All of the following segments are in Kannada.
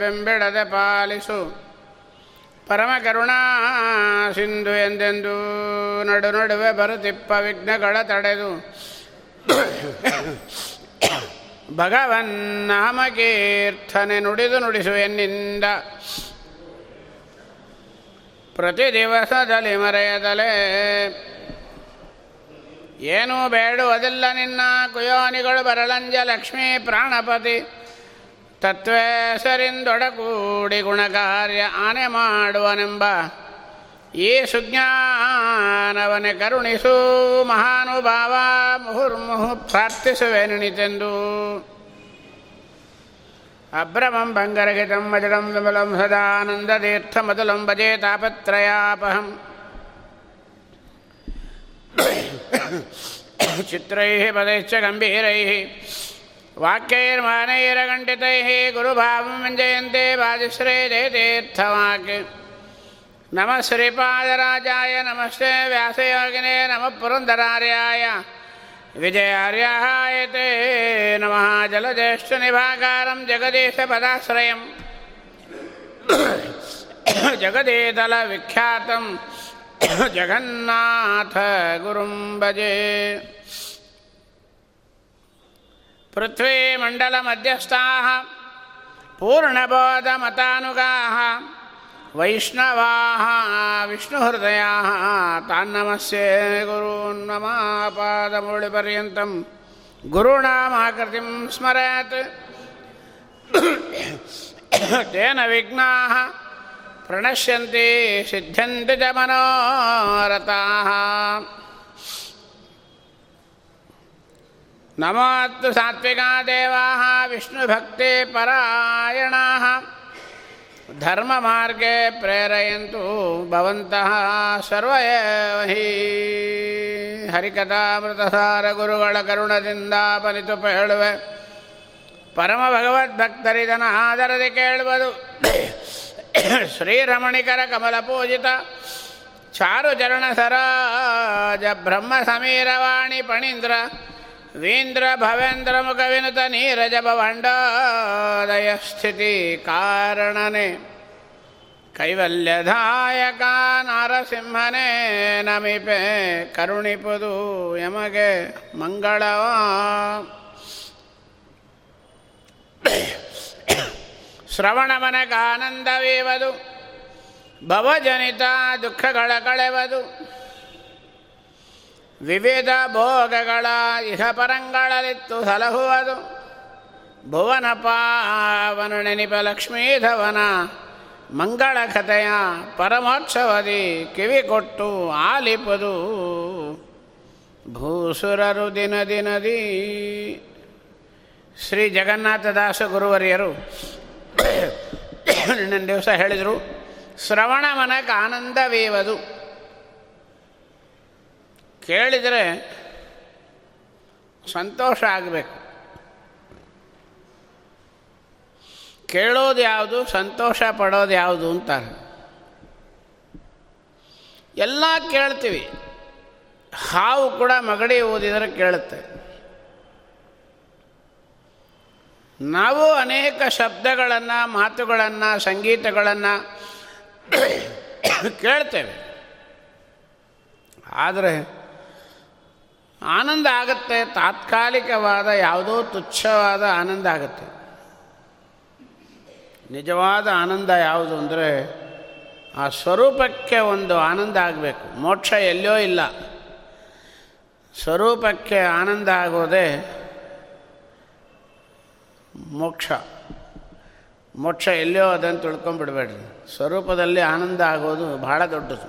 ಬೆಂಬಿಡದೆ ಪಾಲಿಸು ಪರಮ ಕರುಣಾ ಸಿಂಧು ಎಂದೆಂದೂ ನಡು ನಡುವೆ ಬರುತ್ತಿಪ್ಪ ವಿಘ್ನಗಳ ತಡೆದು ಭಗವನ್ನಾಮ ಕೀರ್ತನೆ ನುಡಿದು ನುಡಿಸುವೆನ್ನಿಂದ ಪ್ರತಿ ದಿವಸದಲ್ಲಿ ಮರೆಯದಲೇ ಏನೂ ಬೇಡುವುದಿಲ್ಲ ನಿನ್ನ ಕುಯೋನಿಗಳು ಬರಲಂಜ ಲಕ್ಷ್ಮೀ ಪ್ರಾಣಪತಿ ತತ್ವೇ ಸರಿಂದೊಡಗೂಡಿ ಗುಣಕಾರ್ಯ ಆನೆ ಮಾಡುವನೆಂಬ ಈ ಸುಜ್ಞಾನವನೇ ಕರುಣಿಸು ಮಹಾನುಭಾವ ಮುಹುರ್ಮುಹು ಪ್ರಾರ್ಥಿಸುವೆ ನಿನಿತೆಂದು ಅಭ್ರಮಂ ಭಂಗರಹಿತಂ ಅಜಡಂ ವಿಮಲಂ ಸದಾನಂದತೀರ್ಥಮತುಲಂ ಭಜೆ ತಾಪತ್ರಯಾಪಹಂ ಚಿತ್ರೈಃ ಪದೈಶ್ಚ ಗಂಭೀರೈಃ ವಾಕ್ಯೈರ್ಮಾನೈರಗಂಟಿತೈಃ ಗುರುಭಾವಂ ವಂಜಯಂತೆ ವಾದಿಶ್ರೇ ಜಯತೀರ್ಥವಾಕ್ ನಮಃ ಶ್ರೀಪಾದರಾಜಾಯ ನಮಸ್ತೆ ವ್ಯಾಸಯೋಗಿನೇ ನಮಃ ಪುರಂದರಾರ್ಯಾಯ ವಿಜಯಾರ್ಯಾಯ ತೇ ನಮಃ ಜಲಜ್ಯೇಷ್ಠನಿಭಾಗಾರಂ ಜಗದೀಶಪದಾಶ್ರಯಂ ಜಗದೀತಲ ವಿಖ್ಯಾತಂ ಜಗನ್ನಾಥ ಗುರುಂ ಭಜೆ. ಪೃಥ್ವೀಮಂಡಲಮಧ್ಯಸ್ಥಾಃ ಪೂರ್ಣಬೋಧಮತಾನುಗಾಃ ವೈಷ್ಣವಾಃ ವಿಷ್ಣುಹೃದಯಾಃ ತಾನ್ನಮಸ್ಯೆ ಗುರೂನ್ ಮಮ ಪಾದಮೂಳಿಪರ್ಯಂತಂ ಗುರುಣಾಮಾಕೃತಿಂ ಸ್ಮರೇತ್ ತೇನ ವಿಘ್ನಾಃ ಪ್ರಣಶ್ಯಂತಿ ಸಿದ್ಧಂತಿ ಚ ಮನೋರಥಾಃ. ನಮೋತ್ತು ಸಾತ್ವಿಕಾ ದೇವಾಃ ವಿಷ್ಣುಭಕ್ತಿಪರಾಯಣಾಃ ಧರ್ಮಮಾರ್ಗೇ ಪ್ರೇರಯಂತು ಭವಂತಃ ಸರ್ವ ಏವ ಹಿ. ಹರಿಕಥಾಮೃತಸಾರ ಗುರುಗಳ ಕರುಣದಿಂದಾಪನಿತು ಹೇಳುವೆ, ಪರಮ ಭಗವದ್ಭಕ್ತರಿದನ ಆದರದಿ ಕೇಳುವುದು. ಶ್ರೀರಮಣಿಕರ ಕಮಲಪೂಜಿತ ಚಾರುಚರಣ ಸರಾಜ ಬ್ರಹ್ಮ ಸಮೀರವಾಣಿ ಪಣೀಂದ್ರ ವೀಂದ್ರ ಭವೇಂದ್ರ ಮುಖ ವಿನುತ ನೀರಜ ಭವಂಡೋದಯ ಸ್ಥಿತಿ ಕಾರಣನೆ ಕೈವಲ್ಯದಾಯಕ ನರಸಿಂಹನೇ ನಮಿಪೆ ಕರುಣಿಪುದು ಯಮಗೆ ಮಂಗಳವ. ಶ್ರವಣ ಮನಗಾನಂದವೀವದು, ಭವಜನಿತ ದುಃಖಗಳ ಕಳೆವದು. ವಿವಿಧ ಭೋಗಗಳ ಇಹಪರಂಗಳಲ್ಲಿತ್ತು ಸಲಹುವುದು. ಭುವನ ಪಾವನ ನೆನಪ ಲಕ್ಷ್ಮೀಧವನ ಮಂಗಳ ಕಥೆಯ ಪರಮೋತ್ಸವದಿ ಕಿವಿ ಕೊಟ್ಟು ಆಲಿಪದು. ಭೂಸುರರು ದಿನ ದಿನದಿ. ಶ್ರೀ ಜಗನ್ನಾಥದಾಸ ಗುರುವರಿಯರು ನಿನ್ನ ದಿವಸ ಹೇಳಿದರು, ಶ್ರವಣ ಮನಕ್ಕೆ ಆನಂದವೀವದು, ಕೇಳಿದರೆ ಸಂತೋಷ ಆಗಬೇಕು. ಕೇಳೋದು ಯಾವುದು, ಸಂತೋಷ ಪಡೋದು ಯಾವುದು ಅಂತಾರೆ. ಎಲ್ಲ ಕೇಳ್ತೀವಿ, ಹಾವು ಕೂಡ ಮಗಡಿ ಓದಿದರೆ ಕೇಳುತ್ತೆ. ನಾವು ಅನೇಕ ಶಬ್ದಗಳನ್ನು, ಮಾತುಗಳನ್ನು, ಸಂಗೀತಗಳನ್ನು ಕೇಳ್ತೇವೆ. ಆದರೆ ಆನಂದ ಆಗುತ್ತೆ, ತಾತ್ಕಾಲಿಕವಾದ ಯಾವುದೋ ತುಚ್ಛವಾದ ಆನಂದ ಆಗುತ್ತೆ. ನಿಜವಾದ ಆನಂದ ಯಾವುದು ಅಂದರೆ ಆ ಸ್ವರೂಪಕ್ಕೆ ಒಂದು ಆನಂದ ಆಗಬೇಕು. ಮೋಕ್ಷ ಎಲ್ಲೋ ಇಲ್ಲ, ಸ್ವರೂಪಕ್ಕೆ ಆನಂದ ಆಗೋದೇ ಮೋಕ್ಷ. ಮೋಕ್ಷ ಎಲ್ಲೋ ಅದನ್ನು ತಿಳ್ಕೊಂಡ್ಬಿಡ್ಬೇಡ್ರಿ, ಸ್ವರೂಪದಲ್ಲಿ ಆನಂದ ಆಗೋದು ಬಹಳ ದೊಡ್ಡದು.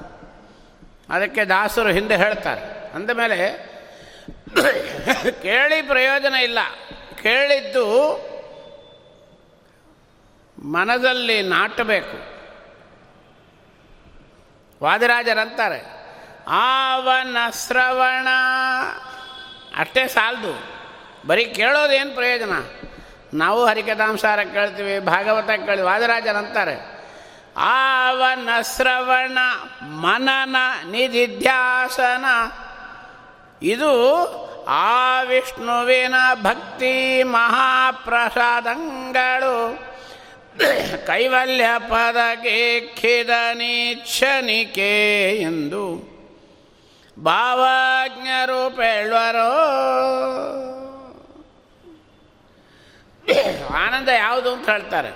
ಅದಕ್ಕೆ ದಾಸರು ಹಿಂದೆ ಹೇಳ್ತಾರೆ, ಅಂದಮೇಲೆ ಕೇಳಿ ಪ್ರಯೋಜನ ಇಲ್ಲ, ಕೇಳಿದ್ದು ಮನದಲ್ಲಿ ನಾಟಬೇಕು. ವಾದಿರಾಜರಂತಾರೆ, ಆವನ ಶ್ರವಣ ಅಷ್ಟೇ ಸಾಲದು, ಬರೀ ಕೇಳೋದೇನು ಪ್ರಯೋಜನ. ನಾವು ಹರಿಕಥಾಂಸಾರ ಕೇಳ್ತೀವಿ, ಭಾಗವತ ಕೇಳಿ. ವಾದಿರಾಜರಂತಾರೆ, ಆವನ ಶ್ರವಣ ಮನನ ನಿಧಿಧ್ಯಾಸನ ಇದು ಆ ವಿಷ್ಣುವಿನ ಭಕ್ತಿ ಮಹಾಪ್ರಸಾದಂಗಳು ಕೈವಲ್ಯ ಪದಕ್ಕೆ ಖಿದನಿಚ್ಛನಿಕೆ ಎಂದು ಭಾವಜ್ಞರು ಪೇಳ್ವರೋ. ಆನಂದ ಯಾವುದು ಅಂತ ಹೇಳ್ತಾರೆ.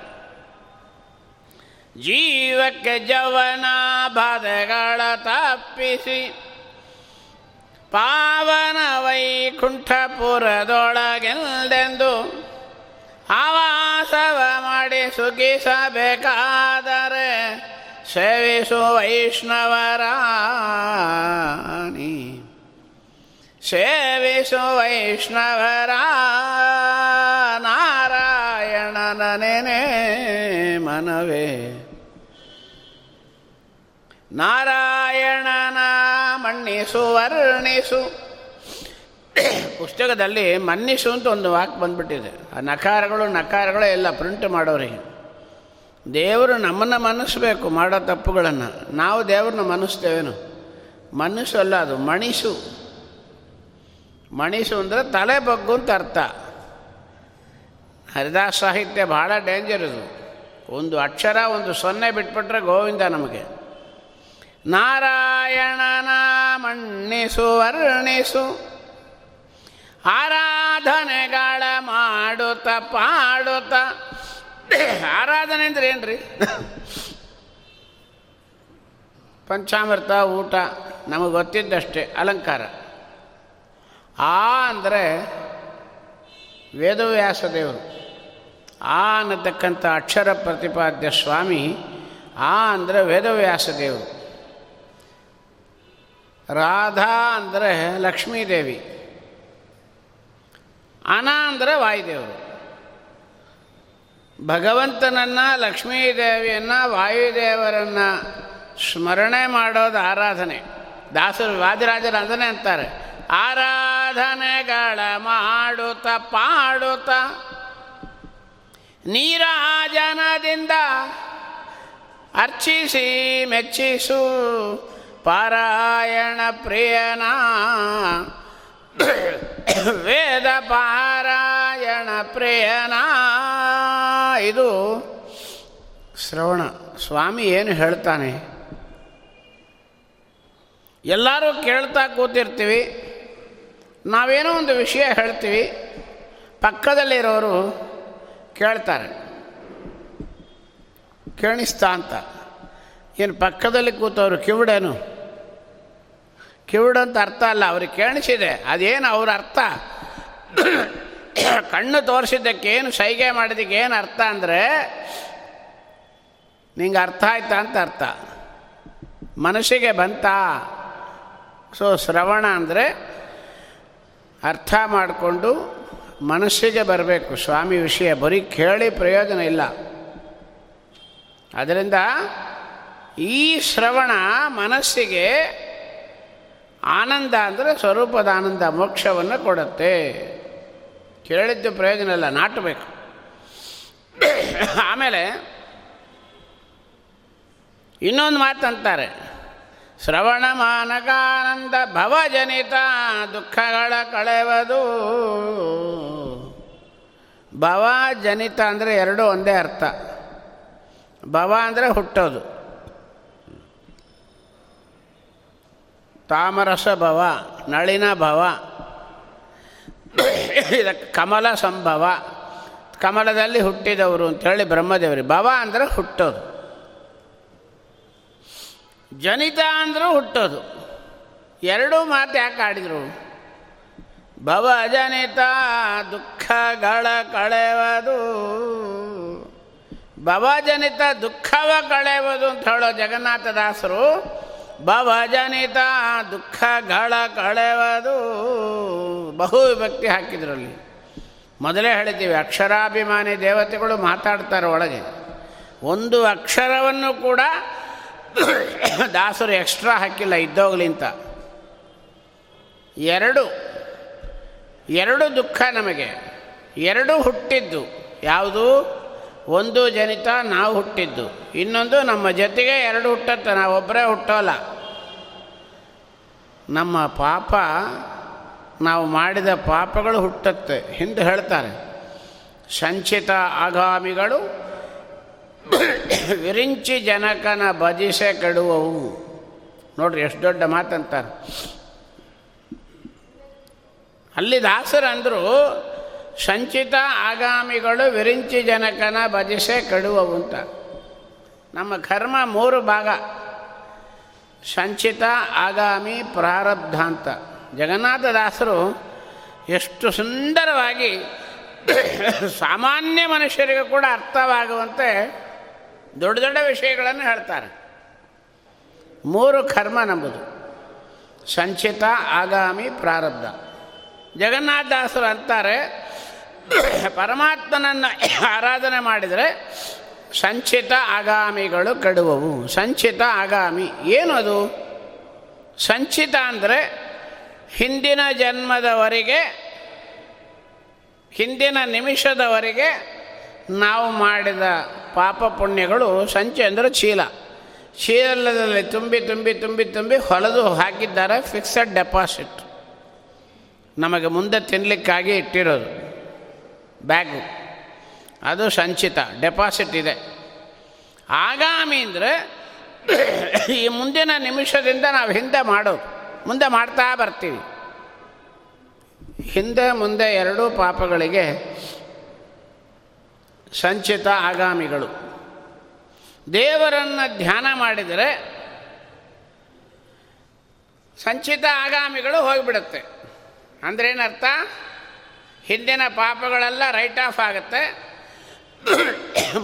ಜೀವಕ್ಕೆ ಜವನ ಬಾಧೆಗಳ ತಪ್ಪಿಸಿ ಪಾವನ ವೈಕುಂಠಪುರದೊಳಗೆಂದೆಂದು ಆವಾಸವ ಮಾಡಿ ಸುಖಿಸಬೇಕಾದರೆ ಸೇವಿಸು ವೈಷ್ಣವರಾಣಿ, ಸೇವಿಸು ವೈಷ್ಣವರ ನಾರಾಯಣನೇ ಮನವೇ. ನಾರಾಯಣನ ಮಣ್ಣಿಸು ವರ್ಣಿಸು. ಪುಸ್ತಕದಲ್ಲಿ ಮನ್ನಿಸು ಅಂತ ಒಂದು ವಾಕ್ ಬಂದ್ಬಿಟ್ಟಿದೆ. ಆ ನಕಾರಗಳೇ ಇಲ್ಲ ಪ್ರಿಂಟ್ ಮಾಡೋರಿಗೆ. ದೇವರು ನಮ್ಮನ್ನು ಮನ್ನಿಸ್ಬೇಕು ಮಾಡೋ ತಪ್ಪುಗಳನ್ನು. ನಾವು ದೇವ್ರನ್ನ ಮನ್ನಿಸ್ತೇವೇನು? ಮನ್ನಿಸಲ್ಲ, ಅದು ಮಣಿಸು. ಮಣಿಸು ಅಂದರೆ ತಲೆ ಬಗ್ಗು ಅಂತ ಅರ್ಥ. ಹರಿದಾಸ ಸಾಹಿತ್ಯ ಭಾಳ ಡೇಂಜರ್ ಇದು. ಒಂದು ಅಕ್ಷರ ಒಂದು ಸೊನ್ನೆ ಬಿಟ್ಬಿಟ್ರೆ ಗೋವಿಂದ ನಮಗೆ. ನಾರಾಯಣನ ಮಣ್ಣಿಸು ವರ್ಣಿಸು, ಆರಾಧನೆಗಳ ಮಾಡುತ್ತ ಪಾಡುತ್ತ. ಆರಾಧನೆ ಅಂದರೆ ಏನು ರೀ? ಪಂಚಾಮೃತ, ಊಟ, ನಮಗೆ ಗೊತ್ತಿದ್ದಷ್ಟೇ ಅಲಂಕಾರ. ಆ ಅಂದರೆ ವೇದವ್ಯಾಸ ದೇವರು. ಆ ಅನ್ನತಕ್ಕಂಥ ಅಕ್ಷರ ಪ್ರತಿಪಾದ್ಯ ಸ್ವಾಮಿ. ಆ ಅಂದರೆ ವೇದವ್ಯಾಸ ದೇವರು. ರಾಧಾ ಅಂದರೆ ಲಕ್ಷ್ಮೀದೇವಿ. ಅನ ಅಂದರೆ ವಾಯುದೇವರು. ಭಗವಂತನನ್ನು, ಲಕ್ಷ್ಮೀದೇವಿಯನ್ನು, ವಾಯುದೇವರನ್ನು ಸ್ಮರಣೆ ಮಾಡೋದು ಆರಾಧನೆ. ದಾಸರು ವಾದಿರಾಜರು ಅದನ್ನೇ ಅಂತಾರೆ, ಆರಾಧನೆಗಳ ಮಾಡುತ್ತ ಪಾಡುತ್ತ ನೀರಾಜನದಿಂದ ಅರ್ಚಿಸಿ ಮೆಚ್ಚಿಸು ಪಾರಾಯಣ ಪ್ರಿಯನ. ವೇದ ಪಾರಾಯಣ ಪ್ರಿಯನ. ಇದು ಶ್ರವಣ. ಸ್ವಾಮಿ ಏನು ಹೇಳ್ತಾನೆ? ಎಲ್ಲರೂ ಕೇಳ್ತಾ ಕೂತಿರ್ತೀವಿ, ನಾವೇನೋ ಒಂದು ವಿಷಯ ಹೇಳ್ತೀವಿ, ಪಕ್ಕದಲ್ಲಿರೋರು ಕೇಳ್ತಾರೆ, ಕೇಳಿಸ್ತಾ ಅಂತ. ಏನು ಪಕ್ಕದಲ್ಲಿ ಕೂತವರು ಕಿವಿಡೇನು? ಕಿವಿಡಂತ ಅರ್ಥ ಅಲ್ಲ, ಅವ್ರಿಗೆ ಕೇಳಿಸಿದೆ. ಅದೇನು ಅವ್ರ ಅರ್ಥ? ಕಣ್ಣು ತೋರಿಸಿದ್ದಕ್ಕೇನು ಸೈಗೆ ಮಾಡಿದ್ದಕ್ಕೆ ಏನು ಅರ್ಥ ಅಂದರೆ ನಿಂಗೆ ಅರ್ಥ ಆಯ್ತಾ ಅಂತ ಅರ್ಥ, ಮನಸ್ಸಿಗೆ ಬಂತ. ಸೊ ಶ್ರವಣ ಅಂದರೆ ಅರ್ಥ ಮಾಡಿಕೊಂಡು ಮನಸ್ಸಿಗೆ ಬರಬೇಕು ಸ್ವಾಮಿ ವಿಷಯ. ಬರೀ ಕೇಳಿ ಪ್ರಯೋಜನ ಇಲ್ಲ. ಅದರಿಂದ ಈ ಶ್ರವಣ ಮನಸ್ಸಿಗೆ ಆನಂದ ಅಂದರೆ ಸ್ವರೂಪದ ಆನಂದ, ಮೋಕ್ಷವನ್ನು ಕೊಡುತ್ತೆ. ಕೇಳಿದ್ದು ಪ್ರಯೋಜನ ಇಲ್ಲ, ನಾಟಬೇಕು. ಆಮೇಲೆ ಇನ್ನೊಂದು ಮಾತಂತಾರೆ, ಶ್ರವಣ ಮಾನಕಾನಂದ ಭವಜನಿತ ದುಃಖಗಳ ಕಳೆವದು. ಭವಜನಿತ ಅಂದರೆ ಎರಡೂ ಒಂದೇ ಅರ್ಥ. ಭವ ಅಂದರೆ ಹುಟ್ಟೋದು, ತಾಮರಸ ಭವ, ನಳಿನ ಭವ, ಇದಕ್ಕೆ ಕಮಲ ಸಂಭವ, ಕಮಲದಲ್ಲಿ ಹುಟ್ಟಿದವರು ಅಂಥೇಳಿ ಬ್ರಹ್ಮದೇವರಿ. ಭವ ಅಂದರೆ ಹುಟ್ಟೋದು, ಜನಿತ ಅಂದರೂ ಹುಟ್ಟೋದು. ಎರಡೂ ಮಾತು ಯಾಕೆ ಆಡಿದರು? ಭವ ಜನಿತ ದುಃಖಗಳ ಕಳೆಯುವುದು. ಭವಜನಿತ ದುಃಖವ ಕಳೆಯುವುದು ಅಂತ ಹೇಳೋ ಜಗನ್ನಾಥದಾಸರು ಭವಜನಿತ ದುಃಖಗಳ ಕಳೆಯುವುದು ಬಹು ವಿಭಕ್ತಿ ಹಾಕಿದ್ರಲ್ಲಿ. ಮೊದಲೇ ಹೇಳಿದ್ದೀವಿ, ಅಕ್ಷರಾಭಿಮಾನಿ ದೇವತೆಗಳು ಮಾತಾಡ್ತಾರೆ ಒಳಗೆ. ಒಂದು ಅಕ್ಷರವನ್ನು ಕೂಡ ದಾಸರು ಎಕ್ಸ್ಟ್ರಾ ಹಾಕಿಲ್ಲ ಇದ್ದೋಗ್ಲಿಂತ. ಎರಡು ದುಃಖ ನಮಗೆ, ಎರಡು ಹುಟ್ಟಿದ್ದು. ಯಾವುದು? ಒಂದು ಜನಿತ, ನಾವು ಹುಟ್ಟಿದ್ದು. ಇನ್ನೊಂದು ನಮ್ಮ ಜೊತೆಗೆ ಎರಡು ಹುಟ್ಟತ್ತೆ, ನಾವೊಬ್ಬರೇ ಹುಟ್ಟೋಲ್ಲ. ನಮ್ಮ ಪಾಪ, ನಾವು ಮಾಡಿದ ಪಾಪಗಳು ಹುಟ್ಟತ್ತೆ. ಹಿಂದೆ ಹೇಳ್ತಾರೆ, ಸಂಚಿತ ಆಗಾಮಿಗಳು ವಿರಿಂಚಿ ಜನಕನ ಭಜಿಸೆ ಕೆಡುವವು. ನೋಡ್ರಿ ಎಷ್ಟು ದೊಡ್ಡ ಮಾತಂತಾರೆ. ಅಲ್ಲಿ ದಾಸರಂದರು ಸಂಚಿತ ಆಗಾಮಿಗಳು ವಿರಿಂಚಿ ಜನಕನ ಭಜಿಸೆ ಕೆಡುವವು ಅಂತ. ನಮ್ಮ ಕರ್ಮ ಮೂರು ಭಾಗ, ಸಂಚಿತ ಆಗಾಮಿ ಪ್ರಾರಬ್ಧ ಅಂತ. ಜಗನ್ನಾಥದಾಸರು ಎಷ್ಟು ಸುಂದರವಾಗಿ ಸಾಮಾನ್ಯ ಮನುಷ್ಯರಿಗೂ ಕೂಡ ಅರ್ಥವಾಗುವಂತೆ ದೊಡ್ಡ ದೊಡ್ಡ ವಿಷಯಗಳನ್ನು ಹೇಳ್ತಾರೆ. ಮೂರು ಕರ್ಮ ನಂಬುದು ಸಂಚಿತ ಆಗಾಮಿ ಪ್ರಾರಬ್ಧ. ಜಗನ್ನಾಥದಾಸರು ಅಂತಾರೆ, ಪರಮಾತ್ಮನನ್ನು ಆರಾಧನೆ ಮಾಡಿದರೆ ಸಂಚಿತ ಆಗಾಮಿಗಳು ಕೆಡುವವು. ಸಂಚಿತ ಆಗಾಮಿ ಏನದು? ಸಂಚಿತ ಅಂದರೆ ಹಿಂದಿನ ಜನ್ಮದವರೆಗೆ, ಹಿಂದಿನ ನಿಮಿಷದವರೆಗೆ ನಾವು ಮಾಡಿದ ಪಾಪ ಪುಣ್ಯಗಳು. ಸಂಚಿ ಅಂದರೆ ಚೀಲ, ಚೀಲದಲ್ಲಿ ತುಂಬಿ ತುಂಬಿ ತುಂಬಿ ತುಂಬಿ ಹೊಲದು ಹಾಕಿದ್ದಾರೆ. ಫಿಕ್ಸೆಡ್ ಡೆಪಾಸಿಟ್ ನಮಗೆ ಮುಂದೆ ತಿನ್ನಲಿಕ್ಕಾಗಿ ಇಟ್ಟಿರೋದು ಬ್ಯಾಗು, ಅದು ಸಂಚಿತ ಡೆಪಾಸಿಟ್ ಇದೆ. ಆಗಾಮಿ ಅಂದರೆ ಈ ಮುಂದಿನ ನಿಮಿಷದಿಂದ ನಾವು ಹಿಂದೆ ಮಾಡೋದು, ಮುಂದೆ ಮಾಡ್ತಾ ಬರ್ತೀವಿ. ಹಿಂದೆ ಮುಂದೆ ಎರಡೂ ಪಾಪಗಳಿಗೆ ಸಂಚಿತ ಆಗಾಮಿಗಳು. ದೇವರನ್ನು ಧ್ಯಾನ ಮಾಡಿದರೆ ಸಂಚಿತ ಆಗಾಮಿಗಳು ಹೋಗಿಬಿಡುತ್ತೆ. ಅಂದರೆ ಏನರ್ಥ? ಹಿಂದಿನ ಪಾಪಗಳೆಲ್ಲ ರೈಟ್ ಆಫ್ ಆಗುತ್ತೆ.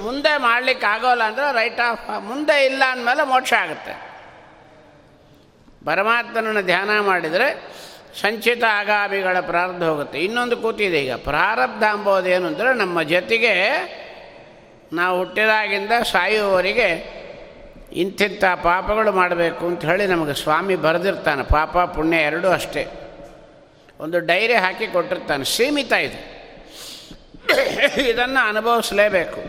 ಮುಂದೆ ಮಾಡಲಿಕ್ಕೆ ಆಗೋಲ್ಲ ಅಂದರೆ ರೈಟ್ ಆಫ್, ಮುಂದೆ ಇಲ್ಲ ಅಂದಮೇಲೆ ಮೋಕ್ಷ ಆಗುತ್ತೆ. ಪರಮಾತ್ಮನನ್ನು ಧ್ಯಾನ ಮಾಡಿದರೆ ಸಂಚಿತ ಆಗಾಮಿಗಳ ಪ್ರಾರಬ್ಧ ಹೋಗುತ್ತೆ. ಇನ್ನೊಂದು ಕೂತಿದೆ ಈಗ, ಪ್ರಾರಬ್ಧ ಅಂಬೋದೇನು ಅಂದರೆ ನಮ್ಮ ಜೊತೆಗೆ ನಾವು ಹುಟ್ಟಿದಾಗಿಂದ ಸಾಯುವವರಿಗೆ ಇಂತಿಂಥ ಪಾಪಗಳು ಮಾಡಬೇಕು ಅಂತ ಹೇಳಿ ನಮಗೆ ಸ್ವಾಮಿ ಬರೆದಿರ್ತಾನೆ. ಪಾಪ ಪುಣ್ಯ ಎರಡೂ ಅಷ್ಟೇ, ಒಂದು ಡೈರಿ ಹಾಕಿ ಕೊಟ್ಟಿರ್ತಾನೆ. ಸೀಮಿತ ಇದು, ಇದನ್ನು ಅನುಭವಿಸಲೇಬೇಕು.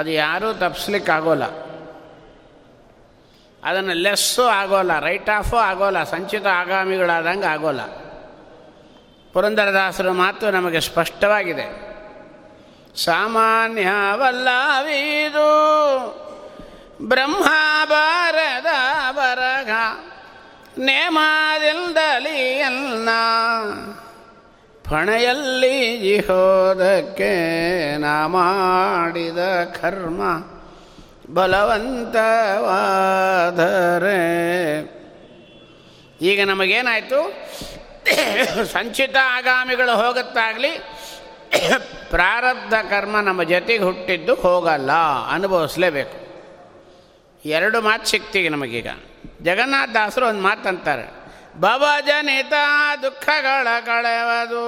ಅದು ಯಾರೂ ತಪ್ಪಿಸ್ಲಿಕ್ಕಾಗೋಲ್ಲ, ಅದನ್ನು ಲೆಸ್ಸು ಆಗೋಲ್ಲ, ರೈಟ್ ಆಫೂ ಆಗೋಲ್ಲ, ಸಂಚಿತ ಆಗಾಮಿಗಳಾದಂಗೆ ಆಗೋಲ್ಲ. ಪುರಂದರದಾಸರ ಮಾತು ನಮಗೆ ಸ್ಪಷ್ಟವಾಗಿದೆ. ಸಾಮಾನ್ಯವಲ್ಲವೀದು ಬ್ರಹ್ಮ ಭಾರದ ಬರಗ ನೇಮದಿಂದಲಿಯಲ್ಲ ಪಣೆಯಲ್ಲಿ ಜಿಹೋದಕ್ಕೆ ನಾ ಮಾಡಿದ ಕರ್ಮ ಬಲವಂತವಾದರೆ. ಈಗ ನಮಗೇನಾಯಿತು? ಸಂಚಿತ ಆಗಾಮಿಗಳು ಹೋಗುತ್ತಾಗಲಿ, ಪ್ರಾರಬ್ಧ ಕರ್ಮ ನಮ್ಮ ಜೊತೆಗೆ ಹುಟ್ಟಿದ್ದು ಹೋಗಲ್ಲ, ಅನುಭವಿಸಲೇಬೇಕು. ಎರಡು ಮಾತು ಸಿಕ್ತೀವಿ ನಮಗೀಗ. ಜಗನ್ನಾಥದಾಸರು ಒಂದು ಮಾತಂತಾರೆ, ಭವಜನಿತ ದುಃಖಗಳ ಕಳೆವದು.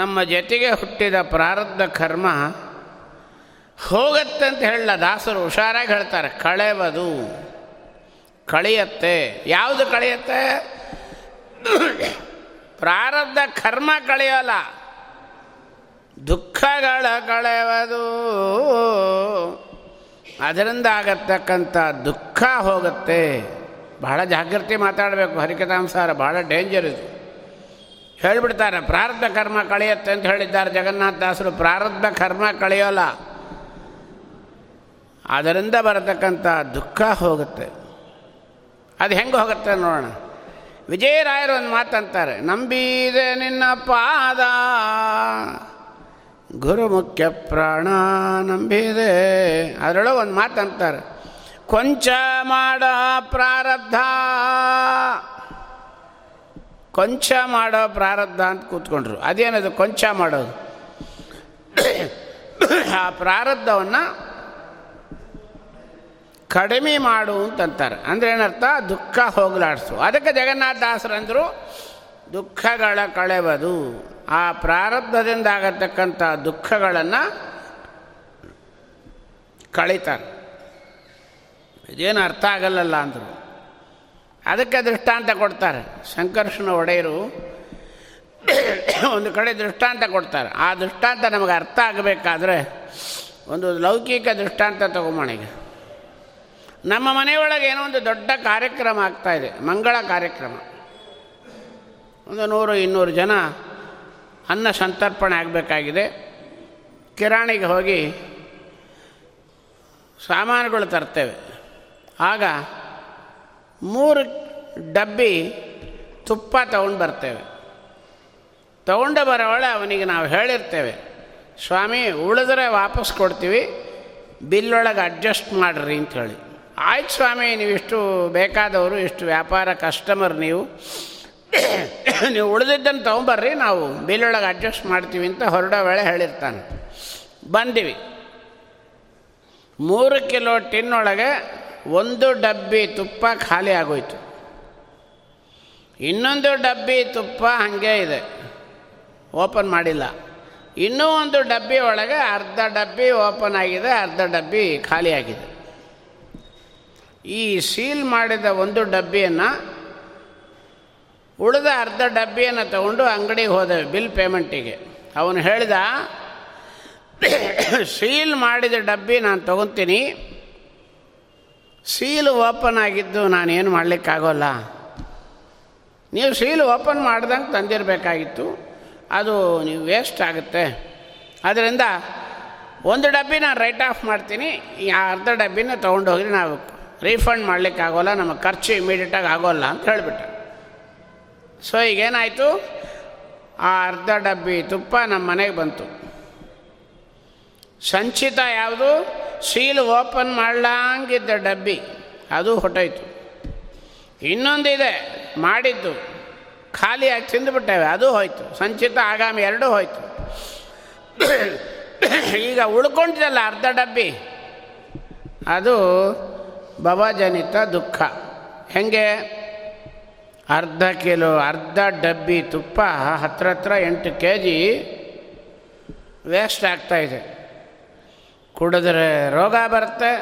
ನಮ್ಮ ಜೊತೆಗೆ ಹುಟ್ಟಿದ ಪ್ರಾರಬ್ಧ ಕರ್ಮ ಹೋಗತ್ತಂತ ಹೇಳಲ್ಲ ದಾಸರು, ಹುಷಾರಾಗಿ ಹೇಳ್ತಾರೆ. ಕಳೆವದು, ಕಳೆಯತ್ತೆ. ಯಾವುದು ಕಳೆಯತ್ತೆ? ಪ್ರಾರಬ್ಧ ಕರ್ಮ ಕಳೆಯೋಲ್ಲ, ದುಃಖಗಳ ಕಳೆವದು. ಅದರಿಂದ ಆಗತಕ್ಕಂಥ ದುಃಖ ಹೋಗುತ್ತೆ. ಬಹಳ ಜಾಗೃತಿ ಮಾತಾಡಬೇಕು ಹರಿಕಥಾಂಸಾರ, ಬಹಳ ಡೇಂಜರ್ ಇದು. ಹೇಳಿಬಿಡ್ತಾರೆ ಪ್ರಾರಬ್ಧ ಕರ್ಮ ಕಳೆಯುತ್ತೆ ಅಂತ ಹೇಳಿದ್ದಾರೆ ಜಗನ್ನಾಥದಾಸರು. ಪ್ರಾರಬ್ಧ ಕರ್ಮ ಕಳೆಯೋಲ್ಲ, ಅದರಿಂದ ಬರತಕ್ಕಂಥ ದುಃಖ ಹೋಗುತ್ತೆ. ಅದು ಹೆಂಗೆ ಹೋಗುತ್ತೆ ನೋಡೋಣ. ವಿಜಯರಾಯರು ಒಂದು ಮಾತಂತಾರೆ, ನಂಬಿದೆ ನಿನ್ನ ಪಾದ ಗುರುಮುಖ್ಯ ಪ್ರಾಣ ನಂಬಿದೆ. ಅದರೊಳಗೆ ಒಂದು ಮಾತಂತಾರೆ, ಕೊಂಚ ಮಾಡ ಪ್ರಾರಬ್ಧ, ಕೊಂಚ ಮಾಡೋ ಪ್ರಾರಬ್ಧ ಅಂತ ಕೂತ್ಕೊಂಡ್ರು. ಅದೇನದು ಕೊಂಚ ಮಾಡೋದು? ಆ ಪ್ರಾರಬ್ಧವನ್ನು ಕಡಿಮೆ ಮಾಡು ಅಂತಂತಾರೆ. ಅಂದರೆ ಏನರ್ಥ? ದುಃಖ ಹೋಗಲಾಡಿಸು. ಅದಕ್ಕೆ ಜಗನ್ನಾಥದಾಸರಂದರು ದುಃಖಗಳ ಕಳೆವದು. ಆ ಪ್ರಾರಬ್ಧದಿಂದ ಆಗತಕ್ಕಂಥ ದುಃಖಗಳನ್ನು ಕಳೀತಾರೆ. ಇದೇನು ಅರ್ಥ ಆಗಲ್ಲಲ್ಲ ಅಂದರು. ಅದಕ್ಕೆ ದೃಷ್ಟಾಂತ ಕೊಡ್ತಾರೆ ಶಂಕರ್ಷಣ ಒಡೆಯರು. ಒಂದು ಕಡೆ ದೃಷ್ಟಾಂತ ಕೊಡ್ತಾರೆ. ಆ ದೃಷ್ಟಾಂತ ನಮಗೆ ಅರ್ಥ ಆಗಬೇಕಾದ್ರೆ ಒಂದು ಲೌಕಿಕ ದೃಷ್ಟಾಂತ ತಗೊಂಬೋಣ. ಈಗ ನಮ್ಮ ಮನೆಯೊಳಗೆ ಏನೋ ಒಂದು ದೊಡ್ಡ ಕಾರ್ಯಕ್ರಮ ಆಗ್ತಾಯಿದೆ, ಮಂಗಳ ಕಾರ್ಯಕ್ರಮ. ಒಂದು 100-200 ಜನ ಅನ್ನ ಸಂತರ್ಪಣೆ ಆಗಬೇಕಾಗಿದೆ. ಕಿರಾಣಿಗೆ ಹೋಗಿ ಸಾಮಾನುಗಳು ತರ್ತೇವೆ. ಆಗ 3 ಡಬ್ಬಿ ತುಪ್ಪ ತಗೊಂಡು ಬರ್ತೇವೆ. ತಗೊಂಡು ಬರೋಳೆ ಅವನಿಗೆ ನಾವು ಹೇಳಿರ್ತೇವೆ, ಸ್ವಾಮಿ ಉಳಿದ್ರೆ ವಾಪಸ್ ಕೊಡ್ತೀವಿ, ಬಿಲ್ಲೊಳಗೆ ಅಡ್ಜಸ್ಟ್ ಮಾಡಿರಿ ಅಂಥೇಳಿ. ಆಯ್ತು ಸ್ವಾಮಿ, ನೀವು ಇಷ್ಟು ಬೇಕಾದವರು, ಇಷ್ಟು ವ್ಯಾಪಾರ ಕಸ್ಟಮರ್ ನೀವು, ನೀವು ಉಳಿದಿದ್ದನ್ನು ತೊಗೊಂಬರ್ರಿ, ನಾವು ಬಿಲ್ಲೊಳಗೆ ಅಡ್ಜಸ್ಟ್ ಮಾಡ್ತೀವಿ ಅಂತ ಹೊರಡೋ ವೇಳೆ ಹೇಳಿರ್ತಾನೆ. ಬಂದಿವಿ, 3 ಕಿಲೋ ಟಿನ್ನೊಳಗೆ 1 ಡಬ್ಬಿ ತುಪ್ಪ ಖಾಲಿ ಆಗೋಯ್ತು. ಇನ್ನೊಂದು ಡಬ್ಬಿ ತುಪ್ಪ ಹಾಗೆ ಇದೆ, ಓಪನ್ ಮಾಡಿಲ್ಲ. ಇನ್ನೂ 1 ಡಬ್ಬಿ ಒಳಗೆ ಅರ್ಧ ಡಬ್ಬಿ ಓಪನ್ ಆಗಿದೆ, ಅರ್ಧ ಡಬ್ಬಿ ಖಾಲಿ ಆಗಿದೆ. ಈ ಸೀಲ್ ಮಾಡಿದ 1 ಡಬ್ಬಿಯನ್ನು, ಉಳಿದ ಅರ್ಧ ಡಬ್ಬಿಯನ್ನು ತಗೊಂಡು ಅಂಗಡಿಗೆ ಹೋದೆವು ಬಿಲ್ ಪೇಮೆಂಟಿಗೆ. ಅವನು ಹೇಳಿದ, ಸೀಲ್ ಮಾಡಿದ ಡಬ್ಬಿ ನಾನು ತಗೊತೀನಿ, ಸೀಲ್ ಓಪನ್ ಆಗಿದ್ದು ನಾನೇನು ಮಾಡಲಿಕ್ಕಾಗೋಲ್ಲ, ನೀವು ಸೀಲ್ ಓಪನ್ ಮಾಡ್ದಂಗೆ ತಂದಿರಬೇಕಾಗಿತ್ತು, ಅದು ನೀವು ವೇಸ್ಟ್ ಆಗುತ್ತೆ, ಅದರಿಂದ 1 ಡಬ್ಬಿ ನಾನು ರೈಟ್ ಆಫ್ ಮಾಡ್ತೀನಿ, ಈ ಅರ್ಧ ಡಬ್ಬಿನ ತೊಗೊಂಡು ಹೋಗಿ ನಾವು ರೀಫಂಡ್ ಮಾಡಲಿಕ್ಕಾಗೋಲ್ಲ, ನಮ್ಮ ಖರ್ಚು ಇಮಿಡಿಯೇಟಾಗಿ ಆಗೋಲ್ಲ ಅಂತ ಹೇಳಿಬಿಟ್ಟೆ. ಸೊ ಈಗೇನಾಯಿತು, ಆ ಅರ್ಧ ಡಬ್ಬಿ ತುಪ್ಪ ನಮ್ಮ ಮನೆಗೆ ಬಂತು. ಸಂಚಿತ ಯಾವುದು, ಸೀಲ್ ಓಪನ್ ಮಾಡಲಾಂಗಿದ್ದ ಡಬ್ಬಿ, ಅದು ಹೊಟ್ಟೋಯ್ತು. ಇನ್ನೊಂದಿದೆ ಮಾಡಿದ್ದು, ಖಾಲಿಯಾಗಿ ತಿಂದುಬಿಟ್ಟೇವೆ, ಅದು ಹೋಯಿತು. ಸಂಚಿತ ಆಗಾಮಿ 2 ಹೋಯಿತು. ಈಗ ಉಳ್ಕೊಂಡಿದ್ದಲ್ಲ ಅರ್ಧ ಡಬ್ಬಿ, ಅದು ಭವಜನಿತ ದುಃಖ. ಹೆಂಗೆ, ಅರ್ಧ ಡಬ್ಬಿ ತುಪ್ಪ ಹತ್ತಿರ 8 ಕೆ ಜಿ ವೇಸ್ಟ್ ಆಗ್ತಾಯಿದೆ. ಕುಡಿದ್ರೆ ರೋಗ ಬರುತ್ತೆ,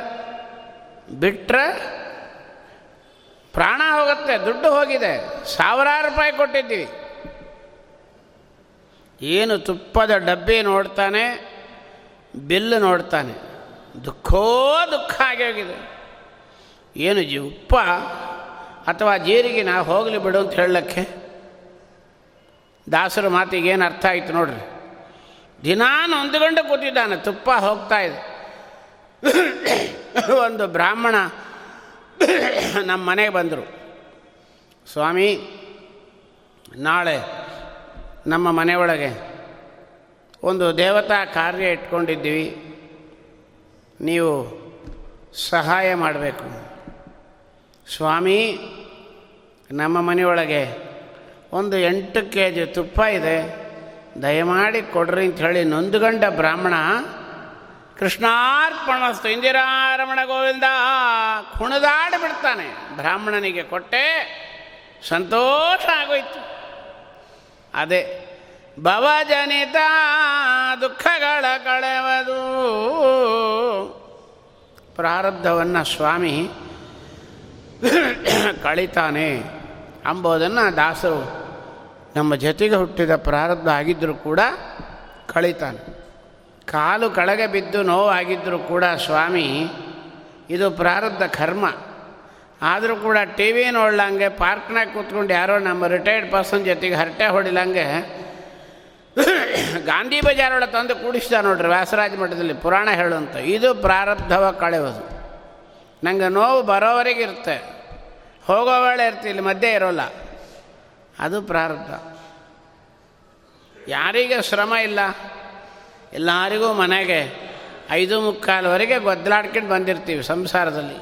ಬಿಟ್ಟರೆ ಪ್ರಾಣ ಹೋಗುತ್ತೆ, ದುಡ್ಡು ಹೋಗಿದೆ. ಸಾವಿರಾರು ರೂಪಾಯಿ ಕೊಟ್ಟಿದ್ದೀವಿ. ಏನು ತುಪ್ಪದ ಡಬ್ಬಿ ನೋಡ್ತಾನೆ, ಬಿಲ್ಲು ನೋಡ್ತಾನೆ, ದುಃಖ ಆಗಿ ಹೋಗಿದೆ. ಏನು ಉಪ್ಪ ಅಥವಾ ಜೀರಿಗೆ ನಾವು ಹೋಗಲಿ ಬಿಡು ಅಂತ ಹೇಳಕ್ಕೆ ದಾಸರ ಮಾತಿಗೆ ಏನು ಅರ್ಥ ಆಯಿತು ನೋಡ್ರಿ. ದಿನಾನು ಹೊಂದ್ಕೊಂಡು ಕೂತಿದ್ದಾನೆ, ತುಪ್ಪ ಹೋಗ್ತಾಯಿದೆ. ಒಂದು ಬ್ರಾಹ್ಮಣ ನಮ್ಮ ಮನೆಗೆ ಬಂದರು. ಸ್ವಾಮಿ, ನಾಳೆ ನಮ್ಮ ಮನೆಯೊಳಗೆ ಒಂದು ದೇವತಾ ಕಾರ್ಯ ಇಟ್ಕೊಂಡಿದ್ದೀವಿ, ನೀವು ಸಹಾಯ ಮಾಡಬೇಕು. ಸ್ವಾಮಿ, ನಮ್ಮ ಮನೆಯೊಳಗೆ ಒಂದು 8 ಕೆ ಜಿ ತುಪ್ಪ ಇದೆ, ದಯಮಾಡಿ ಕೊಡ್ರಿ ಅಂಥೇಳಿ ನೊಂದುಗಂಡ ಬ್ರಾಹ್ಮಣ ಕೃಷ್ಣಾರ್ಪಣಸ್ತು ಇಂದಿರಾರಮಣ ಗೋವಿಂದ ಕುಣಿದಾಡಿಬಿಡ್ತಾನೆ. ಬ್ರಾಹ್ಮಣನಿಗೆ ಕೊಟ್ಟೆ, ಸಂತೋಷ ಆಗೋಯ್ತು. ಅದೇ ಭವಜನಿತ ದುಃಖಗಳ ಕಳೆವದು ಪ್ರಾರಬ್ಧವನ್ನು ಸ್ವಾಮಿ ಕಳಿತಾನೆ ಅಂಬೋದನ್ನು ದಾಸರು ನಮ್ಮ ಜೊತೆಗೆ ಹುಟ್ಟಿದ ಪ್ರಾರಬ್ಧ ಆಗಿದ್ದರೂ ಕೂಡ ಕಳಿತಾನೆ. ಕಾಲು ಕೆಳಗೆ ಬಿದ್ದು ನೋವಾಗಿದ್ದರೂ ಕೂಡ ಸ್ವಾಮಿ ಇದು ಪ್ರಾರಬ್ಧ ಕರ್ಮ. ಆದರೂ ಕೂಡ ಟಿ ವಿ ನೋಡ್ಲಂಗೆ, ಪಾರ್ಕ್ನಾಗ ಕೂತ್ಕೊಂಡು ಯಾರೋ ನಮ್ಮ ರಿಟೈರ್ಡ್ ಪರ್ಸನ್ ಜೊತೆಗೆ ಹರಟೆ ಹೊಡಿಲಂಗೆ ಗಾಂಧಿ ಬಜಾರೊಳಗೆ ತಂದು ಕೂಡಿಸ್ದ ನೋಡ್ರಿ ವ್ಯಾಸರಾಜ ಮಠದಲ್ಲಿ ಪುರಾಣ ಹೇಳುವಂಥ. ಇದು ಪ್ರಾರಬ್ಧವ ಕಳೆಯೋದು. ನನಗೆ ನೋವು ಬರೋವರೆಗೆ ಇರುತ್ತೆ, ಹೋಗೋವಳೆ ಇರ್ತಿ, ಇಲ್ಲಿ ಮಧ್ಯೆ ಇರೋಲ್ಲ, ಅದು ಪ್ರಾರಬ್ಧ. ಯಾರಿಗೆ ಶ್ರಮ ಇಲ್ಲ, ಎಲ್ಲರಿಗೂ ಮನೆಗೆ 5:45 ಗೊದ್ಲಾಡ್ಕೊಂಡು ಬಂದಿರ್ತೀವಿ ಸಂಸಾರದಲ್ಲಿ.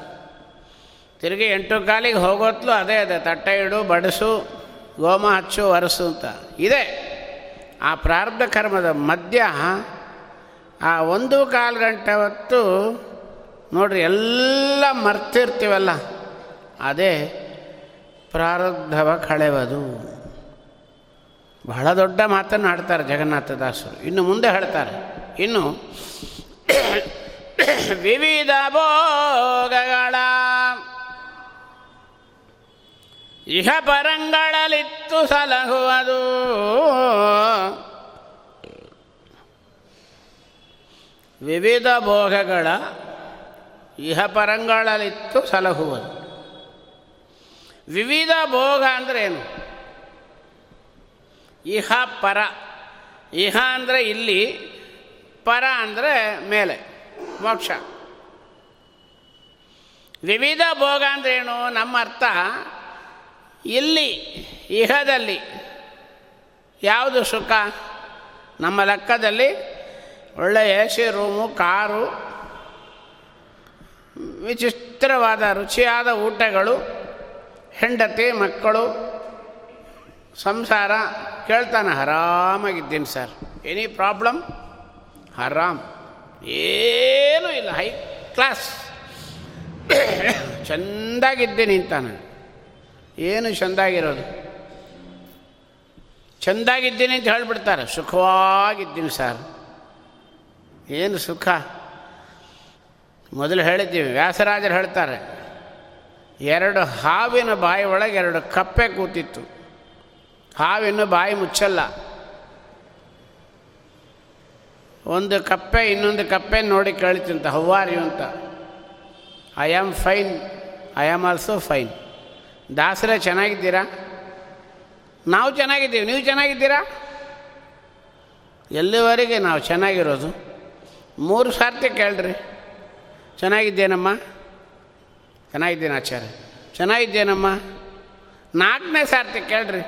ತಿರುಗಿ 8 ಕಾಲಿಗೆ ಹೋಗೋತ್ಲು ಅದೇ ಅದೇ ತಟ್ಟೆ ಇಡು, ಬಡಿಸು, ಗೋಮ ಹಚ್ಚು, ಒರೆಸು ಅಂತ ಇದೆ. ಆ ಪ್ರಾರಬ್ಧ ಕರ್ಮದ ಮಧ್ಯ ಆ 1 ಕಾಲು ಗಂಟೆ ಹೊತ್ತು ನೋಡ್ರಿ ಎಲ್ಲ ಮರ್ತಿರ್ತೀವಲ್ಲ, ಅದೇ ಪ್ರಾರಬ್ಧವ ಕಳೆಯೋದು. ಬಹಳ ದೊಡ್ಡ ಮಾತನ್ನು ಆಡ್ತಾರೆ ಜಗನ್ನಾಥದಾಸರು. ಇನ್ನು ಮುಂದೆ ಹೇಳ್ತಾರೆ, ಇನ್ನು ವಿವಿಧ ಭೋಗಗಳ ಇಹ ಪರಂಗಳಲ್ಲಿತ್ತು ಸಲಹುವುದು ವಿವಿಧ ಭೋಗಗಳ ಇಹ ಪರಂಗಳಲ್ಲಿತ್ತು ಸಲಹುವುದು. ವಿವಿಧ ಭೋಗ ಅಂದರೆ ಏನು? ಇಹ ಪರ, ಇಹ ಅಂದರೆ ಇಲ್ಲಿ, ಪರ ಅಂದರೆ ಮೇಲೆ ಮೋಕ್ಷ. ವಿವಿಧ ಭೋಗ ಅಂದ್ರೇನು? ನಮ್ಮ ಅರ್ಥ ಇಲ್ಲಿ ಇಹದಲ್ಲಿ ಯಾವುದು ಸುಖ? ನಮ್ಮ ಲೆಕ್ಕದಲ್ಲಿ ಒಳ್ಳೆಯ ಎ ಸಿ ರೂಮು, ಕಾರು, ವಿಚಿತ್ರವಾದ ರುಚಿಯಾದ ಊಟಗಳು, ಹೆಂಡತಿ, ಮಕ್ಕಳು, ಸಂಸಾರ. ಕೇಳ್ತಾನೆ, ಆರಾಮಾಗಿದ್ದೀನಿ ಸರ್, ಎನಿ ಪ್ರಾಬ್ಲಮ್, ಆರಾಮ್, ಏನೂ ಇಲ್ಲ, ಹೈ ಕ್ಲಾಸ್, ಚೆಂದಾಗಿದ್ದೀನಿ ಅಂತಾನೆ. ಏನು ಚೆಂದಾಗಿರೋದು? ಚೆಂದಾಗಿದ್ದೀನಿ ಅಂತ ಹೇಳಿಬಿಡ್ತಾರೆ. ಸುಖವಾಗಿದ್ದೀನಿ ಸರ್. ಏನು ಸುಖ? ಮೊದಲು ಹೇಳಿದ್ದೀವಿ, ವ್ಯಾಸರಾಜರು ಹೇಳ್ತಾರೆ, ಎರಡು ಹಾವಿನ ಬಾಯಿ ಒಳಗೆ ಎರಡು ಕಪ್ಪೆ ಕೂತಿತ್ತು. ಹಾವಿನ್ನು ಬಾಯಿ ಮುಚ್ಚಲ್ಲ. ಒಂದು ಕಪ್ಪೆ ಇನ್ನೊಂದು ಕಪ್ಪೆ ನೋಡಿ ಕೇಳಿತಂತ, ಹೌವಾರ್ಯು ಅಂತ. I am fine, I am also fine. ದಾಸರೇ ಚೆನ್ನಾಗಿದ್ದೀರಾ? ನಾವು ಚೆನ್ನಾಗಿದ್ದೀವಿ. ನೀವು ಚೆನ್ನಾಗಿದ್ದೀರಾ? ಎಲ್ಲಿವರೆಗೆ ನಾವು ಚೆನ್ನಾಗಿರೋದು? 3 ಸರ್ತಿ ಕೇಳ್ರಿ, ಚೆನ್ನಾಗಿದ್ದೇನಮ್ಮ, ಚೆನ್ನಾಗಿದ್ದೇನೆ ಆಚಾರ್ಯ, ಚೆನ್ನಾಗಿದ್ದೇನಮ್ಮ. 4ನೇ ಸರ್ತಿ ಕೇಳ್ರಿ,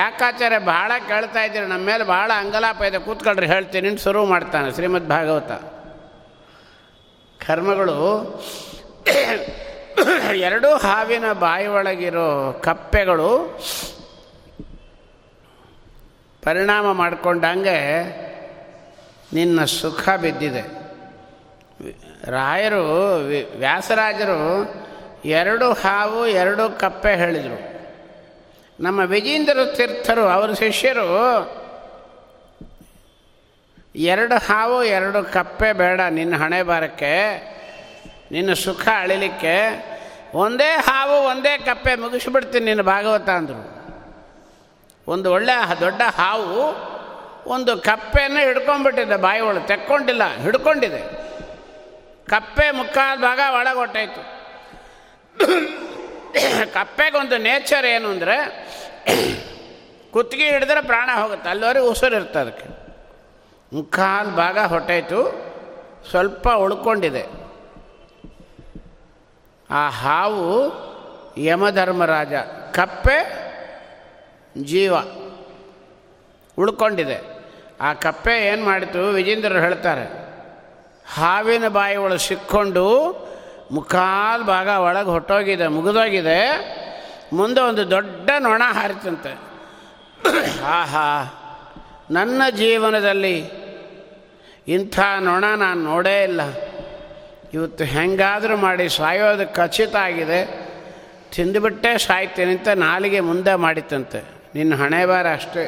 ಯಾಕಾಚಾರ್ಯ ಭಾಳ ಕೇಳ್ತಾ ಇದ್ದೀರಿ, ನಮ್ಮ ಮೇಲೆ ಭಾಳ ಅಂಗಲಾಪ ಇದೆ, ಕೂತ್ಕೊಳ್ರಿ ಹೇಳ್ತೀನಿ ಅಂತ ಶುರು ಮಾಡ್ತಾನೆ ಶ್ರೀಮದ್ ಭಾಗವತ. ಕರ್ಮಗಳು ಎರಡೂ ಹಾವಿನ ಬಾಯಿ ಒಳಗಿರೋ ಕಪ್ಪೆಗಳು ಪರಿಣಾಮ ಮಾಡಿಕೊಂಡಂಗೆ ನಿನ್ನ ಸುಖ ಬಿದ್ದಿದೆ. ರಾಯರು, ವ್ಯಾಸರಾಜರು 2 ಹಾವು 2 ಕಪ್ಪೆ ಹೇಳಿದರು. ನಮ್ಮ ವಿಜೇಂದ್ರ ತೀರ್ಥರು, ಅವರ ಶಿಷ್ಯರು, 2 ಹಾವು 2 ಕಪ್ಪೆ ಬೇಡ ನಿನ್ನ ಹಣೆ ಬರಕ್ಕೆ, ನಿನ್ನ ಸುಖ ಅಳಿಲಿಕ್ಕೆ, 1 ಹಾವು 1 ಕಪ್ಪೆ ಮುಗಿಸ್ಬಿಡ್ತೀನಿ ನಿನ್ನ ಭಾಗವತ ಅಂದರು. ಒಂದು ಒಳ್ಳೆಯ ದೊಡ್ಡ ಹಾವು 1 ಕಪ್ಪೆಯನ್ನು ಹಿಡ್ಕೊಂಡ್ಬಿಟ್ಟಿದೆ, ಬಾಯಿ ಒಳಗೆ ತೆಕ್ಕೊಂಡಿಲ್ಲ, ಹಿಡ್ಕೊಂಡಿದೆ. ಕಪ್ಪೆ ಮುಕ್ಕಾಲು ಭಾಗ ಒಳಗೊಟ್ಟಾಯಿತು. ಕಪ್ಪೆಗೊಂದು ನೇಚರ್ ಏನು ಅಂದರೆ, ಕುತ್ತಿಗೆ ಹಿಡಿದ್ರೆ ಪ್ರಾಣ ಹೋಗುತ್ತೆ, ಅಲ್ಲಿವರೆಗೆ ಉಸಿರಿರ್ತದೆ. ಅದಕ್ಕೆ ಮುಕ್ಕಾಲು ಭಾಗ ಹೊಟ್ಟಾಯಿತು, ಸ್ವಲ್ಪ ಉಳ್ಕೊಂಡಿದೆ. ಆ ಹಾವು ಯಮಧರ್ಮರಾಜ, ಕಪ್ಪೆ ಜೀವ, ಉಳ್ಕೊಂಡಿದೆ. ಆ ಕಪ್ಪೆ ಏನು ಮಾಡಿತು? ವಿಜೇಂದ್ರರು ಹೇಳ್ತಾರೆ, ಹಾವಿನ ಬಾಯಿ ಒಳಗೆ ಸಿಕ್ಕೊಂಡು ಮುಕ್ಕಾಲು ಭಾಗ ಒಳಗೆ ಹೊಟ್ಟೋಗಿದೆ, ಮುಗಿದೋಗಿದೆ. ಮುಂದೆ ಒಂದು ದೊಡ್ಡ ನೊಣ ಹಾರಿತಂತೆ. ಆಹಾ, ನನ್ನ ಜೀವನದಲ್ಲಿ ಇಂಥ ನೊಣ ನಾನು ನೋಡೇ ಇಲ್ಲ, ಇವತ್ತು ಹೆಂಗಾದರೂ ಮಾಡಿ ಸಾಯೋದು ಖಚಿತ ಆಗಿದೆ, ತಿಂದುಬಿಟ್ಟೇ ಸಾಯ್ತೀನಿ ಅಂತ ನಾಲಿಗೆ ಮುಂದೆ ಮಾಡಿತಂತೆ. ನಿನ್ನ ಹಣೆ ಬಾರ ಅಷ್ಟೇ.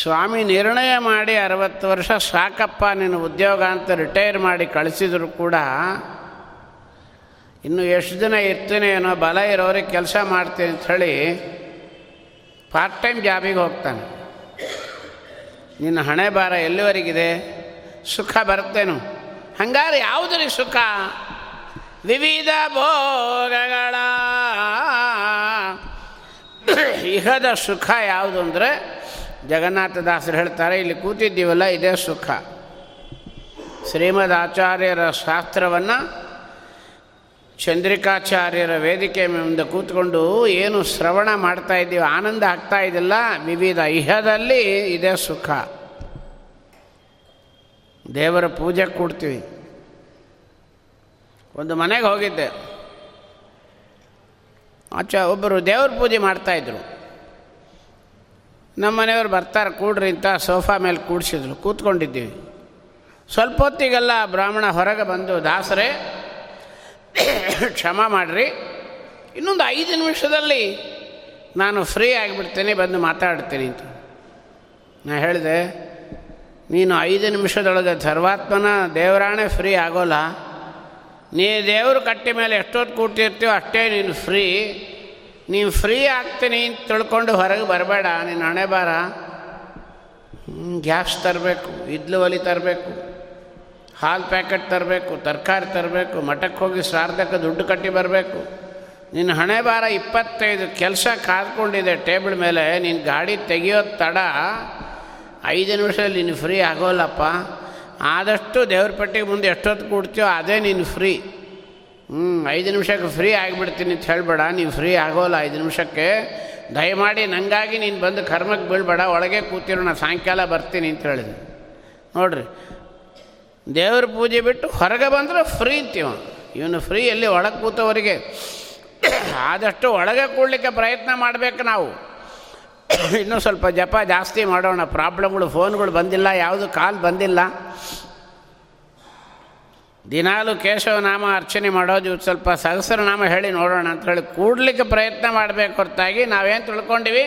ಸ್ವಾಮಿ ನಿರ್ಣಯ ಮಾಡಿ 60 ವರ್ಷ ಸಾಕಪ್ಪ ನಿನ್ನ ಉದ್ಯೋಗ ಅಂತ ರಿಟೈರ್ ಮಾಡಿ ಕಳಿಸಿದ್ರು ಕೂಡ, ಇನ್ನು ಎಷ್ಟು ದಿನ ಇರ್ತೀನಿ ಏನೋ, ಬಲ ಇರೋರಿಗೆ ಕೆಲಸ ಮಾಡ್ತೀನಿ ಅಂಥೇಳಿ ಪಾರ್ಟ್ ಟೈಮ್ ಜಾಬಿಗೆ ಹೋಗ್ತಾನೆ. ನಿನ್ನ ಹಣೆ ಬಾರ ಎಲ್ಲಿವರೆಗಿದೆ? ಸುಖ ಬರ್ತೇನು? ಹಂಗಾರೆ ಯಾವುದ್ರಿ ಸುಖ? ವಿವಿಧ ಭೋಗಗಳ ಇಹದ ಸುಖ ಯಾವುದು ಅಂದರೆ, ಜಗನ್ನಾಥದಾಸರು ಹೇಳ್ತಾರೆ, ಇಲ್ಲಿ ಕೂತಿದ್ದೀವಲ್ಲ ಇದೇ ಸುಖ. ಶ್ರೀಮದ್ ಆಚಾರ್ಯರ ಶಾಸ್ತ್ರವನ್ನು ಚಂದ್ರಿಕಾಚಾರ್ಯರ ವೇದಿಕೆ ಮುಂದೆ ಕೂತ್ಕೊಂಡು ಏನು ಶ್ರವಣ ಮಾಡ್ತಾ ಇದ್ದೀವಿ, ಆನಂದ ಆಗ್ತಾ ಇದ್ದಿಲ್ಲ? ವಿವಿಧ ಇಹದಲ್ಲಿ ಇದೇ ಸುಖ. ದೇವರ ಪೂಜೆ ಕೂಡ್ತೀವಿ. ಒಂದು ಮನೆಗೆ ಹೋಗಿದ್ದೆ, ಒಬ್ಬರು ದೇವ್ರ ಪೂಜೆ ಮಾಡ್ತಾಯಿದ್ರು. ನಮ್ಮ ಮನೆಯವ್ರು ಬರ್ತಾರೆ, ಕೂಡ್ರಿ ಅಂತ ಸೋಫಾ ಮೇಲೆ ಕೂಡಿಸಿದ್ರು. ಕೂತ್ಕೊಂಡಿದ್ದೀವಿ. ಸ್ವಲ್ಪ ಹೊತ್ತಿಗೆಲ್ಲ ಬ್ರಾಹ್ಮಣ ಹೊರಗೆ ಬಂದು, ದಾಸರೇ ಕ್ಷಮ ಮಾಡಿರಿ, ಇನ್ನೊಂದು 5 ನಿಮಿಷದಲ್ಲಿ ನಾನು ಫ್ರೀ ಆಗಿಬಿಡ್ತೀನಿ, ಬಂದು ಮಾತಾಡ್ತೀನಿ ಅಂತ. ನಾನು ಹೇಳಿದೆ, ನೀನು 5 ನಿಮಿಷದೊಳಗೆ ಧರ್ಮಾತ್ಮನ ದೇವರಾಣೆ ಫ್ರೀ ಆಗೋಲ್ಲ. ನೀ ದೇವರು ಕಟ್ಟಿ ಮೇಲೆ ಎಷ್ಟೊತ್ತು ಕೂತಿರ್ತೀವೋ ಅಷ್ಟೇ ನೀನು ಫ್ರೀ. ನೀನು ಫ್ರೀ ಆಗ್ತೀನಿ ಅಂತ ತಿಳ್ಕೊಂಡು ಹೊರಗೆ ಬರಬೇಡ. ನೀನು ಹಣೆ ಬಾರ, ಗ್ಯಾಸ್ ತರಬೇಕು, ಇದ್ಲು ಒಲಿ ತರಬೇಕು, ಹಾಲು ಪ್ಯಾಕೆಟ್ ತರಬೇಕು, ತರಕಾರಿ ತರಬೇಕು, ಮಠಕ್ಕೆ ಹೋಗಿ ಶ್ರಾರ್ಧಕ್ಕೆ ದುಡ್ಡು ಕಟ್ಟಿ ಬರಬೇಕು. ನಿನ್ನ ಹಣೆ ಬಾರ 25 ಕೆಲಸ ಕಾದ್ಕೊಂಡಿದೆ ಟೇಬಲ್ ಮೇಲೆ. ನೀನು ಗಾಡಿ ತೆಗಿಯೋದು ತಡ, 5 ನಿಮಿಷದಲ್ಲಿ ನೀನು ಫ್ರೀ ಆಗೋಲ್ಲಪ್ಪ. ಆದಷ್ಟು ದೇವ್ರ ಪಟ್ಟಿಗೆ ಮುಂದೆ ಎಷ್ಟೊತ್ತು ಕೂಡ್ತೀಯೋ ಅದೇ ನೀನು ಫ್ರೀ. 5 ನಿಮಿಷಕ್ಕೆ ಫ್ರೀ ಆಗಿಬಿಡ್ತೀನಿ ಅಂತ ಹೇಳಬೇಡ, ನೀನು ಫ್ರೀ ಆಗೋಲ್ಲ 5 ನಿಮಿಷಕ್ಕೆ. ದಯಮಾಡಿ ನನಗಾಗಿ ನೀನು ಬಂದು ಕರ್ಮಕ್ಕೆ ಬೀಳ್ಬೇಡ, ಒಳಗೆ ಕೂತಿರೋ ನಾನು ಸಾಯಂಕಾಲ ಬರ್ತೀನಿ ಅಂತ ಹೇಳಿದ್ವಿ. ನೋಡಿರಿ, ದೇವ್ರ ಪೂಜೆ ಬಿಟ್ಟು ಹೊರಗೆ ಬಂದರೆ ಫ್ರೀ ಅಂತೀವ. ಇವನು ಫ್ರೀ ಎಲ್ಲಿ? ಒಳಗೆ ಕೂತವರಿಗೆ. ಆದಷ್ಟು ಒಳಗೆ ಕೂಡಲಿಕ್ಕೆ ಪ್ರಯತ್ನ ಮಾಡಬೇಕು ನಾವು. ಇನ್ನೂ ಸ್ವಲ್ಪ ಜಪ ಜಾಸ್ತಿ ಮಾಡೋಣ. ಪ್ರಾಬ್ಲಮ್ಗಳು, ಫೋನ್ಗಳು ಬಂದಿಲ್ಲ, ಯಾವುದು ಕಾಲ್ ಬಂದಿಲ್ಲ. ದಿನಾಲೂ ಕೇಶವನಾಮ ಅರ್ಚನೆ ಮಾಡೋದು, ಸ್ವಲ್ಪ ಸಹಸ್ರನಾಮ ಹೇಳಿ ನೋಡೋಣ ಅಂತ ಹೇಳಿ ಕೂಡಲಿಕ್ಕೆ ಪ್ರಯತ್ನ ಮಾಡಬೇಕು ಹೊರತಾಗಿ ನಾವೇನು ತಿಳ್ಕೊಂಡಿವಿ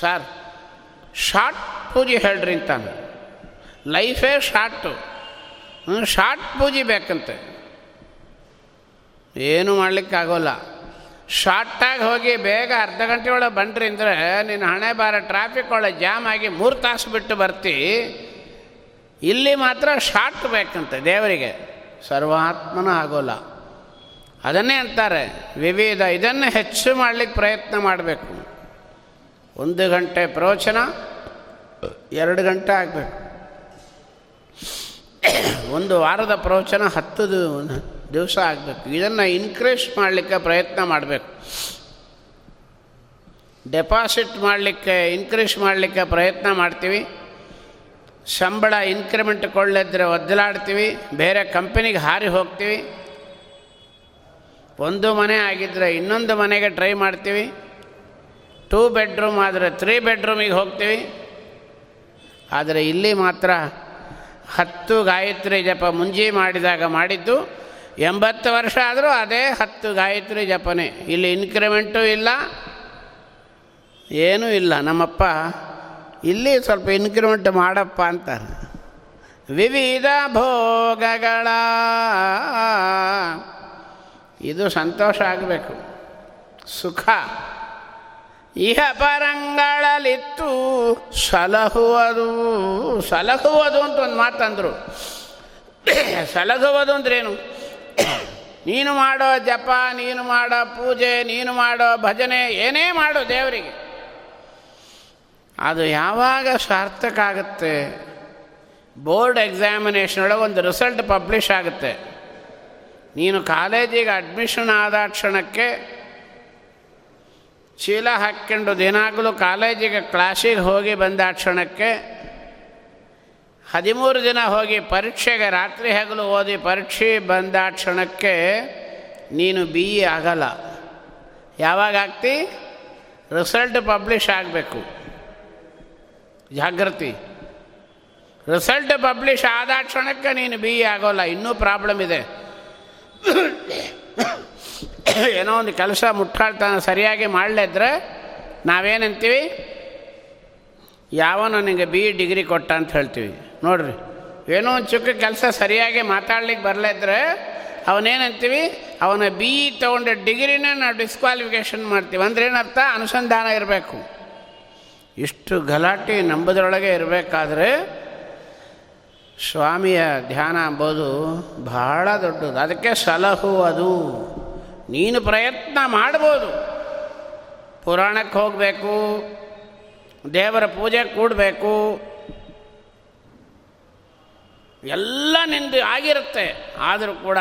ಸರ್? ಶಾರ್ಟ್ ಪೂಜೆ ಹೇಳ್ರಿ ಅಂತಾನು. ಲೈಫೇ ಶಾರ್ಟು, ಶಾರ್ಟ್ ಪೂಜೆ ಬೇಕಂತೆ. ಏನೂ ಮಾಡಲಿಕ್ಕಾಗೋಲ್ಲ. ಶಾರ್ಟಾಗಿ ಹೋಗಿ ಬೇಗ ಅರ್ಧ ಗಂಟೆ ಒಳಗೆ ಬಂದ್ರಿ ಅಂದರೆ ನೀನು ಹಣೆ ಬಾರ ಟ್ರಾಫಿಕ್ ಒಳಗೆ ಜಾಮ್ ಆಗಿ 3 ತಾಸು ಬಿಟ್ಟು ಬರ್ತೀ. ಇಲ್ಲಿ ಮಾತ್ರ ಶಾರ್ಟ್ ಬೇಕಂತೆ ದೇವರಿಗೆ. ಸರ್ವಾತ್ಮನೂ ಆಗೋಲ್ಲ. ಅದನ್ನೇ ಅಂತಾರೆ ವಿವಿಧ. ಇದನ್ನು ಹೆಚ್ಚು ಮಾಡಲಿಕ್ಕೆ ಪ್ರಯತ್ನ ಮಾಡಬೇಕು. 1 ಗಂಟೆ ಪ್ರವಚನ 2 ಗಂಟೆ ಆಗಬೇಕು. 1 ವಾರದ ಪ್ರವಚನ 10 ದಿವಸ ಆಗಬೇಕು. ಇದನ್ನು ಇನ್ಕ್ರೀಸ್ ಮಾಡಲಿಕ್ಕೆ ಪ್ರಯತ್ನ ಮಾಡಬೇಕು. ಡೆಪಾಸಿಟ್ ಮಾಡಲಿಕ್ಕೆ, ಇನ್ಕ್ರೀಸ್ ಮಾಡಲಿಕ್ಕೆ ಪ್ರಯತ್ನ ಮಾಡ್ತೀವಿ. ಸಂಬಳ ಇನ್ಕ್ರಿಮೆಂಟ್ ಕೊಳ್ಳದಿದ್ದರೆ ಒದ್ದಲಾಡ್ತೀವಿ, ಬೇರೆ ಕಂಪನಿಗೆ ಹಾರಿ ಹೋಗ್ತೀವಿ. 1 ಮನೆ ಆಗಿದ್ದರೆ ಇನ್ನೊಂದು ಮನೆಗೆ ಟ್ರೈ ಮಾಡ್ತೀವಿ. 2 ಬೆಡ್ರೂಮ್ ಆದರೆ 3 ಬೆಡ್ರೂಮಿಗೆ ಹೋಗ್ತೀವಿ. ಆದರೆ ಇಲ್ಲಿ ಮಾತ್ರ 10 ಗಾಯತ್ರಿ ಜಪ ಮುಂಜಿ ಮಾಡಿದಾಗ ಮಾಡಿದ್ದು, 80 ವರ್ಷ ಆದರೂ ಅದೇ 10 ಗಾಯತ್ರಿ ಜಪನೆ. ಇಲ್ಲಿ ಇನ್ಕ್ರಿಮೆಂಟೂ ಇಲ್ಲ, ಏನೂ ಇಲ್ಲ. ನಮ್ಮಪ್ಪ ಇಲ್ಲಿ ಸ್ವಲ್ಪ ಇನ್ಕ್ರಿಮೆಂಟ್ ಮಾಡಪ್ಪ ಅಂತಾರೆ. ವಿವಿಧ ಭೋಗಗಳ ಇದು ಸಂತೋಷ ಆಗಬೇಕು, ಸುಖ. ಇಹ ಪರಂಗಳಲ್ಲಿತ್ತು ಸಲಹುವುದು. ಸಲಹುವುದು ಅಂತ ಒಂದು ಮಾತಂದರು. ಸಲಹುವುದು ಅಂದ್ರೇನು? ನೀನು ಮಾಡೋ ಜಪ, ನೀನು ಮಾಡೋ ಪೂಜೆ, ನೀನು ಮಾಡೋ ಭಜನೆ, ಏನೇ ಮಾಡೋ ದೇವರಿಗೆ ಅದು ಯಾವಾಗ ಸಾರ್ಥಕ ಆಗುತ್ತೆ? ಬೋರ್ಡ್ ಎಕ್ಸಾಮಿನೇಷನ್ ಒಳಗೆ ಒಂದು ರಿಸಲ್ಟ್ ಪಬ್ಲಿಷ್ ಆಗುತ್ತೆ. ನೀನು ಕಾಲೇಜಿಗೆ ಅಡ್ಮಿಷನ್ ಆದ ಕ್ಷಣಕ್ಕೆ ಚೀಲ ಹಾಕ್ಕೊಂಡು ದಿನಾಗಲೂ ಕಾಲೇಜಿಗೆ ಕ್ಲಾಸಿಗೆ ಹೋಗಿ ಬಂದ ಕ್ಷಣಕ್ಕೆ, 13 ದಿನ ಹೋಗಿ ಪರೀಕ್ಷೆಗೆ ರಾತ್ರಿ ಹಗಲು ಓದಿ ಪರೀಕ್ಷೆ ಬಂದ ಕ್ಷಣಕ್ಕೆ ನೀನು BE ಆಗಲ್ಲ. ಯಾವಾಗ ಆಗ್ತಿ? ರಿಸಲ್ಟ್ ಪಬ್ಲಿಷ್ ಆಗಬೇಕು. ಜಾಗೃತಿ. ರಿಸಲ್ಟ್ ಪಬ್ಲಿಷ್ ಆದ ಕ್ಷಣಕ್ಕೆ ನೀನು BE ಆಗೋಲ್ಲ. ಇನ್ನೂ ಪ್ರಾಬ್ಲಮ್ ಇದೆ. ಏನೋ ಒಂದು ಕೆಲಸ ಮುಟ್ಟಾಳ್ತಾನ ಸರಿಯಾಗಿ ಮಾಡಲಿದ್ರೆ ನಾವೇನಂತೀವಿ? ಯಾವನೋ ನಿಮಗೆ BE ಡಿಗ್ರಿ ಕೊಟ್ಟ ಅಂತ ಹೇಳ್ತೀವಿ. ನೋಡಿರಿ, ಏನೋ ಒಂದು ಚುಕ್ಕ ಕೆಲಸ ಸರಿಯಾಗಿ ಮಾತಾಡ್ಲಿಕ್ಕೆ ಬರಲಿದ್ರೆ ಅವನೇನಂತೀವಿ? ಅವನ BE ತೊಗೊಂಡ ಡಿಗ್ರಿನ ನಾವು ಡಿಸ್ಕ್ವಾಲಿಫಿಕೇಷನ್ ಮಾಡ್ತೀವಿ. ಅಂದರೆ ಏನರ್ಥ? ಅನುಸಂಧಾನ ಇರಬೇಕು. ಇಷ್ಟು ಗಲಾಟೆ ನಂಬುದರೊಳಗೆ ಇರಬೇಕಾದ್ರೆ ಸ್ವಾಮಿಯ ಧ್ಯಾನ ಅಂಬೋದು ಬಹಳ ದೊಡ್ಡದು. ಅದಕ್ಕೆ ಸಲಹುವುದು. ನೀನು ಪ್ರಯತ್ನ ಮಾಡ್ಬೋದು. ಪುರಾಣಕ್ಕೆ ಹೋಗಬೇಕು, ದೇವರ ಪೂಜೆ ಕೂಡಬೇಕು, ಎಲ್ಲ ನಿಂದು ಆಗಿರುತ್ತೆ. ಆದರೂ ಕೂಡ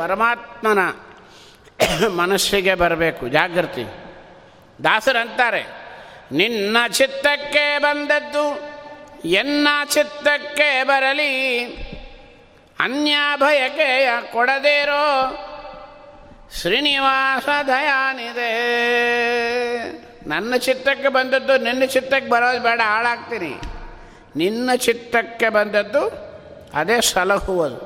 ಪರಮಾತ್ಮನ ಮನಸ್ಸಿಗೆ ಬರಬೇಕು. ಜಾಗೃತಿ. ದಾಸರಂತಾರೆ, ನಿನ್ನ ಚಿತ್ತಕ್ಕೆ ಬಂದದ್ದು ಎನ್ನ ಚಿತ್ತಕ್ಕೆ ಬರಲಿ, ಅನ್ಯ ಭಯಕ್ಕೆ ಕೊಡದೇರೋ ಶ್ರೀನಿವಾಸ ದಯಾನಿದೆ. ನನ್ನ ಚಿತ್ತಕ್ಕೆ ಬಂದದ್ದು ನಿನ್ನ ಚಿತ್ತಕ್ಕೆ ಬರೋದು ಬೇಡ, ಹಾಳಾಗ್ತೀನಿ. ನಿನ್ನ ಚಿತ್ತಕ್ಕೆ ಬಂದದ್ದು ಅದೇ ಸಲಹುವುದು.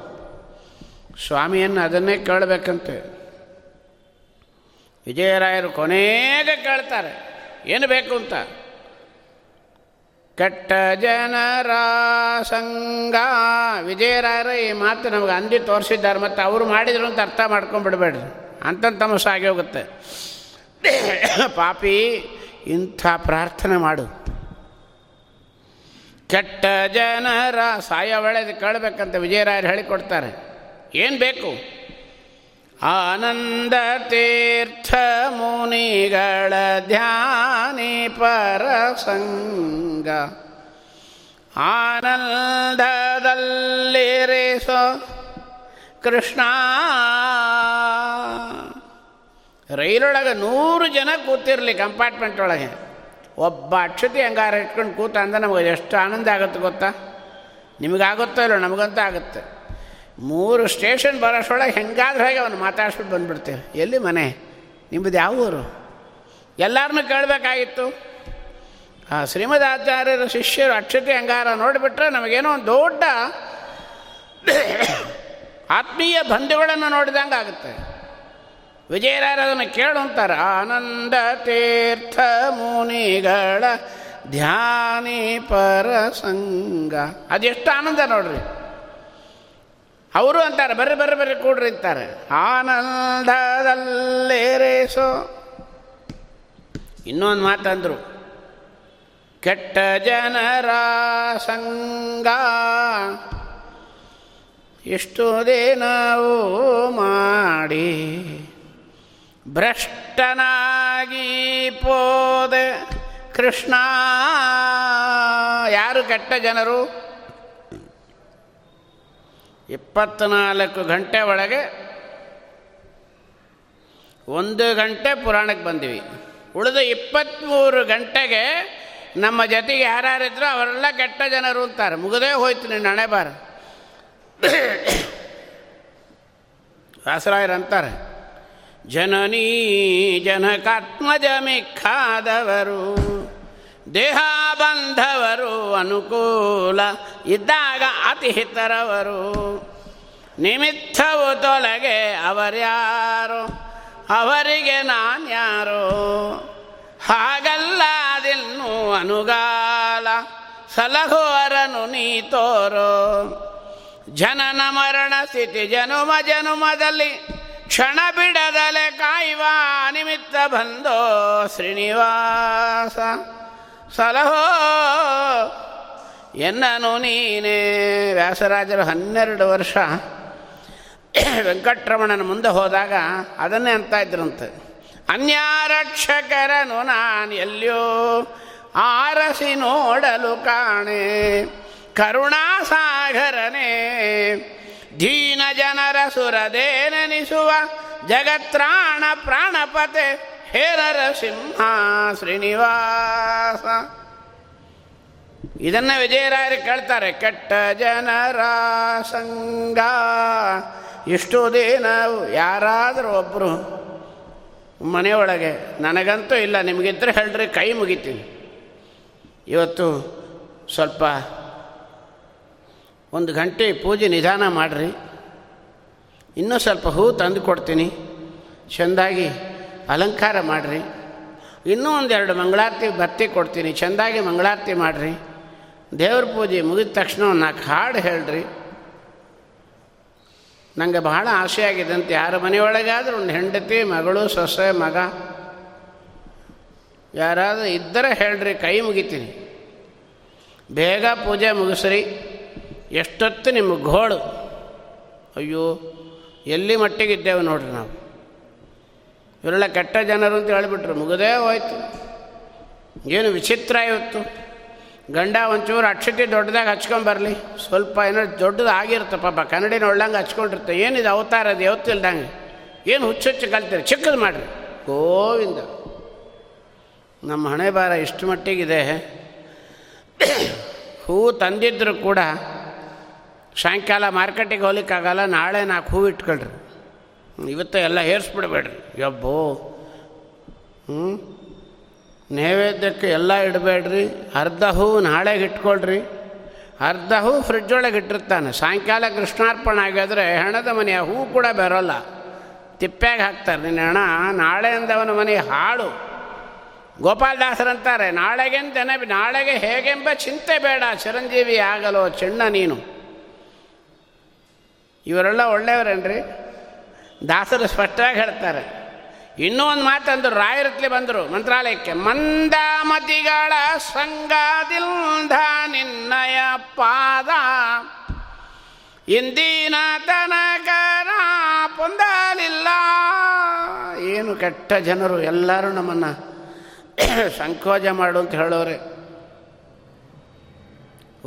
ಸ್ವಾಮಿಯನ್ನು ಅದನ್ನೇ ಕೇಳಬೇಕಂತೆ ವಿಜಯರಾಯರು ಕೊನೆಗೆ ಕೇಳ್ತಾರೆ, ಏನು ಬೇಕು ಅಂತ. ಕೆಟ್ಟ ಜನರ ಸಂಘ. ವಿಜಯರಾಯರು ಈ ಮಾತು ನಮಗೆ ಅಂದಿ ತೋರಿಸಿದ್ದಾರೆ. ಮತ್ತು ಅವರು ಮಾಡಿದ್ರು ಅಂತ ಅರ್ಥ ಮಾಡ್ಕೊಂಡ್ಬಿಡ್ಬೇಡ್ರಿ, ಅಂತಂದು ತಮಸ್ಸು ಆಗಿ ಹೋಗುತ್ತೆ. ಪಾಪಿ, ಇಂಥ ಪ್ರಾರ್ಥನೆ ಮಾಡು. ಕೆಟ್ಟ ಜನರ ಸಾಯೋ ವೇಳೆದು ಕೇಳಬೇಕಂತ ವಿಜಯರಾಯರು ಹೇಳಿಕೊಡ್ತಾರೆ. ಏನು ಬೇಕು? ಆನಂದ ತೀರ್ಥ ಮುನಿಗಳ ಧ್ಯಾನಿ ಪರಸಂಗ ಆನಂದದಲ್ಲಿರಿಸೋ ಕೃಷ್ಣ. ರೈಲೊಳಗೆ 100 ಜನ ಕೂತಿರಲಿ ಕಂಪಾರ್ಟ್ಮೆಂಟ್ ಒಳಗೆ, ಒಬ್ಬ ಅಕ್ಷತೆ ಹಂಗಾರ ಇಟ್ಕೊಂಡು ಕೂತ ಅಂದ್ರೆ ನಮಗೆ ಎಷ್ಟು ಆನಂದ ಆಗುತ್ತೆ ಗೊತ್ತಾ? ನಿಮಗಾಗುತ್ತೋ ಇಲ್ಲೋ, ನಮಗಂತೂ ಆಗುತ್ತೆ. 3 ಸ್ಟೇಷನ್ ಬರೋಷ್ಟೊಳಗೆ ಹೆಂಗಾದ್ರೂ ಹೇಗೆ ಅವನು ಮಾತಾಡ್ಸ್ಬಿಟ್ಟು ಬಂದುಬಿಡ್ತೇವೆ. ಎಲ್ಲಿ ಮನೆ ನಿಮ್ಮದು, ಯಾವ ಊರು, ಎಲ್ಲರನ್ನೂ ಕೇಳಬೇಕಾಗಿತ್ತು. ಆ ಶ್ರೀಮದ್ ಆಚಾರ್ಯರ ಶಿಷ್ಯರು ಅಕ್ಷತೆ ಹಂಗಾರ ನೋಡಿಬಿಟ್ರೆ ನಮಗೇನೋ ಒಂದು ದೊಡ್ಡ ಆತ್ಮೀಯ ಬಂಧುಗಳನ್ನು ನೋಡಿದಂಗೆ ಆಗುತ್ತೆ. ವಿಜಯರಾಯರು ಅದನ್ನು ಕೇಳು ಅಂತಾರೆ. ಆನಂದ ತೀರ್ಥ ಮುನಿಗಳ ಧ್ಯಾನಿ ಪರಸಂಗ, ಅದೆಷ್ಟು ಆನಂದ ನೋಡ್ರಿ. ಅವರು ಅಂತಾರೆ ಬರ್ರಿ ಬರ್ರಿ ಬರ್ರಿ ಕೂಡ್ರಿ ಅಂತಾರೆ. ಆನಂದದಲ್ಲೇರೇಸೋ ಇನ್ನೊಂದು ಮಾತಂದರು, ಕೆಟ್ಟ ಜನರ ಸಂಗ ಎಷ್ಟು ದಿನವೂ ಮಾಡಿ ಭ್ರಷ್ಟನಾಗಿ ಪೋದೆ ಕೃಷ್ಣ. ಯಾರು ಕೆಟ್ಟ ಜನರು? 24 ಗಂಟೆ ಒಳಗೆ 1 ಗಂಟೆ ಪುರಾಣಕ್ಕೆ ಬಂದ್ವಿ. ಉಳಿದ 23 ಗಂಟೆಗೆ ನಮ್ಮ ಜೊತೆಗೆ ಯಾರ್ಯಾರಿದ್ರು ಅವರೆಲ್ಲ ಕೆಟ್ಟ ಜನರು ಅಂತಾರೆ. ಮುಗದೇ ಹೋಯ್ತು ನಿನ್ನ ಹಣೆ ಬಾರ. ವ್ಯಾಸರಾಯರಂತಾರೆ, ಜನನೀ ಜನಕಾತ್ಮಜಮಿಕ್ಕಾದವರು ದೇಹ ಬಂಧವರು ಅನುಕೂಲ ಇದ್ದಾಗ ಅತಿಹಿತರವರು ನಿಮಿತ್ತವು ತೊಲಗೆ ಅವರ್ಯಾರೋ ಅವರಿಗೆ ನಾನ್ಯಾರೋ ಹಾಗಲ್ಲದಿನ್ನು ಅನುಗಾಲ ಸಲಹುವರನು ನೀ ತೋರೋ. ಜನನ ಮರಣ ಸ್ಥಿತಿ ಜನುಮ ಜನುಮದಲ್ಲಿ ಕ್ಷಣ ಬಿಡದಲೆ ಕಾಯುವ ನಿಮಿತ್ತ ಬಂದೋ ಶ್ರೀನಿವಾಸ ಸಲಹೋ ಎನ್ನನು ನೀನೇ. ವ್ಯಾಸರಾಜರು 12 ವರ್ಷ ವೆಂಕಟರಮಣನ ಮುಂದೆ ಹೋದಾಗ ಅದನ್ನೇ ಅಂತ ಇದ್ರಂತೆ. ಅನ್ಯಾರಕ್ಷಕರನು ನಾನು ಎಲ್ಲಿಯೋ ಆರಸಿ ನೋಡಲು ಕಾಣೆ ಕರುಣಾಸಾಗರನೇ ದೀನ ಜನರ ಸುರದೇನೆನಿಸುವ ಜಗತ್ರಾಣ ಪ್ರಾಣಪತೆ ಹೇರರ ಸಿಂಹ ಶ್ರೀನಿವಾಸ. ಇದನ್ನು ವಿಜಯರಾಯರು ಕೇಳ್ತಾರೆ, ಕೆಟ್ಟ ಜನರ ಸಂಗ ಇಷ್ಟು ದಿನವು. ಯಾರಾದರೂ ಒಬ್ಬರು ಮನೆಯೊಳಗೆ ನನಗಂತೂ ಇಲ್ಲ, ನಿಮಗಿದ್ರೆ ಹೇಳ್ರಿ ಕೈ ಮುಗಿತೀನಿ, ಇವತ್ತು ಸ್ವಲ್ಪ 1 ಗಂಟೆ ಪೂಜೆ ನಿಧಾನ ಮಾಡಿರಿ, ಇನ್ನೂ ಸ್ವಲ್ಪ ಹೂ ತಂದು ಕೊಡ್ತೀನಿ, ಚೆಂದಾಗಿ ಅಲಂಕಾರ ಮಾಡಿರಿ, ಇನ್ನೂ 1-2 ಮಂಗಳಾರತಿ ಬತ್ತಿ ಕೊಡ್ತೀನಿ, ಚೆಂದಾಗಿ ಮಂಗಳಾರತಿ ಮಾಡಿರಿ, ದೇವ್ರ ಪೂಜೆ ಮುಗಿದ ತಕ್ಷಣ 4 ಹಾಡು ಹೇಳ್ರಿ, ನನಗೆ ಬಹಳ ಆಸೆ ಆಗಿದಂತೆ. ಯಾರ ಮನೆಯೊಳಗಾದರೂ 1 ಹೆಂಡತಿ ಮಗಳು ಸೊಸೆ ಮಗ ಯಾರಾದರೂ ಇದ್ದರೆ ಹೇಳ್ರಿ ಕೈ ಮುಗಿತೀನಿ, ಬೇಗ ಪೂಜೆ ಮುಗಿಸ್ರಿ, ಎಷ್ಟೊತ್ತು ನಿಮ್ಮ ಗೋಳು. ಅಯ್ಯೋ ಎಲ್ಲಿ ಮಟ್ಟಿಗಿದ್ದೇವೆ ನೋಡ್ರಿ ನಾವು, ಇವರೆಲ್ಲ ಕೆಟ್ಟ ಜನರು ಅಂತ ಹೇಳಿಬಿಟ್ರು, ಮುಗದೇ ಹೋಯ್ತು. ಏನು ವಿಚಿತ್ರ ಇವತ್ತು. ಗಂಡ ಒಂಚೂರು ಅಕ್ಷತೆ ದೊಡ್ಡದಾಗ ಹಚ್ಕೊಂಬರಲಿ, ಸ್ವಲ್ಪ ಏನೋ ದೊಡ್ಡದು ಆಗಿರುತ್ತೆ ಪಾಪ, ಕನ್ನಡಿನ ಒಳ್ಳಂಗೆ ಹಚ್ಕೊಂಡಿರುತ್ತೆ. ಏನಿದೆ ಅವತಾರ, ಅದು ಯಾವತ್ತಿಲ್ದಂಗೆ ಏನು ಹುಚ್ಚು ಹುಚ್ಚು ಕಲ್ತೀರಿ, ಚಿಕ್ಕದು ಮಾಡಿರಿ ಗೋವಿಂದ. ನಮ್ಮ ಹಣೆ ಬಾರ ಇಷ್ಟು ಮಟ್ಟಿಗಿದೆ. ಹೂ ತಂದಿದ್ದರೂ ಕೂಡ ಸಾಯಂಕಾಲ ಮಾರ್ಕೆಟಿಗೆ ಹೋಗ್ಲಿಕ್ಕಾಗಲ್ಲ, ನಾಳೆ 4 ಹೂವು ಇಟ್ಕೊಳ್ರಿ, ಇವತ್ತು ಎಲ್ಲ ಹೇರಿಸ್ಬಿಡ್ಬೇಡ್ರಿ, ಯಬ್ಬೋ ನೈವೇದ್ಯಕ್ಕೆ ಎಲ್ಲ ಇಡಬೇಡ್ರಿ, ಅರ್ಧ ಹೂವು ನಾಳೆಗೆ ಇಟ್ಕೊಳ್ರಿ, ಅರ್ಧ ಹೂವು ಫ್ರಿಡ್ಜೊಳಗೆ ಇಟ್ಟಿರ್ತಾನೆ, ಸಾಯಂಕಾಲ ಕೃಷ್ಣಾರ್ಪಣ ಆಗಿದ್ರೆ ಹೆಣದ ಮನೆಯ ಹೂವು ಕೂಡ ಬರೋಲ್ಲ, ತಿಪ್ಪ್ಯಾಗೆ ಹಾಕ್ತಾರೆ. ನಿನ್ನ ಹೆಣ ನಾಳೆಯಿಂದವನ ಮನೆ ಹಾಳು. ಗೋಪಾಲದಾಸರಂತಾರೆ, ನಾಳೆಗೆ ಹೇಗೆಂಬ ಚಿಂತೆ ಬೇಡ, ಚಿರಂಜೀವಿ ಆಗಲೋ ಚೆಣ್ಣ ನೀನು. ಇವರೆಲ್ಲ ಒಳ್ಳೆಯವರೇನ್ರಿ? ದಾಸರು ಸ್ಪಷ್ಟವಾಗಿ ಹೇಳ್ತಾರೆ. ಇನ್ನೂ ಒಂದು ಮಾತಂದರು, ರಾಯರತ್ಲಿ ಬಂದರು ಮಂತ್ರಾಲಯಕ್ಕೆ. ಮಂದಾಮತಿಗಳ ಸಂಗದಿಂದ ನಿನ್ನಯ ಪಾದ ಇಂದಿನ ತನಕರ ಪೊಂದಲಿಲ್ಲ ಏನು ಕೆಟ್ಟ ಜನರು ಎಲ್ಲರೂ ನಮ್ಮನ್ನು ಸಂಕೋಚ ಮಾಡು ಅಂತ ಹೇಳೋರೆ.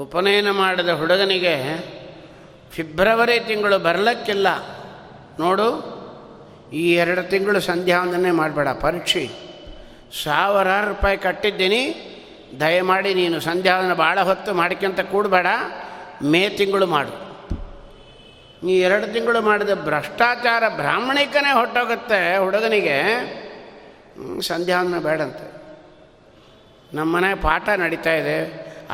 ಉಪನಯನ ಮಾಡಿದ ಹುಡುಗನಿಗೆ ಫೆಬ್ರವರಿ ತಿಂಗಳು ಬರಲಿಕ್ಕಿಲ್ಲ ನೋಡು, ಈ 2 ತಿಂಗಳು ಸಂಧ್ಯಾವಂದನೆ ಮಾಡಬೇಡ, ಪರೀಕ್ಷೆ 1000 ರೂಪಾಯಿ ಕಟ್ಟಿದ್ದೀನಿ, ದಯಮಾಡಿ ನೀನು ಸಂಧ್ಯಾವಂದನ ಭಾಳ ಹೊತ್ತು ಮಾಡ್ಕೊಂತ ಕೂಡಬೇಡ, ಮೇ ತಿಂಗಳು ಮಾಡು. ನೀ 2 ತಿಂಗಳು ಮಾಡಿದ ಭ್ರಷ್ಟಾಚಾರ ಬ್ರಾಹ್ಮಣಿಕನೇ ಹೊಟ್ಟೋಗುತ್ತೆ ಹುಡುಗನಿಗೆ, ಸಂಧ್ಯಾವಂದನ ಬೇಡಂತೆ. ನಮ್ಮ ಮನೆ ಪಾಠ ನಡೀತಾ ಇದೆ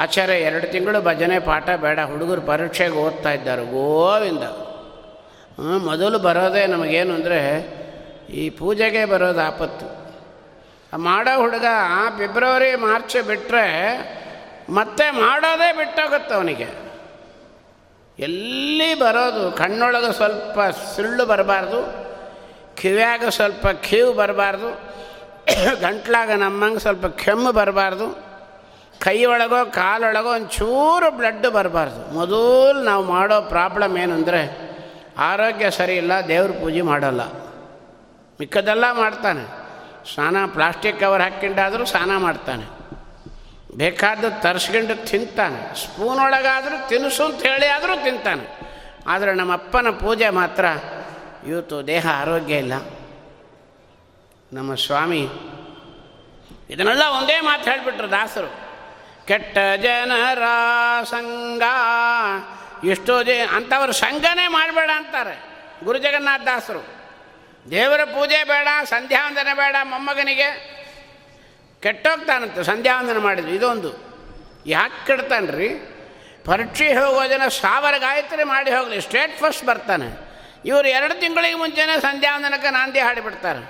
ಆಚಾರ್ಯ, 2 ತಿಂಗಳು ಭಜನೆ ಪಾಠ ಬೇಡ, ಹುಡುಗರು ಪರೀಕ್ಷೆಗೆ ಓದ್ತಾ ಇದ್ದಾರೆ. ಗೋವಿಂದ ಮೊದಲು ಬರೋದೇ ನಮಗೇನು ಅಂದರೆ ಈ ಪೂಜೆಗೆ ಬರೋದು ಆಪತ್ತು. ಮಾಡೋ ಹುಡುಗ ಫೆಬ್ರವರಿ ಮಾರ್ಚ್ ಬಿಟ್ಟರೆ ಮತ್ತೆ ಮಾಡೋದೇ ಬಿಟ್ಟೋಗುತ್ತೆ ಅವನಿಗೆ. ಎಲ್ಲಿ ಬರೋದು, ಕಣ್ಣೊಳಗೆ ಸ್ವಲ್ಪ ಸುಳ್ಳು ಬರಬಾರ್ದು, ಕಿವ್ಯಾಗ ಸ್ವಲ್ಪ ಕಿವು ಬರಬಾರ್ದು, ಗಂಟ್ಲಾಗ ನಮ್ಮಂಗೆ ಸ್ವಲ್ಪ ಕೆಮ್ಮು ಬರಬಾರ್ದು, ಕೈಯೊಳಗೋ ಕಾಲೊಳಗೋ ಒಂಚೂರು ಬ್ಲಡ್ ಬರಬಾರ್ದು. ಮೊದಲು ನಾವು ಮಾಡೋ ಪ್ರಾಬ್ಲಮ್ ಏನಂದರೆ ಆರೋಗ್ಯ ಸರಿ ಇಲ್ಲ, ದೇವ್ರ ಪೂಜೆ ಮಾಡೋಲ್ಲ, ಮಿಕ್ಕದೆಲ್ಲ ಮಾಡ್ತಾನೆ. ಸ್ನಾನ ಪ್ಲಾಸ್ಟಿಕ್ ಕವರ್ ಹಾಕ್ಕೊಂಡಾದರೂ ಸ್ನಾನ ಮಾಡ್ತಾನೆ, ಬೇಕಾದ್ದು ತರಿಸ್ಕೊಂಡು ತಿಂತಾನೆ, ಸ್ಪೂನೊಳಗಾದರೂ ತಿನ್ನಿಸು ಅಂತ ಹೇಳಿ ಆದರೂ ತಿಂತಾನೆ. ಆದರೆ ನಮ್ಮಪ್ಪನ ಪೂಜೆ ಮಾತ್ರ ಇವತ್ತು ದೇಹ ಆರೋಗ್ಯ ಇಲ್ಲ. ನಮ್ಮ ಸ್ವಾಮಿ ಇದನ್ನೆಲ್ಲ ಒಂದೇ ಮಾತು ಹೇಳಿಬಿಟ್ರು ದಾಸರು, ಕೆಟ್ಟ ಜನರ ಸಂಘ ಎಷ್ಟೋ ಅಂಥವ್ರ ಸಂಘನೇ ಮಾಡಬೇಡ ಅಂತಾರೆ ಗುರು ಜಗನ್ನಾಥ ದಾಸರು. ದೇವರ ಪೂಜೆ ಬೇಡ, ಸಂಧ್ಯಾವಂದನೆ ಬೇಡ, ಮೊಮ್ಮಗನಿಗೆ ಕೆಟ್ಟೋಗ್ತಾನಂತೆ ಸಂಧ್ಯಾವಂದನ ಮಾಡಿದ್ವಿ. ಇದೊಂದು ಯಾಕೆ ಕೆಡ್ತಾನೆ ರೀ, ಪರೀಕ್ಷೆ ಹೋಗೋ ಜನ 1000 ಗಾಯತ್ರಿ ಮಾಡಿ ಹೋಗಲಿ ಸ್ಟೇಟ್ ಫಸ್ಟ್ ಬರ್ತಾನೆ, ಇವರು 2 ತಿಂಗಳಿಗೆ ಮುಂಚೆನೇ ಸಂಧ್ಯಾವಂದನಕ್ಕೆ ನಾಂದಿ ಹಾಡಿಬಿಡ್ತಾರೆ.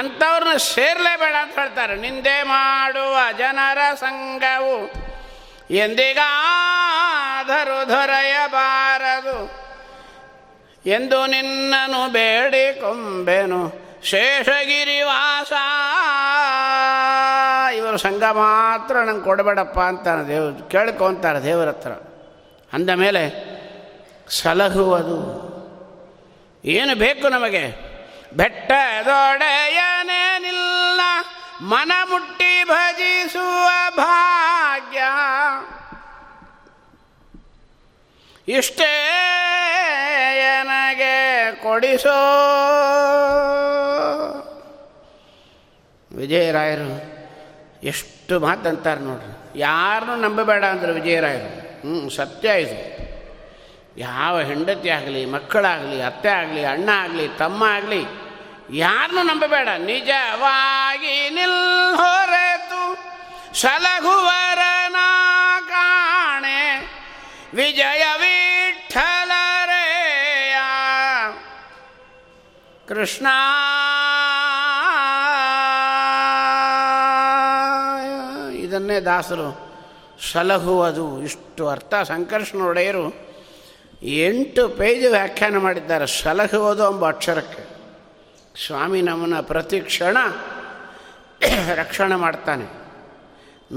ಅಂಥವ್ರನ್ನ ಸೇರಲೇಬೇಡ ಅಂತ ಹೇಳ್ತಾರೆ. ನಿಂದೆ ಮಾಡುವ ಜನರ ಸಂಘವು ಎಂದಿಗಾದರೂ ದೊರೆಯಬಾರದು ಎಂದು ನಿನ್ನನು ಬೇಡಿಕೊಂಬೆನು ಶೇಷಗಿರಿವಾಸ. ಇವರು ಸಂಘ ಮಾತ್ರ ನಂಗೆ ಕೊಡಬೇಡಪ್ಪ ಅಂತಾನೆ ದೇವ್ರು, ಕೇಳ್ಕೊತಾರೆ ದೇವರ ಹತ್ರ. ಅಂದ ಮೇಲೆ ಸಲಹುವುದು ಏನು ಬೇಕು ನಮಗೆ, ಬೆಟ್ಟದೊಡೆಯನೇ ನಿಲ್ಲ ಮನ ಮುಟ್ಟಿ ಭಜಿಸುವ ಭಾಗ್ಯ ಇಷ್ಟೇ ನನಗೆ ಕೊಡಿಸೋ. ವಿಜಯರಾಯರು ಎಷ್ಟು ಮಾತಂತಾರೆ ನೋಡ್ರಿ, ಯಾರನ್ನೂ ನಂಬಬೇಡ ಅಂದ್ರೆ ವಿಜಯರಾಯರು. ಸತ್ಯ ಇದು. ಯಾವ ಹೆಂಡತಿ ಆಗಲಿ, ಮಕ್ಕಳಾಗಲಿ, ಅತ್ತೆ ಆಗಲಿ, ಅಣ್ಣ ಆಗಲಿ, ತಮ್ಮ ಆಗಲಿ, ಯಾರನ್ನೂ ನಂಬಬೇಡ. ನಿಜವಾಗಿ ನಿಲ್ಹೊರೆತು ಸಲಹುವರನ ಕಾಣೆ ವಿಜಯ ವಿಠಲರೆಯ ಕೃಷ್ಣ. ಇದನ್ನೇ ದಾಸರು ಸಲಹುವುದು, ಇಷ್ಟು ಅರ್ಥ ಸಂಕರ್ಷಣ ಒಡೆಯರು 8 ಪೇಜ್ ವ್ಯಾಖ್ಯಾನ ಮಾಡಿದ್ದಾರೆ ಸಲಹುವುದು ಎಂಬ ಅಕ್ಷರಕ್ಕೆ. ಸ್ವಾಮಿ ನಮ್ಮನ್ನು ಪ್ರತಿ ಕ್ಷಣ ರಕ್ಷಣೆ ಮಾಡ್ತಾನೆ.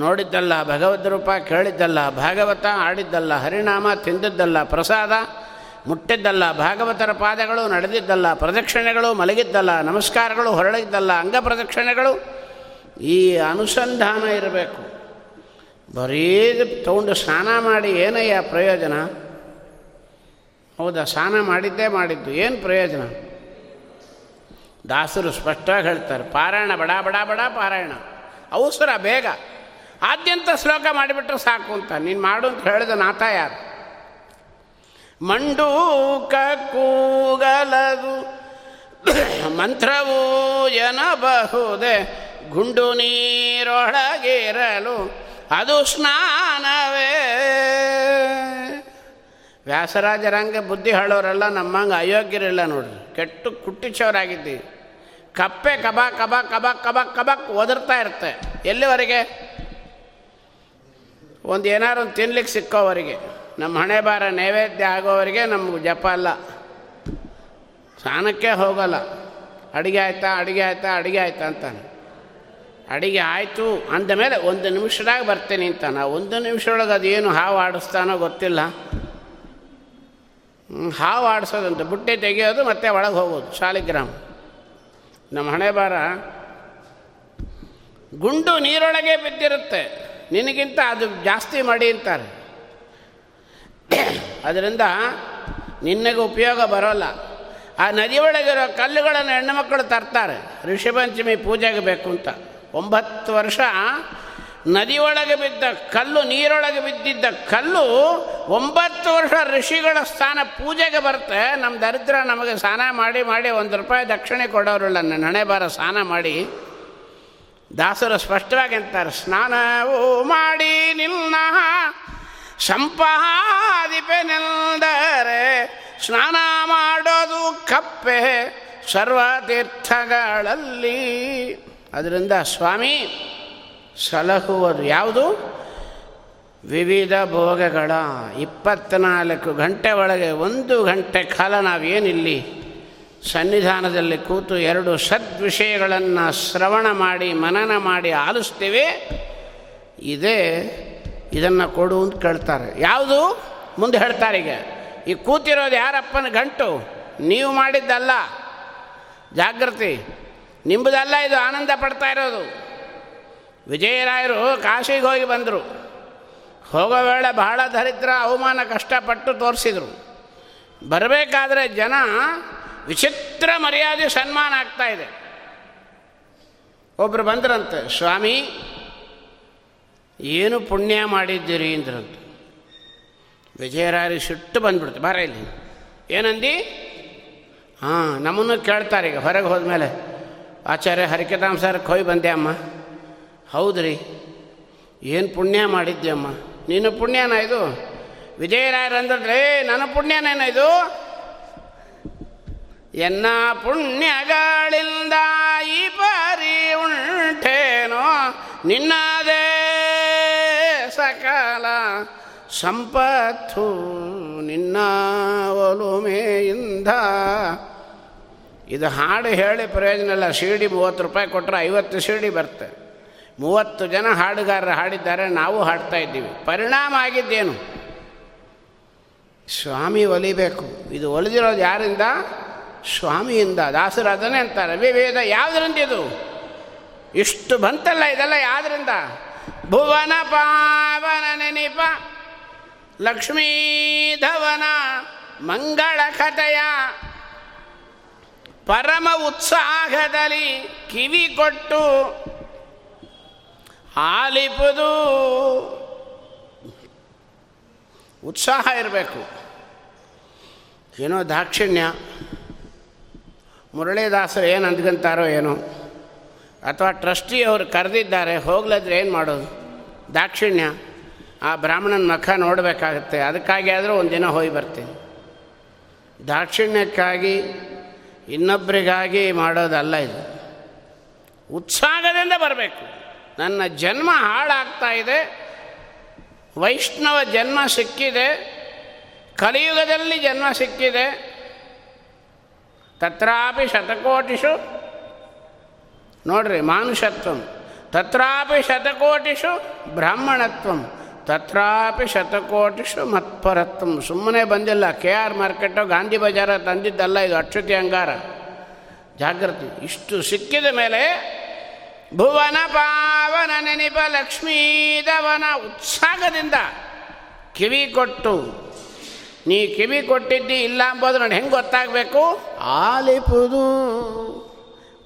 ನೋಡಿದ್ದಲ್ಲ ಭಗವದ್ ರೂಪ, ಕೇಳಿದ್ದಲ್ಲ ಭಾಗವತ, ಆಡಿದ್ದಲ್ಲ ಹರಿನಾಮ, ತಿಂದಿದ್ದಲ್ಲ ಪ್ರಸಾದ, ಮುಟ್ಟಿದ್ದಲ್ಲ ಭಾಗವತರ ಪಾದಗಳು, ನಡೆದಿದ್ದಲ್ಲ ಪ್ರದಕ್ಷಿಣೆಗಳು, ಮಲಗಿದ್ದಲ್ಲ ನಮಸ್ಕಾರಗಳು, ಹೊರಳಿದ್ದಲ್ಲ ಅಂಗ ಪ್ರದಕ್ಷಿಣೆಗಳು. ಈ ಅನುಸಂಧಾನ ಇರಬೇಕು. ಬರೀ ತೊಗೊಂಡು ಸ್ನಾನ ಮಾಡಿ ಏನಯ್ಯ ಪ್ರಯೋಜನ? ಹೌದಾ, ಸ್ನಾನ ಮಾಡಿದ್ದು ಏನು ಪ್ರಯೋಜನ? ದಾಸರು ಸ್ಪಷ್ಟವಾಗಿ ಹೇಳ್ತಾರೆ, ಪಾರಾಯಣ ಬಡ ಬಡ ಬಡ ಪಾರಾಯಣ, ಅವಸರ ಬೇಗ ಆದ್ಯಂತ ಶ್ಲೋಕ ಮಾಡಿಬಿಟ್ರೆ ಸಾಕು ಅಂತ. ನೀನು ಮಾಡು ಅಂತ ಹೇಳಿದ ನಾಥ ಯಾರು? ಮಂಡೂಕ ಕೂಗಲದು ಮಂತ್ರವೂ ಎನ್ನಬಹುದೇ ಗುಂಡು ನೀರೊಳಗಿರಲು ಅದು ಸ್ನಾನವೇ. ವ್ಯಾಸರಾಜರಂಗೆ ಬುದ್ಧಿ ಹೇಳೋರೆಲ್ಲ ನಮ್ಮಂಗೆ ಅಯೋಗ್ಯರಿಲ್ಲ ನೋಡ್ರಿ, ಕೆಟ್ಟು ಕುಟ್ಟಿಚೋರಾಗಿದ್ದೀವಿ. ಕಪ್ಪೆ ಕಬಾ ಕಬಾ ಕಬಾ ಕಬಾ ಕಬಾಕ್ ಒದರ್ತಾ ಇರುತ್ತೆ, ಎಲ್ಲಿವರೆಗೆ? ಒಂದು ಏನಾರು ಒಂದು ತಿನ್ಲಿಕ್ಕೆ ಸಿಕ್ಕೋವರೆಗೆ, ನಮ್ಮ ಹಣೆ ಬಾರ ನೈವೇದ್ಯ ಆಗೋವರೆಗೆ ನಮ್ಗೆ ಜಪ ಅಲ್ಲ, ಸ್ನಾನಕ್ಕೆ ಹೋಗಲ್ಲ. ಅಡುಗೆ ಆಯ್ತಾ, ಅಡುಗೆ ಆಯ್ತಾ, ಅಡುಗೆ ಆಯ್ತಾ ಅಂತಾನೆ. ಅಡುಗೆ ಆಯಿತು ಅಂದಮೇಲೆ 1 ನಿಮಿಷದಾಗ ಬರ್ತೀನಿ ಅಂತ. ನಾವು 1 ನಿಮಿಷದೊಳಗೆ ಅದೇನು ಹಾವು ಆಡಿಸ್ತಾನೋ ಗೊತ್ತಿಲ್ಲ. ಹಾವು ಆಡಿಸೋದಂತ ಬುಟ್ಟಿ ತೆಗೆಯೋದು, ಮತ್ತೆ ಒಳಗೆ ಹೋಗೋದು, ಶಾಲಿಗ್ರಾಮ. ನಮ್ಮ ಹಣೆ ಬಾರ ಗುಂಡು ನೀರೊಳಗೆ ಬಿದ್ದಿರುತ್ತೆ, ನಿನಗಿಂತ ಅದು ಜಾಸ್ತಿ ಮಾಡಿ ಅಂತಾರೆ. ಅದರಿಂದ ನಿನಗೆ ಉಪಯೋಗ ಬರೋಲ್ಲ. ಆ ನದಿಯೊಳಗಿರೋ ಕಲ್ಲುಗಳನ್ನು ಹೆಣ್ಣುಮಕ್ಕಳು ತರ್ತಾರೆ ಋಷಿಪಂಚಮಿ ಪೂಜೆಗೆ ಬೇಕು ಅಂತ. 9 ವರ್ಷ ನದಿಯೊಳಗೆ ಬಿದ್ದ ಕಲ್ಲು, ನೀರೊಳಗೆ ಬಿದ್ದಿದ್ದ ಕಲ್ಲು 9 ವರ್ಷ ಋಷಿಗಳ ಸ್ಥಾನ ಪೂಜೆಗೆ ಬರುತ್ತೆ. ನಮ್ಮ ದರಿದ್ರ ನಮಗೆ ಸ್ನಾನ ಮಾಡಿ ಮಾಡಿ 1 ರೂಪಾಯಿ ದಕ್ಷಿಣೆ ಕೊಡೋರಲ್ಲ. ನನ್ನ ಹಣೆ ಬಾರ ಸ್ನಾನ ಮಾಡಿ. ದಾಸರು ಸ್ಪಷ್ಟವಾಗಿ ಅಂತಾರೆ, ಸ್ನಾನವೂ ಮಾಡಿ ನಿನ್ನ ಸಂಪಾದಿಪೆನೆಂದರೆ ಸ್ನಾನ ಮಾಡೋದು ಕಪ್ಪೆ ಸರ್ವತೀರ್ಥಗಳಲ್ಲಿ. ಅದರಿಂದ ಸ್ವಾಮಿ ಸಲಹುವುದು ಯಾವುದು? ವಿವಿಧ ಭೋಗಗಳ 24 ಗಂಟೆ ಒಳಗೆ 1 ಗಂಟೆ ಕಾಲ ನಾವೇನಿಲ್ಲಿ ಸನ್ನಿಧಾನದಲ್ಲಿ ಕೂತು 2 ಸದ್ವಿಷಯಗಳನ್ನು ಶ್ರವಣ ಮಾಡಿ ಮನನ ಮಾಡಿ ಆಲಿಸ್ತೀವಿ. ಇದನ್ನು ಕೊಡು ಅಂತ ಕೇಳ್ತಾರೆ. ಯಾವುದು ಮುಂದೆ ಹೇಳ್ತಾರೆ. ಈಗ ಈ ಕೂತಿರೋದು ಯಾರಪ್ಪನ ಗಂಟು? ನೀವು ಮಾಡಿದ್ದಲ್ಲ, ಜಾಗೃತಿ ನಿಂಬುದಲ್ಲ, ಇದು ಆನಂದ ಪಡ್ತಾ ಇರೋದು. ವಿಜಯರಾಯರು ಕಾಶಿಗೆ ಹೋಗಿ ಬಂದರು. ಹೋಗೋ ವೇಳೆ ಬಹಳ ದರಿದ್ರ, ಅವಮಾನ, ಕಷ್ಟಪಟ್ಟು ತೋರಿಸಿದರು. ಬರಬೇಕಾದ್ರೆ ಜನ ವಿಚಿತ್ರ ಮರ್ಯಾದೆ ಸನ್ಮಾನ ಆಗ್ತಾಯಿದೆ. ಒಬ್ಬರು ಬಂದ್ರಂತೆ, ಸ್ವಾಮಿ ಏನು ಪುಣ್ಯ ಮಾಡಿದ್ದೀರಿ ಅಂದ್ರಂತೆ. ವಿಜಯರಾಯರಿಗೆ ಸಿಟ್ಟು ಬಂದ್ಬಿಡ್ತು. ಬಾರ ಇಲ್ಲಿ, ಏನಂದು? ಹಾಂ, ನಮ್ಮನ್ನು ಕೇಳ್ತಾರೆ ಈಗ ಹೊರಗೆ ಹೋದ್ಮೇಲೆ. ಆಚಾರ್ಯ ಹರಿಕಥಾಮ್ರುತಾಸರಕ್ಕೆ ಹೋಗಿ ಬಂದೆ ಅಮ್ಮ. ಹೌದ್ರಿ, ಏನು ಪುಣ್ಯ ಮಾಡಿದ್ಯಮ್ಮ? ನೀನು ಪುಣ್ಯನ ಇದು? ವಿಜಯರಾಯರಂದ್ರೆ, ನನ್ನ ಪುಣ್ಯನೇನ ಇದು? ಎನ್ನ ಪುಣ್ಯಗಳಿಂದ ಈ ಪರಿ ಉಂಟೇನೋ ನಿನ್ನದೇ ಸಕಾಲ ಸಂಪತ್ತು, ನಿನ್ನ ಒಲುಮೆಯಿಂದ. ಇದು ಹಾಡು ಹೇಳಿ ಪ್ರಯೋಜನ ಇಲ್ಲ. ಸಿಡಿ 30 ರೂಪಾಯಿ ಕೊಟ್ಟರೆ 50 ಸಿಡಿ ಬರುತ್ತೆ. 30 ಜನ ಹಾಡುಗಾರರು ಹಾಡಿದ್ದಾರೆ, ನಾವು ಹಾಡ್ತಾ ಇದ್ದೀವಿ. ಪರಿಣಾಮ ಆಗಿದ್ದೇನು? ಸ್ವಾಮಿ ಒಲಿಬೇಕು. ಇದು ಒಲಿದಿರೋದು ಯಾರಿಂದ? ಸ್ವಾಮಿಯಿಂದ. ದಾಸರು ಅದನ್ನೇ ಅಂತಾರೆ, ವಿವಿಧ ಯಾವುದರಿಂದ ಇದು ಇಷ್ಟು ಬಂತಲ್ಲ, ಇದೆಲ್ಲ ಯಾವುದರಿಂದ? ಭುವನ ಪಾವನ ನೆನಪ ಲಕ್ಷ್ಮೀ ಧವನ ಮಂಗಳ ಕಥೆಯ ಪರಮ ಉತ್ಸಾಹದಲ್ಲಿ ಕಿವಿ ಕೊಟ್ಟು ಆಲಿಪುದು. ಉತ್ಸಾಹ ಇರಬೇಕು. ಏನೋ ದಾಕ್ಷಿಣ್ಯ. ಮುರಳೀದಾಸರು ಏನು ಅಂದ್ಕೊಂತಾರೋ ಏನೋ, ಅಥವಾ ಟ್ರಸ್ಟಿಯವರು ಕರೆದಿದ್ದಾರೆ ಹೋಗ್ಲದ್ರೆ ಏನು ಮಾಡೋದು? ದಾಕ್ಷಿಣ್ಯ. ಆ ಬ್ರಾಹ್ಮಣನ ಮುಖ ನೋಡಬೇಕಾಗತ್ತೆ. ಅದಕ್ಕಾಗಿ ಆದರೂ ಒಂದು ದಿನ ಹೋಗಿ ಬರ್ತೀನಿ. ದಾಕ್ಷಿಣ್ಯಕ್ಕಾಗಿ ಇನ್ನೊಬ್ಬರಿಗಾಗಿ ಮಾಡೋದಲ್ಲ ಇದು. ಉತ್ಸಾಹದಿಂದ ಬರಬೇಕು. ನನ್ನ ಜನ್ಮ ಹಾಳಾಗ್ತಾ ಇದೆ, ವೈಷ್ಣವ ಜನ್ಮ ಸಿಕ್ಕಿದೆ, ಕಲಿಯುಗದಲ್ಲಿ ಜನ್ಮ ಸಿಕ್ಕಿದೆ. ತತ್ರಾಪಿ ಶತಕೋಟಿಷು ನೋಡ್ರಿ, ಮಾನುಷತ್ವಂ ತತ್ರಾಪಿ ಶತಕೋಟಿಷು ಬ್ರಾಹ್ಮಣತ್ವಂ ತತ್ರಾಪಿ ಶತಕೋಟಿಷು ಮತ್ಪರತ್ವಂ. ಸುಮ್ಮನೆ ಬಂದಿಲ್ಲ. KR ಮಾರ್ಕೆಟು ಗಾಂಧಿ ಬಜಾರ ತಂದಿದ್ದಲ್ಲ ಇದು, ಅಕ್ಷತೆ ಅಂಗಾರ. ಜಾಗೃತಿ. ಇಷ್ಟು ಸಿಕ್ಕಿದ ಮೇಲೆ ಭುವನ ಪಾವನ ನೆನಪ ಲಕ್ಷ್ಮೀದವನ ಉತ್ಸಾಹದಿಂದ ಕಿವಿ ಕೊಟ್ಟು. ನೀ ಕಿವಿ ಕೊಟ್ಟಿದ್ದಿ ಇಲ್ಲ ಅಂಬೋದು ನಾನು ಹೆಂಗೆ ಗೊತ್ತಾಗಬೇಕು? ಆಲಿಪುದು.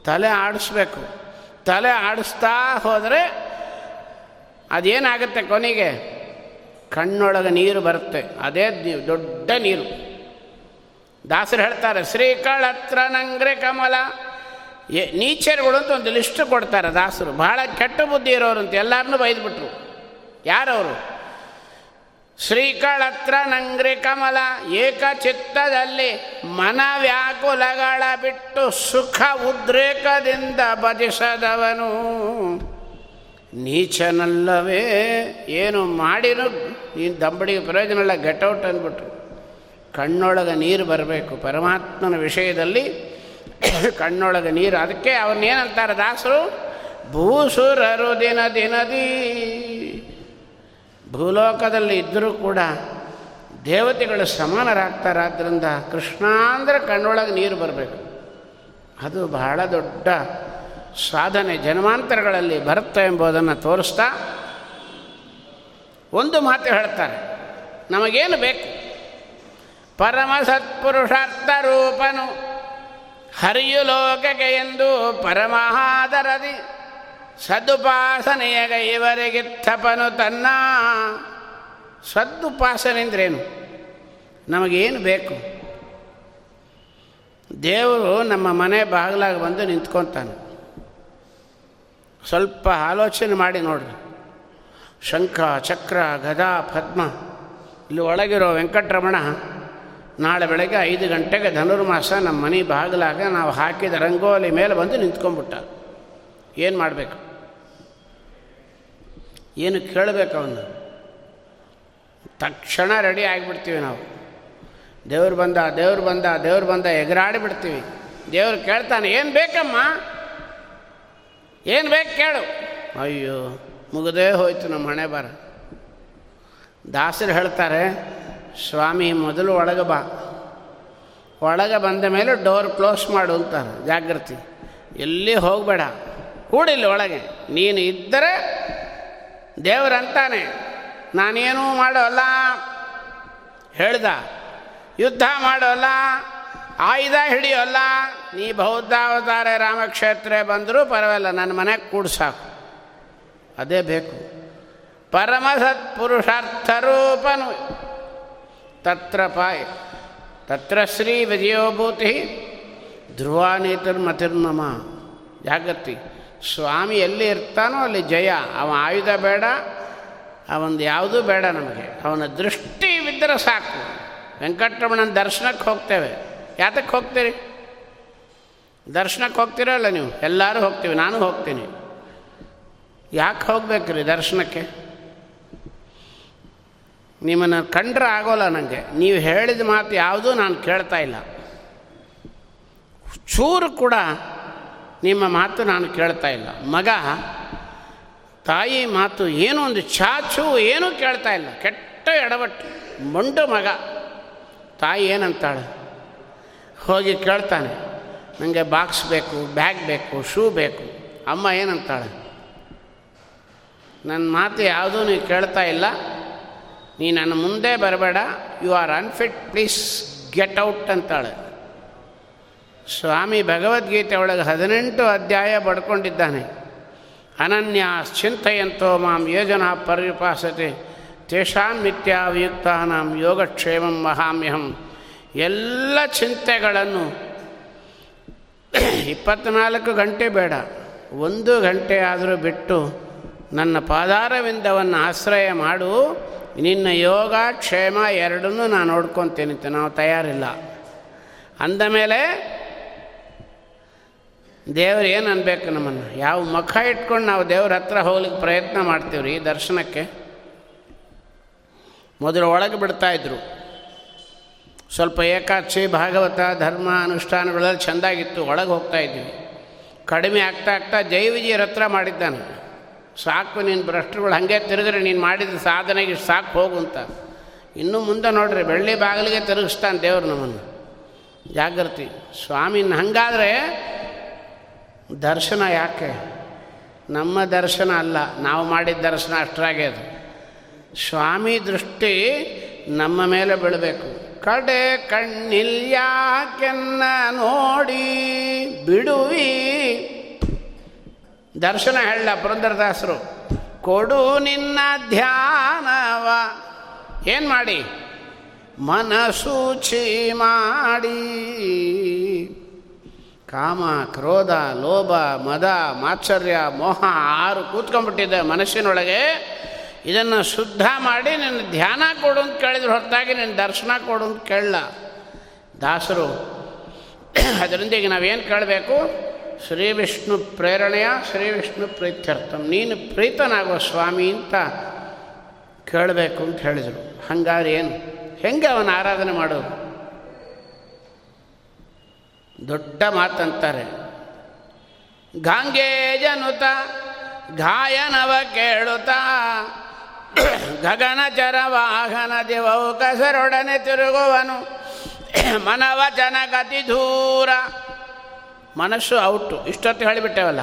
ತಲೆ ಆಡಿಸ್ಬೇಕು. ತಲೆ ಆಡಿಸ್ತಾ ಹೋದರೆ ಅದೇನಾಗುತ್ತೆ? ಕೊನೆಗೆ ಕಣ್ಣೊಳಗೆ ನೀರು ಬರುತ್ತೆ. ಅದೇ ದೊಡ್ಡ ನೀರು. ದಾಸರು ಹೇಳ್ತಾರೆ, ಶ್ರೀಕಳತ್ರ ನಂಗ್ರೆ ಕಮಲ ಏ ನೀಚರುಗಳು ಅಂತ ಒಂದು ಲಿಸ್ಟು ಕೊಡ್ತಾರೆ ದಾಸರು. ಬಹಳ ಕೆಟ್ಟ ಬುದ್ಧಿ ಇರೋರಂತೆ ಎಲ್ಲರನ್ನೂ ಬೈದ್ಬಿಟ್ರು. ಯಾರವರು? ಶ್ರೀಕಳತ್ರ ನಂಗ್ರಿ ಕಮಲ ಏಕಚಿತ್ತದಲ್ಲಿ ಮನ ವ್ಯಾಕುಲಗಳ ಬಿಟ್ಟು ಸುಖ ಉದ್ರೇಕದಿಂದ ಬದಿಸದವನು ನೀಚನಲ್ಲವೇ. ಏನು ಮಾಡಿನೂ ನೀನು ದಂಬಡಿಗೆ ಪ್ರಯೋಜನ ಇಲ್ಲ, ಗೆಟೌಟ್ ಅಂದ್ಬಿಟ್ರು. ಕಣ್ಣೊಳಗೆ ನೀರು ಬರಬೇಕು. ಪರಮಾತ್ಮನ ವಿಷಯದಲ್ಲಿ ಕಣ್ಣೊಳಗೆ ನೀರು. ಅದಕ್ಕೆ ಅವನ್ನೇನಂತಾರೆ ದಾಸರು, ಭೂಸುರರು ದಿನ ದಿನದಿ. ಭೂಲೋಕದಲ್ಲಿ ಇದ್ದರೂ ಕೂಡ ದೇವತೆಗಳು ಸಮಾನರಾಗ್ತಾರಾದ್ದರಿಂದ ಕೃಷ್ಣ ಅಂದರೆ ಕಣ್ಣೊಳಗೆ ನೀರು ಬರಬೇಕು. ಅದು ಬಹಳ ದೊಡ್ಡ ಸಾಧನೆ ಜನ್ಮಾಂತರಗಳಲ್ಲಿ ಬರುತ್ತೆ ಎಂಬುದನ್ನು ತೋರಿಸ್ತಾ ಒಂದು ಮಾತು ಹೇಳ್ತಾರೆ, ನಮಗೇನು ಬೇಕು? ಪರಮ ಸತ್ಪುರುಷಾರ್ಥ ರೂಪನು ಹರಿಯು ಲೋಕಕ್ಕೆ ಎಂದು ಪರಮಹಾದರದಿ ಸದುಪಾಸನೆಯಗ ಇವರಿಗಿತ್ತಪನು ತನ್ನ. ಸದುಪಾಸನೆ ಅಂದ್ರೇನು? ನಮಗೇನು ಬೇಕು? ದೇವರು ನಮ್ಮ ಮನೆ ಬಾಗಿಲಾಗಿ ಬಂದು ನಿಂತ್ಕೊತಾನೆ. ಸ್ವಲ್ಪ ಆಲೋಚನೆ ಮಾಡಿ ನೋಡ್ರಿ. ಶಂಖ, ಚಕ್ರ, ಗದಾ, ಪದ್ಮ, ಇಲ್ಲಿ ಒಳಗಿರೋ ವೆಂಕಟರಮಣ ನಾಳೆ ಬೆಳಗ್ಗೆ 5 ಗಂಟೆಗೆ ಧನುರ್ಮಾಸ ನಮ್ಮ ಮನೆ ಬಾಗಿಲಾಗ ನಾವು ಹಾಕಿದ ರಂಗೋಲಿ ಮೇಲೆ ಬಂದು ನಿಂತ್ಕೊಂಡ್ಬಿಟ್ಟ. ಏನು ಮಾಡಬೇಕು? ಏನು ಕೇಳಬೇಕು? ಅವನು ತಕ್ಷಣ ರೆಡಿ ಆಗಿಬಿಡ್ತೀವಿ ನಾವು. ದೇವ್ರು ಬಂದ, ದೇವ್ರು ಬಂದ, ದೇವ್ರು ಬಂದ ಎಗರಾಡಿಬಿಡ್ತೀವಿ. ದೇವ್ರು ಕೇಳ್ತಾನೆ, ಏನು ಬೇಕಮ್ಮ, ಏನು ಬೇಕು ಕೇಳು. ಅಯ್ಯೋ, ಮುಗದೇ ಹೋಯ್ತು ನಮ್ಮ ಹಣೆ ಬರ. ದಾಸರು ಹೇಳ್ತಾರೆ, ಸ್ವಾಮಿ ಮೊದಲು ಒಳಗೆ ಬಾ, ಒಳಗೆ ಬಂದ ಮೇಲೆ ಡೋರ್ ಕ್ಲೋಸ್ ಮಾಡು ಅಂತಾರೆ. ಜಾಗೃತಿ, ಎಲ್ಲಿ ಹೋಗಬೇಡ, ಕೂಡಿಲ್ಲ ಒಳಗೆ. ನೀನು ಇದ್ದರೆ ದೇವರಂತಾನೆ, ನಾನೇನೂ ಮಾಡೋಲ್ಲ, ಹೇಳ್ದ ಯುದ್ಧ ಮಾಡೋಲ್ಲ, ಆಯುಧ ಹಿಡಿಯೋಲ್ಲ, ನೀ ಬೌದ್ಧಾವತಾರೆ ರಾಮಕ್ಷೇತ್ರ ಬಂದರೂ ಪರವಾಗಿಲ್ಲ, ನನ್ನ ಮನೆಗೆ ಕೂಡ್ಸಾಕು, ಅದೇ ಬೇಕು. ಪರಮ ಸತ್ಪುರುಷಾರ್ಥರೂಪನು ತತ್ರ ಪಾಯ ತತ್ರ ಶ್ರೀ ವಿಜಯೋಭೂತಿ ಧ್ರುವಾನೀತಿರ್ಮತಿರ್ಮಮ. ಜಾಗೃತಿ, ಸ್ವಾಮಿ ಎಲ್ಲಿ ಇರ್ತಾನೋ ಅಲ್ಲಿ ಜಯ. ಅವ ಆಯುಧ ಬೇಡ, ಅವಂದು ಯಾವುದೂ ಬೇಡ ನಮಗೆ. ಅವನ ದೃಷ್ಟಿ ಬಿದ್ದರೆ ಸಾಕು. ವೆಂಕಟರಮಣನ ದರ್ಶನಕ್ಕೆ ಹೋಗ್ತೇವೆ. ಯಾತಕ್ಕೆ ಹೋಗ್ತೀರಿ? ದರ್ಶನಕ್ಕೆ ಹೋಗ್ತೀರಲ್ಲ ನೀವು, ಎಲ್ಲರೂ ಹೋಗ್ತೀವಿ, ನಾನು ಹೋಗ್ತೀನಿ. ಯಾಕೆ ಹೋಗ್ಬೇಕ್ರಿ ದರ್ಶನಕ್ಕೆ? ನಿಮ್ಮನ್ನು ಕಂಡ್ರೆ ಆಗೋಲ್ಲ ನನಗೆ. ನೀವು ಹೇಳಿದ ಮಾತು ಯಾವುದೂ ನಾನು ಕೇಳ್ತಾ ಇಲ್ಲ, ಚೂರು ಕೂಡ ನಿಮ್ಮ ಮಾತು ನಾನು ಕೇಳ್ತಾ ಇಲ್ಲ. ಮಗ ತಾಯಿ ಮಾತು ಏನೋ ಒಂದು ಚಾಚು ಏನೂ ಕೇಳ್ತಾ ಇಲ್ಲ. ಕೆಟ್ಟ ಎಡವಟ್ಟು ಮೊಂಡು ಮಗ. ತಾಯಿ ಏನಂತಾಳೆ ಹೋಗಿ ಕೇಳ್ತಾನೆ, ನನಗೆ ಬಾಕ್ಸ್ ಬೇಕು, ಬ್ಯಾಗ್ ಬೇಕು, ಶೂ ಬೇಕು. ಅಮ್ಮ ಏನಂತಾಳೆ, ನನ್ನ ಮಾತು ಯಾವುದೂ ನೀವು ಕೇಳ್ತಾ ಇಲ್ಲ, ನೀ ನನ್ನ ಮುಂದೆ ಬರಬೇಡ, you are unfit, please get out ಅಂತಾಳೆ. ಸ್ವಾಮಿ ಭಗವದ್ಗೀತೆ ಒಳಗೆ 18 ಅಧ್ಯಾಯ ಬಡ್ಕೊಂಡಿದ್ದಾನೆ. ಅನನ್ಯ ಚಿಂತೆಯಂತೋ ಮಾಂ ಯೋಜನಾ ಪರ್ಯುಪಾಸತೆ ತೇಷಾಂ ನಿತ್ಯಾವಿಯುಕ್ತಾನಾಂ ಯೋಗಕ್ಷೇಮಂ ಮಹಾಮ್ಯಹಂ. ಎಲ್ಲ ಚಿಂತೆಗಳನ್ನು 24 ಗಂಟೆ ಬೇಡ, 1 ಗಂಟೆ ಆದರೂ ಬಿಟ್ಟು ನನ್ನ ಪಾದಾರವಿಂದವನ್ನು ಆಶ್ರಯ ಮಾಡು, ನಿನ್ನ ಯೋಗ ಕ್ಷೇಮ ಎರಡನ್ನೂ ನಾನು ನೋಡ್ಕೊತೀನಿ ಅಂತ. ನಾವು ತಯಾರಿಲ್ಲ ಅಂದಮೇಲೆ ದೇವ್ರು ಏನು ಅನ್ಬೇಕು ನಮ್ಮನ್ನು? ಯಾವ ಮುಖ ಇಟ್ಕೊಂಡು ನಾವು ದೇವ್ರ ಹತ್ರ ಹೋಗ್ಲಿಕ್ಕೆ ಪ್ರಯತ್ನ ಮಾಡ್ತೀವಿ ರೀ ದರ್ಶನಕ್ಕೆ? ಮೊದಲು ಒಳಗೆ ಬಿಡ್ತಾಯಿದ್ರು. ಸ್ವಲ್ಪ ಏಕಾದಶಿ, ಭಾಗವತ, ಧರ್ಮ ಅನುಷ್ಠಾನಗಳೆಲ್ಲ ಚೆಂದಾಗಿತ್ತು, ಒಳಗೆ ಹೋಗ್ತಾಯಿದ್ವಿ. ಕಡಿಮೆ ಆಗ್ತಾ ಆಗ್ತಾ ಜೈವಿಜಿಯರ ಹತ್ರ ಮಾಡಿದ್ದಾನೆ, ಸಾಕು ನೀನು ಭ್ರಷ್ಟರುಗಳು ಹಾಗೆ ತಿರುಗ್ರೆ, ನೀನು ಮಾಡಿದ ಸಾಧನೆಗೆ ಸಾಕು ಹೋಗು ಅಂತ. ಇನ್ನು ಮುಂದೆ ನೋಡ್ರಿ, ಬೆಳ್ಳಿ ಬಾಗಿಲಿಗೆ ತಿರುಗಿಸ್ತಾನೆ ದೇವ್ರು ನಮ್ಮನ್ನು. ಜಾಗೃತಿ ಸ್ವಾಮಿನ. ಹಾಗಾದರೆ ದರ್ಶನ ಯಾಕೆ? ನಮ್ಮ ದರ್ಶನ ಅಲ್ಲ, ನಾವು ಮಾಡಿದ ದರ್ಶನ ಅಷ್ಟರಾಗೆ ಅದು. ಸ್ವಾಮಿ ದೃಷ್ಟಿ ನಮ್ಮ ಮೇಲೆ ಬೀಳಬೇಕು. ಕಡೆ ಕಣ್ಣಿಲ್ಯಾಕೆನ್ನ ನೋಡಿ ಬಿಡುವಿ ದರ್ಶನ ಹೇಳ ಪುರಂದರದಾಸರು. ಕೊಡು ನಿನ್ನ ಧ್ಯಾನವ, ಏನು ಮಾಡಿ? ಮನಸೂಚಿ ಮಾಡಿ. ಕಾಮ, ಕ್ರೋಧ, ಲೋಭ, ಮದ, ಮಾತ್ಸರ್ಯ, ಮೋಹ 6 ಕೂತ್ಕೊಂಡ್ಬಿಟ್ಟಿದೆ ಮನಸ್ಸಿನೊಳಗೆ. ಇದನ್ನು ಶುದ್ಧ ಮಾಡಿ ನಿನ್ನ ಧ್ಯಾನ ಕೊಡು ಅಂತ ಕೇಳಿದ್ರು ಹೊರತಾಗಿ ನಿನ್ನ ದರ್ಶನ ಕೊಡು ಅಂತ ಕೇಳಲ್ಲ ದಾಸರು. ಅದರೊಂದಿಗೆ ನಾವೇನು ಕೇಳಬೇಕು? ಶ್ರೀ ವಿಷ್ಣು ಪ್ರೇರಣೆಯ ಶ್ರೀ ವಿಷ್ಣು ಪ್ರೀತ್ಯರ್ಥಂ, ನೀನು ಪ್ರೀತನಾಗುವ ಸ್ವಾಮಿ ಅಂತ ಕೇಳಬೇಕು ಅಂತ ಹೇಳಿದರು. ಹಂಗಾದ್ರೆ ಏನು, ಹೆಂಗೆ ಅವನ ಆರಾಧನೆ ಮಾಡೋದು? ದೊಡ್ಡ ಮಾತಂತಾರೆ. ಗಾಂಗೇ ಜನುತ ಗಾಯನವ ಕೇಳುತ್ತಾ ಗಗನಚರ ವಾಹನ ದಿವಕಸರೊಡನೆ ತಿರುಗುವನು ಮನವಚನ ಗತಿ ದೂರ ಮನಸ್ಸು ಔಟು. ಇಷ್ಟೊತ್ತು ಹೇಳಿಬಿಟ್ಟೇವಲ್ಲ,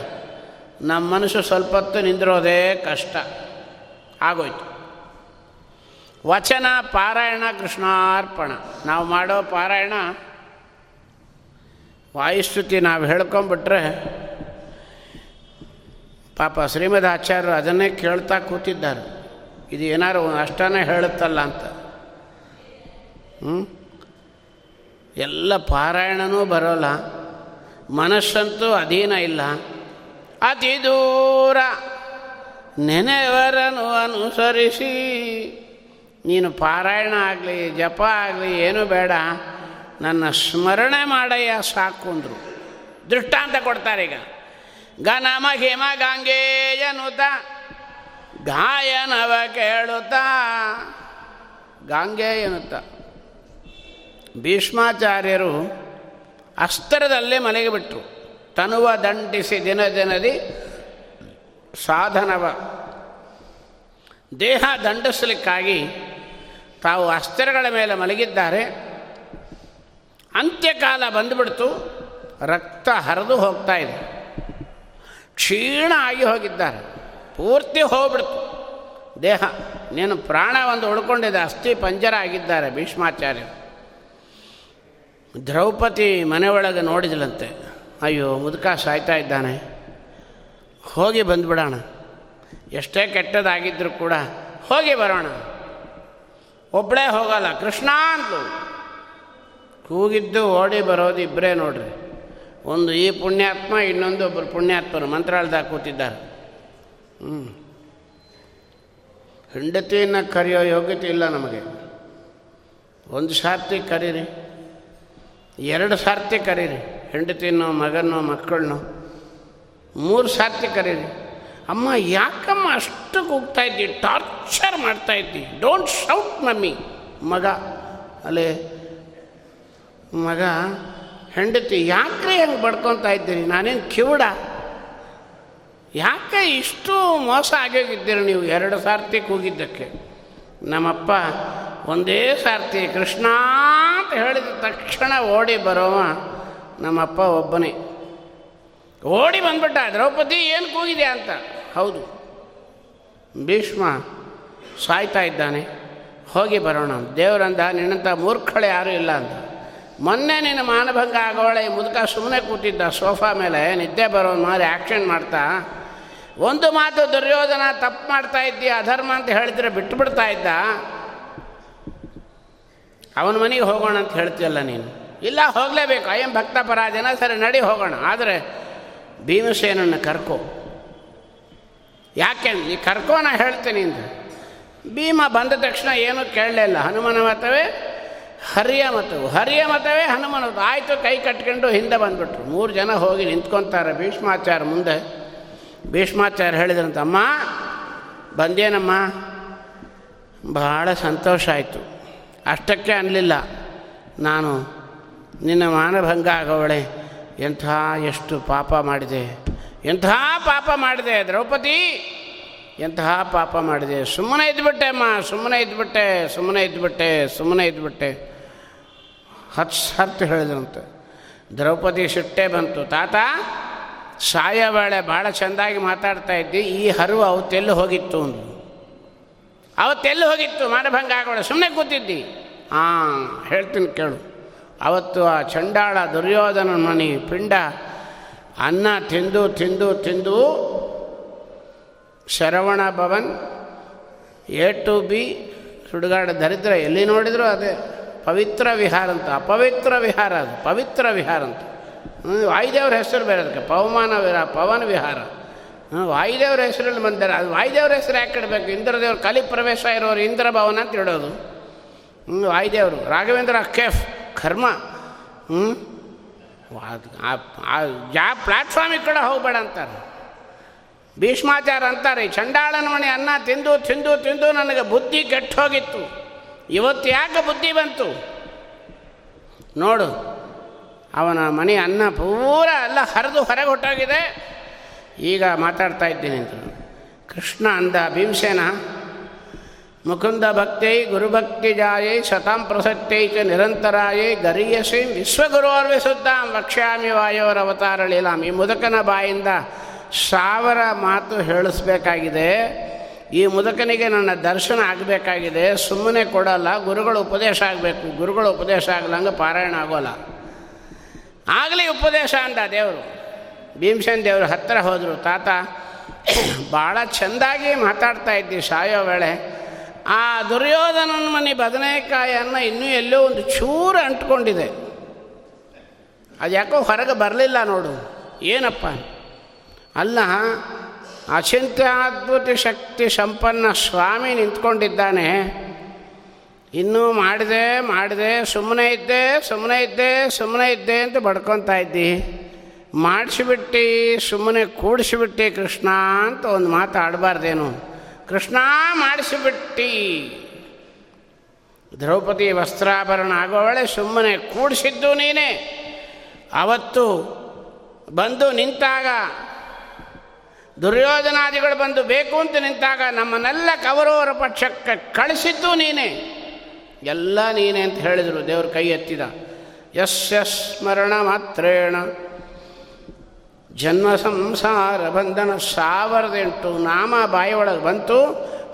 ನಮ್ಮ ಮನಸ್ಸು ಸ್ವಲ್ಪ ಹೊತ್ತು ನಿಂದಿರೋದೇ ಕಷ್ಟ ಆಗೋಯ್ತು. ವಚನ ಪಾರಾಯಣ ಕೃಷ್ಣಾರ್ಪಣ, ನಾವು ಮಾಡೋ ಪಾರಾಯಣ ವಾಯುಸ್ತುತಿ ನಾವು ಹೇಳ್ಕೊಂಬಿಟ್ರೆ, ಪಾಪ ಶ್ರೀಮದ್ ಆಚಾರ್ಯರು ಅದನ್ನೇ ಕೇಳ್ತಾ ಕೂತಿದ್ದಾರೆ, ಇದು ಏನಾರು ಅಷ್ಟನೇ ಹೇಳುತ್ತಲ್ಲ ಅಂತ. ಎಲ್ಲ ಪಾರಾಯಣನೂ ಬರೋಲ್ಲ, ಮನಸ್ಸಂತೂ ಅಧೀನ ಇಲ್ಲ. ಅತಿ ದೂರ ನೆನೆವರನ್ನು ಅನುಸರಿಸಿ, ನೀನು ಪಾರಾಯಣ ಆಗಲಿ ಜಪ ಆಗಲಿ ಏನೂ ಬೇಡ, ನನ್ನ ಸ್ಮರಣೆ ಮಾಡಯ್ಯ ಸಾಕು ಅಂದರು. ದೃಷ್ಟಾಂತ ಕೊಡ್ತಾರೆ. ಈಗ ಗನಮ ಹಿಮ ಗಾಂಗೇಯನುತ ಗಾಯನವ ಕೇಳುತ್ತ, ಗಾಂಗೇಯನುತ ಭೀಷ್ಮಾಚಾರ್ಯರು ಅಸ್ತರದಲ್ಲೇ ಮನೆಗೆ ಬಿಟ್ಟರು. ತನುವ ದಂಟಿಸಿ ದಿನ ದಿನದಿ ಸಾಧನವ, ದೇಹ ದಂಡಿಸಲಿಕ್ಕಾಗಿ ತಾವು ಅಸ್ತರಗಳ ಮೇಲೆ ಮಲಗಿದ್ದಾರೆ. ಅಂತ್ಯಕಾಲ ಬಂದುಬಿಡ್ತು, ರಕ್ತ ಹರಿದು ಹೋಗ್ತಾ ಇದೆ, ಕ್ಷೀಣ ಆಗಿ ಹೋಗಿದ್ದಾರೆ, ಪೂರ್ತಿ ಹೋಗ್ಬಿಡ್ತು ದೇಹ. ನೀನು ಪ್ರಾಣ ಒಂದು ಉಳ್ಕೊಂಡಿದ್ದ, ಅಸ್ಥಿ ಪಂಜರ ಆಗಿದ್ದಾರೆ ಭೀಷ್ಮಾಚಾರ್ಯರು. ದ್ರೌಪದಿ ಮನೆಯೊಳಗೆ ನೋಡಿದಳಂತೆ, ಅಯ್ಯೋ ಮುದುಕ ಸಾಯ್ತಾ ಇದ್ದಾನೆ, ಹೋಗಿ ಬಂದುಬಿಡೋಣ, ಎಷ್ಟೇ ಕೆಟ್ಟದಾಗಿದ್ದರೂ ಕೂಡ ಹೋಗಿ ಬರೋಣ, ಒಬ್ಬಳೇ ಹೋಗಲ್ಲ ಕೃಷ್ಣ ಅಂತೂ ಕೂಗಿದ್ದು ಓಡಿ ಬರೋದು ಇಬ್ಬರೇ ನೋಡ್ರಿ. ಒಂದು ಈ ಪುಣ್ಯಾತ್ಮ, ಇನ್ನೊಂದು ಒಬ್ಬರು ಪುಣ್ಯಾತ್ಮರು ಮಂತ್ರಾಲಯದಾಗ ಕೂತಿದ್ದಾರೆ. ಹೆಂಡತಿಯನ್ನು ಕರೆಯೋ ಯೋಗ್ಯತೆ ಇಲ್ಲ ನಮಗೆ. ಒಂದು ಸಾರ್ತಿ ಕರೀರಿ, ಎರಡು ಸಾರ್ತಿ ಕರೀರಿ, ಹೆಂಡತಿನೋ ಮಗನೋ ಮಕ್ಕಳನ್ನೋ, ಮೂರು ಸಾರ್ತಿ ಕರೀರಿ. ಅಮ್ಮ ಯಾಕಮ್ಮ ಅಷ್ಟು ಕೂಗ್ತಾ ಇದ್ದಿ, ಟಾರ್ಚರ್ ಮಾಡ್ತಾ ಇದ್ದಿ, ಡೋಂಟ್ ಶೌಟ್ ಮಮ್ಮಿ. ಮಗ ಅಲ್ಲೇ, ಮಗ ಹೆಂಡತಿ ಯಾಕೆ ಹೆಂಗೆ ಬಡ್ಕೊತಾ ಇದ್ದೀರಿ, ನಾನೇನು ಕಿವುಡ, ಯಾಕೆ ಇಷ್ಟು ಮೋಸ ಆಗೋಗಿದ್ದೀರಿ ನೀವು ಎರಡು ಸಾರ್ತಿ ಕೂಗಿದ್ದಕ್ಕೆ. ನಮ್ಮಪ್ಪ ಒಂದೇ ಸಾರ್ತಿ ಕೃಷ್ಣ ಅಂತ ಹೇಳಿದ ತಕ್ಷಣ ಓಡಿ ಬರೋವ ನಮ್ಮಪ್ಪ ಒಬ್ಬನೇ. ಓಡಿ ಬಂದ್ಬಿಟ್ಟ, ದ್ರೌಪದಿ ಏನು ಕೂಗಿದೆ ಅಂತ. ಹೌದು, ಭೀಷ್ಮ ಸಾಯ್ತಾ ಇದ್ದಾನೆ, ಹೋಗಿ ಬರೋಣ ದೇವರಂದ, ನಿನ್ನಂಥ ಮೂರ್ಖಳೆ ಯಾರೂ ಇಲ್ಲ ಅಂತ. ಮೊನ್ನೆ ನಿನ್ನ ಮಾನಭಂಗ ಆಗೋಳೆ ಮುದುಕ ಸುಮ್ಮನೆ ಕೂತಿದ್ದ ಸೋಫಾ ಮೇಲೆ, ನಿದ್ದೆ ಬರೋ ಮಾರಿ ಆ್ಯಕ್ಷನ್ ಮಾಡ್ತಾ, ಒಂದು ಮಾತು ದುರ್ಯೋಧನ ತಪ್ಪು ಮಾಡ್ತಾ ಇದ್ದೀಯ ಅಧರ್ಮ ಅಂತ ಹೇಳಿದ್ರೆ ಬಿಟ್ಟುಬಿಡ್ತಾ ಇದ್ದ, ಅವನ ಮನೆಗೆ ಹೋಗೋಣ ಅಂತ ಹೇಳ್ತೀಯಲ್ಲ ನೀನು. ಇಲ್ಲ ಹೋಗಲೇಬೇಕು, ಅಯ್ಯಂ ಭಕ್ತ ಪರಾಧೀನ, ಸರಿ ನಡಿ ಹೋಗೋಣ, ಆದರೆ ಭೀಮಸೇನನ್ನು ಕರ್ಕೋ. ಯಾಕೆ ಈ ಕರ್ಕೋ ನಾ ಹೇಳ್ತೀನಿ ಅಂತ. ಭೀಮ ಬಂದ ತಕ್ಷಣ ಏನೂ ಕೇಳಲಿಲ್ಲ. ಹನುಮನ ಮತವೇ ಹರಿಯ ಮತವು, ಹರಿಯ ಮತವೇ ಹನುಮನ ಮತ ಆಯಿತು. ಕೈ ಕಟ್ಕೊಂಡು ಹಿಂದೆ ಬಂದುಬಿಟ್ರು. ಮೂರು ಜನ ಹೋಗಿ ನಿಂತ್ಕೊತಾರೆ ಭೀಷ್ಮಾಚಾರ್ಯ ಮುಂದೆ. ಭೀಷ್ಮಾಚಾರ್ಯ ಹೇಳಿದ್ರಂತ, ಅಮ್ಮ ಬಂದೇನಮ್ಮ, ಬಹಳ ಸಂತೋಷ ಆಯಿತು, ಅಷ್ಟಕ್ಕೆ ಅನ್ನಲಿಲ್ಲ, ನಾನು ನಿನ್ನ ಮಾನಭಂಗ ಆಗೋವಳೆ, ಎಂಥ ಎಷ್ಟು ಪಾಪ ಮಾಡಿದೆ, ಎಂತಹ ಪಾಪ ಮಾಡಿದೆ ದ್ರೌಪದಿ, ಎಂತಹ ಪಾಪ ಮಾಡಿದೆ, ಸುಮ್ಮನೆ ಇದ್ಬಿಟ್ಟೆ ಅಮ್ಮ, ಸುಮ್ಮನೆ ಇದ್ಬಿಟ್ಟೆ. 10 ಸಾರ್ತಿ ಹೇಳಿದ್ರಂತೆ. ದ್ರೌಪದಿ ಸಿಟ್ಟೆ ಬಂತು, ತಾತ ಸಾಯವಾಳೆ ಭಾಳ ಚೆಂದಾಗಿ ಮಾತಾಡ್ತಾ ಇದ್ದಿ, ಈ ಹರಿವು ಅವತ್ತೆಲ್ಲಿ ಹೋಗಿತ್ತು ಅಂದು. ಅವತ್ತೆಲ್ಲಿ ಹೋಗಿತ್ತು ಮಾನಭಂಗ ಆಗೋಳೆ, ಸುಮ್ಮನೆ ಕೂತಿದ್ದಿ. ಹಾಂ ಹೇಳ್ತೀನಿ ಕೇಳು, ಅವತ್ತು ಆ ಚಂಡಾಳ ದುರ್ಯೋಧನ ಮನೆ ಪಿಂಡ ಅನ್ನ ತಿಂದು ತಿಂದು ತಿಂದು Saravana Bhavan A to B ಸುಡುಗಾಡು ದರಿದ್ರ, ಎಲ್ಲಿ ನೋಡಿದ್ರು ಅದೇ ಪವಿತ್ರ ವಿಹಾರ ಅಂತ, ಅಪವಿತ್ರ ವಿಹಾರ ಅದು, ಪವಿತ್ರ ವಿಹಾರ ಅಂತ. ವಾಯುದೇವ್ರ ಹೆಸರು ಬೇರೆ ಅದಕ್ಕೆ, ಪವನ ವಿಹಾರ. ವಾಯುದೇವ್ರ ಹೆಸರಲ್ಲಿ ಬಂದರೆ ಅದು ವಾಯುದೇವ್ರ ಹೆಸರು ಯಾಕೆ ಇಡಬೇಕು, ಇಂದ್ರದೇವ್ರು ಕಲಿ ಪ್ರವೇಶ ಇರೋರು ಇಂದ್ರಭವನ ಅಂತ ಇಡೋದು. ವಾಯುದೇವರು ರಾಘವೇಂದ್ರ ಅಕ್ಕೇಫ್ ಕರ್ಮ. ಯಾವ ಪ್ಲ್ಯಾಟ್ಫಾರ್ಮಿಗೆ ಕೂಡ ಹೋಗಬೇಡ ಅಂತಾರೆ ಭೀಷ್ಮಾಚಾರ್ಯ. ಅಂತಾರೆ, ಚಂಡಾಳನ ಮನೆ ಅನ್ನ ತಿಂದು ತಿಂದು ತಿಂದು ನನಗೆ ಬುದ್ಧಿ ಕೆಟ್ಟು ಹೋಗಿತ್ತು, ಇವತ್ತು ಯಾಕೆ ಬುದ್ಧಿ ಬಂತು ನೋಡು, ಅವನ ಮನೆ ಅನ್ನ ಪೂರ ಎಲ್ಲ ಹರಿದು ಹೊರಗೆ ಹೊಟ್ಟೋಗಿದೆ, ಈಗ ಮಾತಾಡ್ತಾ ಇದ್ದೀನಿ ಅಂತ ಕೃಷ್ಣ ಅಂದ. ಭೀಮಸೇನ ಮುಕುಂದ ಭಕ್ತೈ ಗುರುಭಕ್ತಿ ಜಾಯೈ ಸತಾಂ ಪ್ರಸಕ್ತೈ ಚ ನಿರಂತರಾಯೇ ಗರಿಯಸೈ ವಿಶ್ವಗುರುವರ್ವಿಸುತ್ತಾಂ ವಕ್ಷ್ಯಾಮಿ ವಾಯೋರ ಅವತಾರಳೀಲಾಂ. ಈ ಮುದುಕನ ಬಾಯಿಂದ 1000 ಮಾತು ಹೇಳಿಸ್ಬೇಕಾಗಿದೆ. ಈ ಮುದುಕನಿಗೆ ನನ್ನ ದರ್ಶನ ಆಗಬೇಕಾಗಿದೆ. ಸುಮ್ಮನೆ ಕೊಡಲ್ಲ, ಗುರುಗಳ ಉಪದೇಶ ಆಗಬೇಕು. ಗುರುಗಳ ಉಪದೇಶ ಆಗಲಂಗೆ ಪಾರಾಯಣ ಆಗೋಲ್ಲ. ಆಗಲಿ ಉಪದೇಶ ಅಂದ ದೇವರು. ಭೀಮಸೇನ ದೇವರು ಹತ್ತಿರ ಹೋದರು. ತಾತ ಭಾಳ ಚೆಂದಾಗಿ ಮಾತಾಡ್ತಾ ಇದ್ದಿ ಸಾಯೋ ವೇಳೆ, ಆ ದುರ್ಯೋಧನನ ಮನೆ ಬದನೆಕಾಯನ್ನು ಇನ್ನೂ ಎಲ್ಲೋ ಒಂದು ಚೂರು ಅಂಟ್ಕೊಂಡಿದೆ, ಅದು ಯಾಕೋ ಹೊರಗೆ ಬರಲಿಲ್ಲ ನೋಡು. ಏನಪ್ಪ? ಅಲ್ಲ, ಅಚಿಂತ್ಯಾದ್ಭುತ ಶಕ್ತಿ ಸಂಪನ್ನ ಸ್ವಾಮಿ ನಿಂತ್ಕೊಂಡಿದ್ದಾನೆ. ಇನ್ನೂ ಮಾಡಿದೆ, ಸುಮ್ಮನೆ ಇದ್ದೆ ಅಂತ ಬಡ್ಕೊತಾ ಇದ್ದಿ. ಮಾಡಿಸಿಬಿಟ್ಟು, ಸುಮ್ಮನೆ ಕೂಡಿಸಿಬಿಟ್ಟು ಕೃಷ್ಣ ಅಂತ ಒಂದು ಮಾತು ಆಡಬಾರ್ದೇನು? ಕೃಷ್ಣ ಮಾಡಿಸಿಬಿಟ್ಟು. ದ್ರೌಪದಿ ವಸ್ತ್ರಾಭರಣ ಆಗೋವಳೆ ಸುಮ್ಮನೆ ಕೂಡಿಸಿದ್ದು ನೀನೇ. ಅವತ್ತು ಬಂದು ನಿಂತಾಗ, ದುರ್ಯೋಧನಾದಿಗಳು ಬಂದು ಬೇಕು ಅಂತ ನಿಂತಾಗ ನಮ್ಮನ್ನೆಲ್ಲ ಕವರವರ ಪಕ್ಷಕ್ಕೆ ಕಳಿಸಿದ್ದು ನೀನೇ, ಎಲ್ಲ ನೀನೇ ಅಂತ ಹೇಳಿದರು. ದೇವರು ಕೈ ಎತ್ತಿದ. ಯಸ್ಯ ಸ್ಮರಣ ಮಾತ್ರೇಣ ಜನ್ಮ ಸಂಸಾರ ಬಂಧನ 1008 ನಾಮ ಬಾಯಿಯೊಳಗೆ ಬಂತು.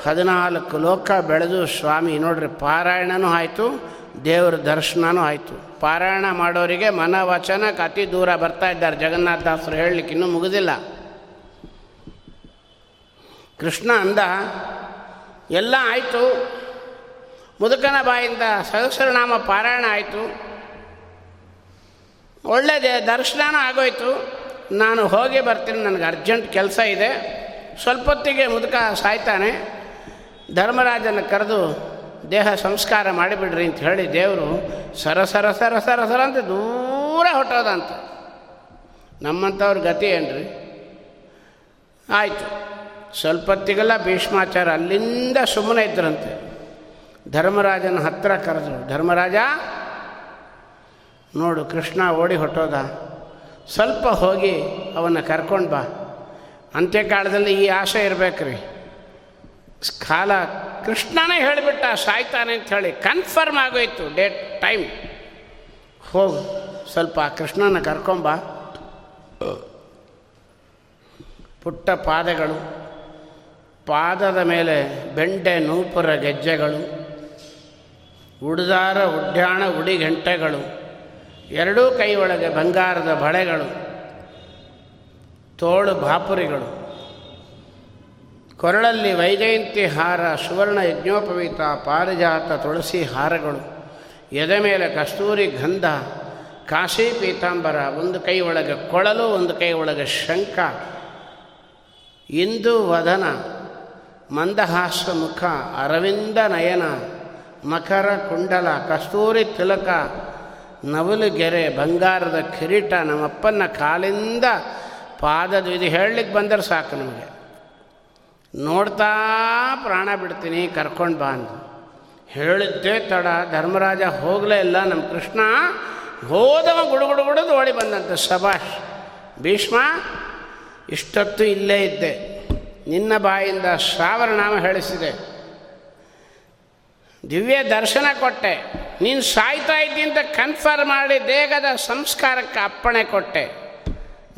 14 ಲೋಕ ಬೆಳೆದು ಸ್ವಾಮಿ ನೋಡ್ರಿ. ಪಾರಾಯಣನೂ ಆಯಿತು, ದೇವ್ರ ದರ್ಶನವೂ ಆಯಿತು. ಪಾರಾಯಣ ಮಾಡೋರಿಗೆ ಮನ ವಚನಕ್ಕೆ ಅತಿ ದೂರ ಬರ್ತಾ ಇದ್ದಾರೆ. ಜಗನ್ನಾಥದಾಸರು ಹೇಳಲಿಕ್ಕೆ ಇನ್ನೂ ಮುಗಿದಿಲ್ಲ. ಕೃಷ್ಣ ಅಂದ, ಎಲ್ಲ ಆಯಿತು. ಮುದುಕನ ಬಾಯಿಂದ ಸಹಸ್ರನಾಮ ಪಾರಾಯಣ ಆಯಿತು, ಒಳ್ಳೆಯ ದರ್ಶನವೂ ಆಗೋಯ್ತು. ನಾನು ಹೋಗಿ ಬರ್ತೀನಿ, ನನಗೆ ಅರ್ಜೆಂಟ್ ಕೆಲಸ ಇದೆ. ಸ್ವಲ್ಪ ಹೊತ್ತಿಗೆ ಮುದುಕ ಸಾಯ್ತಾನೆ. ಧರ್ಮರಾಜನ ಕರೆದು ದೇಹ ಸಂಸ್ಕಾರ ಮಾಡಿಬಿಡ್ರಿ ಅಂತ ಹೇಳಿ ದೇವರು ಸರಸರ ಅಂತ ದೂರ ಹೊಟ್ಟೋದಂತ. ನಮ್ಮಂಥವ್ರ ಗತಿ ಏನ್ರಿ? ಆಯಿತು. ಸ್ವಲ್ಪ ಹೊತ್ತಿಗೆಲ್ಲ ಭೀಷ್ಮಾಚಾರ್ಯ ಅಲ್ಲಿಂದ ಸುಮ್ಮನೆ ಇದ್ರಂತೆ. ಧರ್ಮರಾಜನ ಹತ್ತಿರ ಕರೆದ್ರು. ಧರ್ಮರಾಜ ನೋಡು, ಕೃಷ್ಣ ಓಡಿ ಹೊಟ್ಟೋದ, ಸ್ವಲ್ಪ ಹೋಗಿ ಅವನ್ನ ಕರ್ಕೊಂಡು ಬಾ. ಅಂತ್ಯಕಾಲದಲ್ಲಿ ಈ ಆಸೆ ಇರಬೇಕ್ರಿ. ಕಾಲ ಕೃಷ್ಣನೇ ಹೇಳಿಬಿಟ್ಟ ಸಾಯ್ತಾನೆ ಅಂತ ಹೇಳಿ ಕನ್ಫರ್ಮ್ ಆಗೋಯ್ತು ಡೇಟ್ ಟೈಮ್. ಹೋಗು, ಸ್ವಲ್ಪ ಕೃಷ್ಣನ ಕರ್ಕೊಂಬ. ಪುಟ್ಟ ಪಾದಗಳು, ಪಾದದ ಮೇಲೆ ಬೆಂಡೆ ನೂಪುರ ಗೆಜ್ಜೆಗಳು, ಉಡ್ದಾರ ಉಡ್ಡಾಣ ಉಡಿಗಂಟೆಗಳು, ಎರಡೂ ಕೈ ಒಳಗೆ ಬಂಗಾರದ ಬಳೆಗಳು, ತೋಳು ಬಾಪುರಿಗಳು, ಕೊರಳಲ್ಲಿ ವೈಜಯಂತಿ ಹಾರ, ಸುವರ್ಣ ಯಜ್ಞೋಪವೀತ, ಪಾರಿಜಾತ ತುಳಸಿ ಹಾರಗಳು, ಎದೆ ಮೇಲೆ ಕಸ್ತೂರಿ ಗಂಧ, ಕಾಶಿ ಪೀತಾಂಬರ, ಒಂದು ಕೈ ಒಳಗೆ ಕೊಳಲು, ಒಂದು ಕೈ ಒಳಗೆ ಶಂಖ, ಇಂದು ವದನ, ಮಂದಹಾಸ ಮುಖ, ಅರವಿಂದ ನಯನ, ಮಕರ ಕುಂಡಲ, ಕಸ್ತೂರಿ ತಿಲಕ, ನವಲು ಗೆರೆ, ಬಂಗಾರದ ಕಿರೀಟ. ನಮ್ಮಪ್ಪನ ಕಾಲಿಂದ ಪಾದದ ವಿಧಿ ಹೇಳಲಿಕ್ಕೆ ಬಂದರೆ ಸಾಕು ನಮಗೆ. ನೋಡ್ತಾ ಪ್ರಾಣ ಬಿಡ್ತೀನಿ, ಕರ್ಕೊಂಡು ಬಾ ಅಂದು ಹೇಳಿದ್ದೆ ತಡ. ಧರ್ಮರಾಜ ಹೋಗಲೇ ಇಲ್ಲ. ನಮ್ಮ ಕೃಷ್ಣ ಹೋದವ ಗುಡುಗುಡುಗುಡದು ಓಡಿ ಬಂದಂತೆ. ಶಬಾಷ್ ಭೀಷ್ಮ, ಇಷ್ಟೊತ್ತು ಇಲ್ಲೇ ಇದ್ದೆ. ನಿನ್ನ ಬಾಯಿಂದ 1000 ನಾಮ ಹೇಳಿಸಿದೆ, ದಿವ್ಯ ದರ್ಶನ ಕೊಟ್ಟೆ. ನೀನು ಸಾಯ್ತಾ ಇದ್ದಿಂದ ಕನ್ಫರ್ಮ್ ಮಾಡಿ ದೇಹದ ಸಂಸ್ಕಾರಕ್ಕೆ ಅಪ್ಪಣೆ ಕೊಟ್ಟೆ.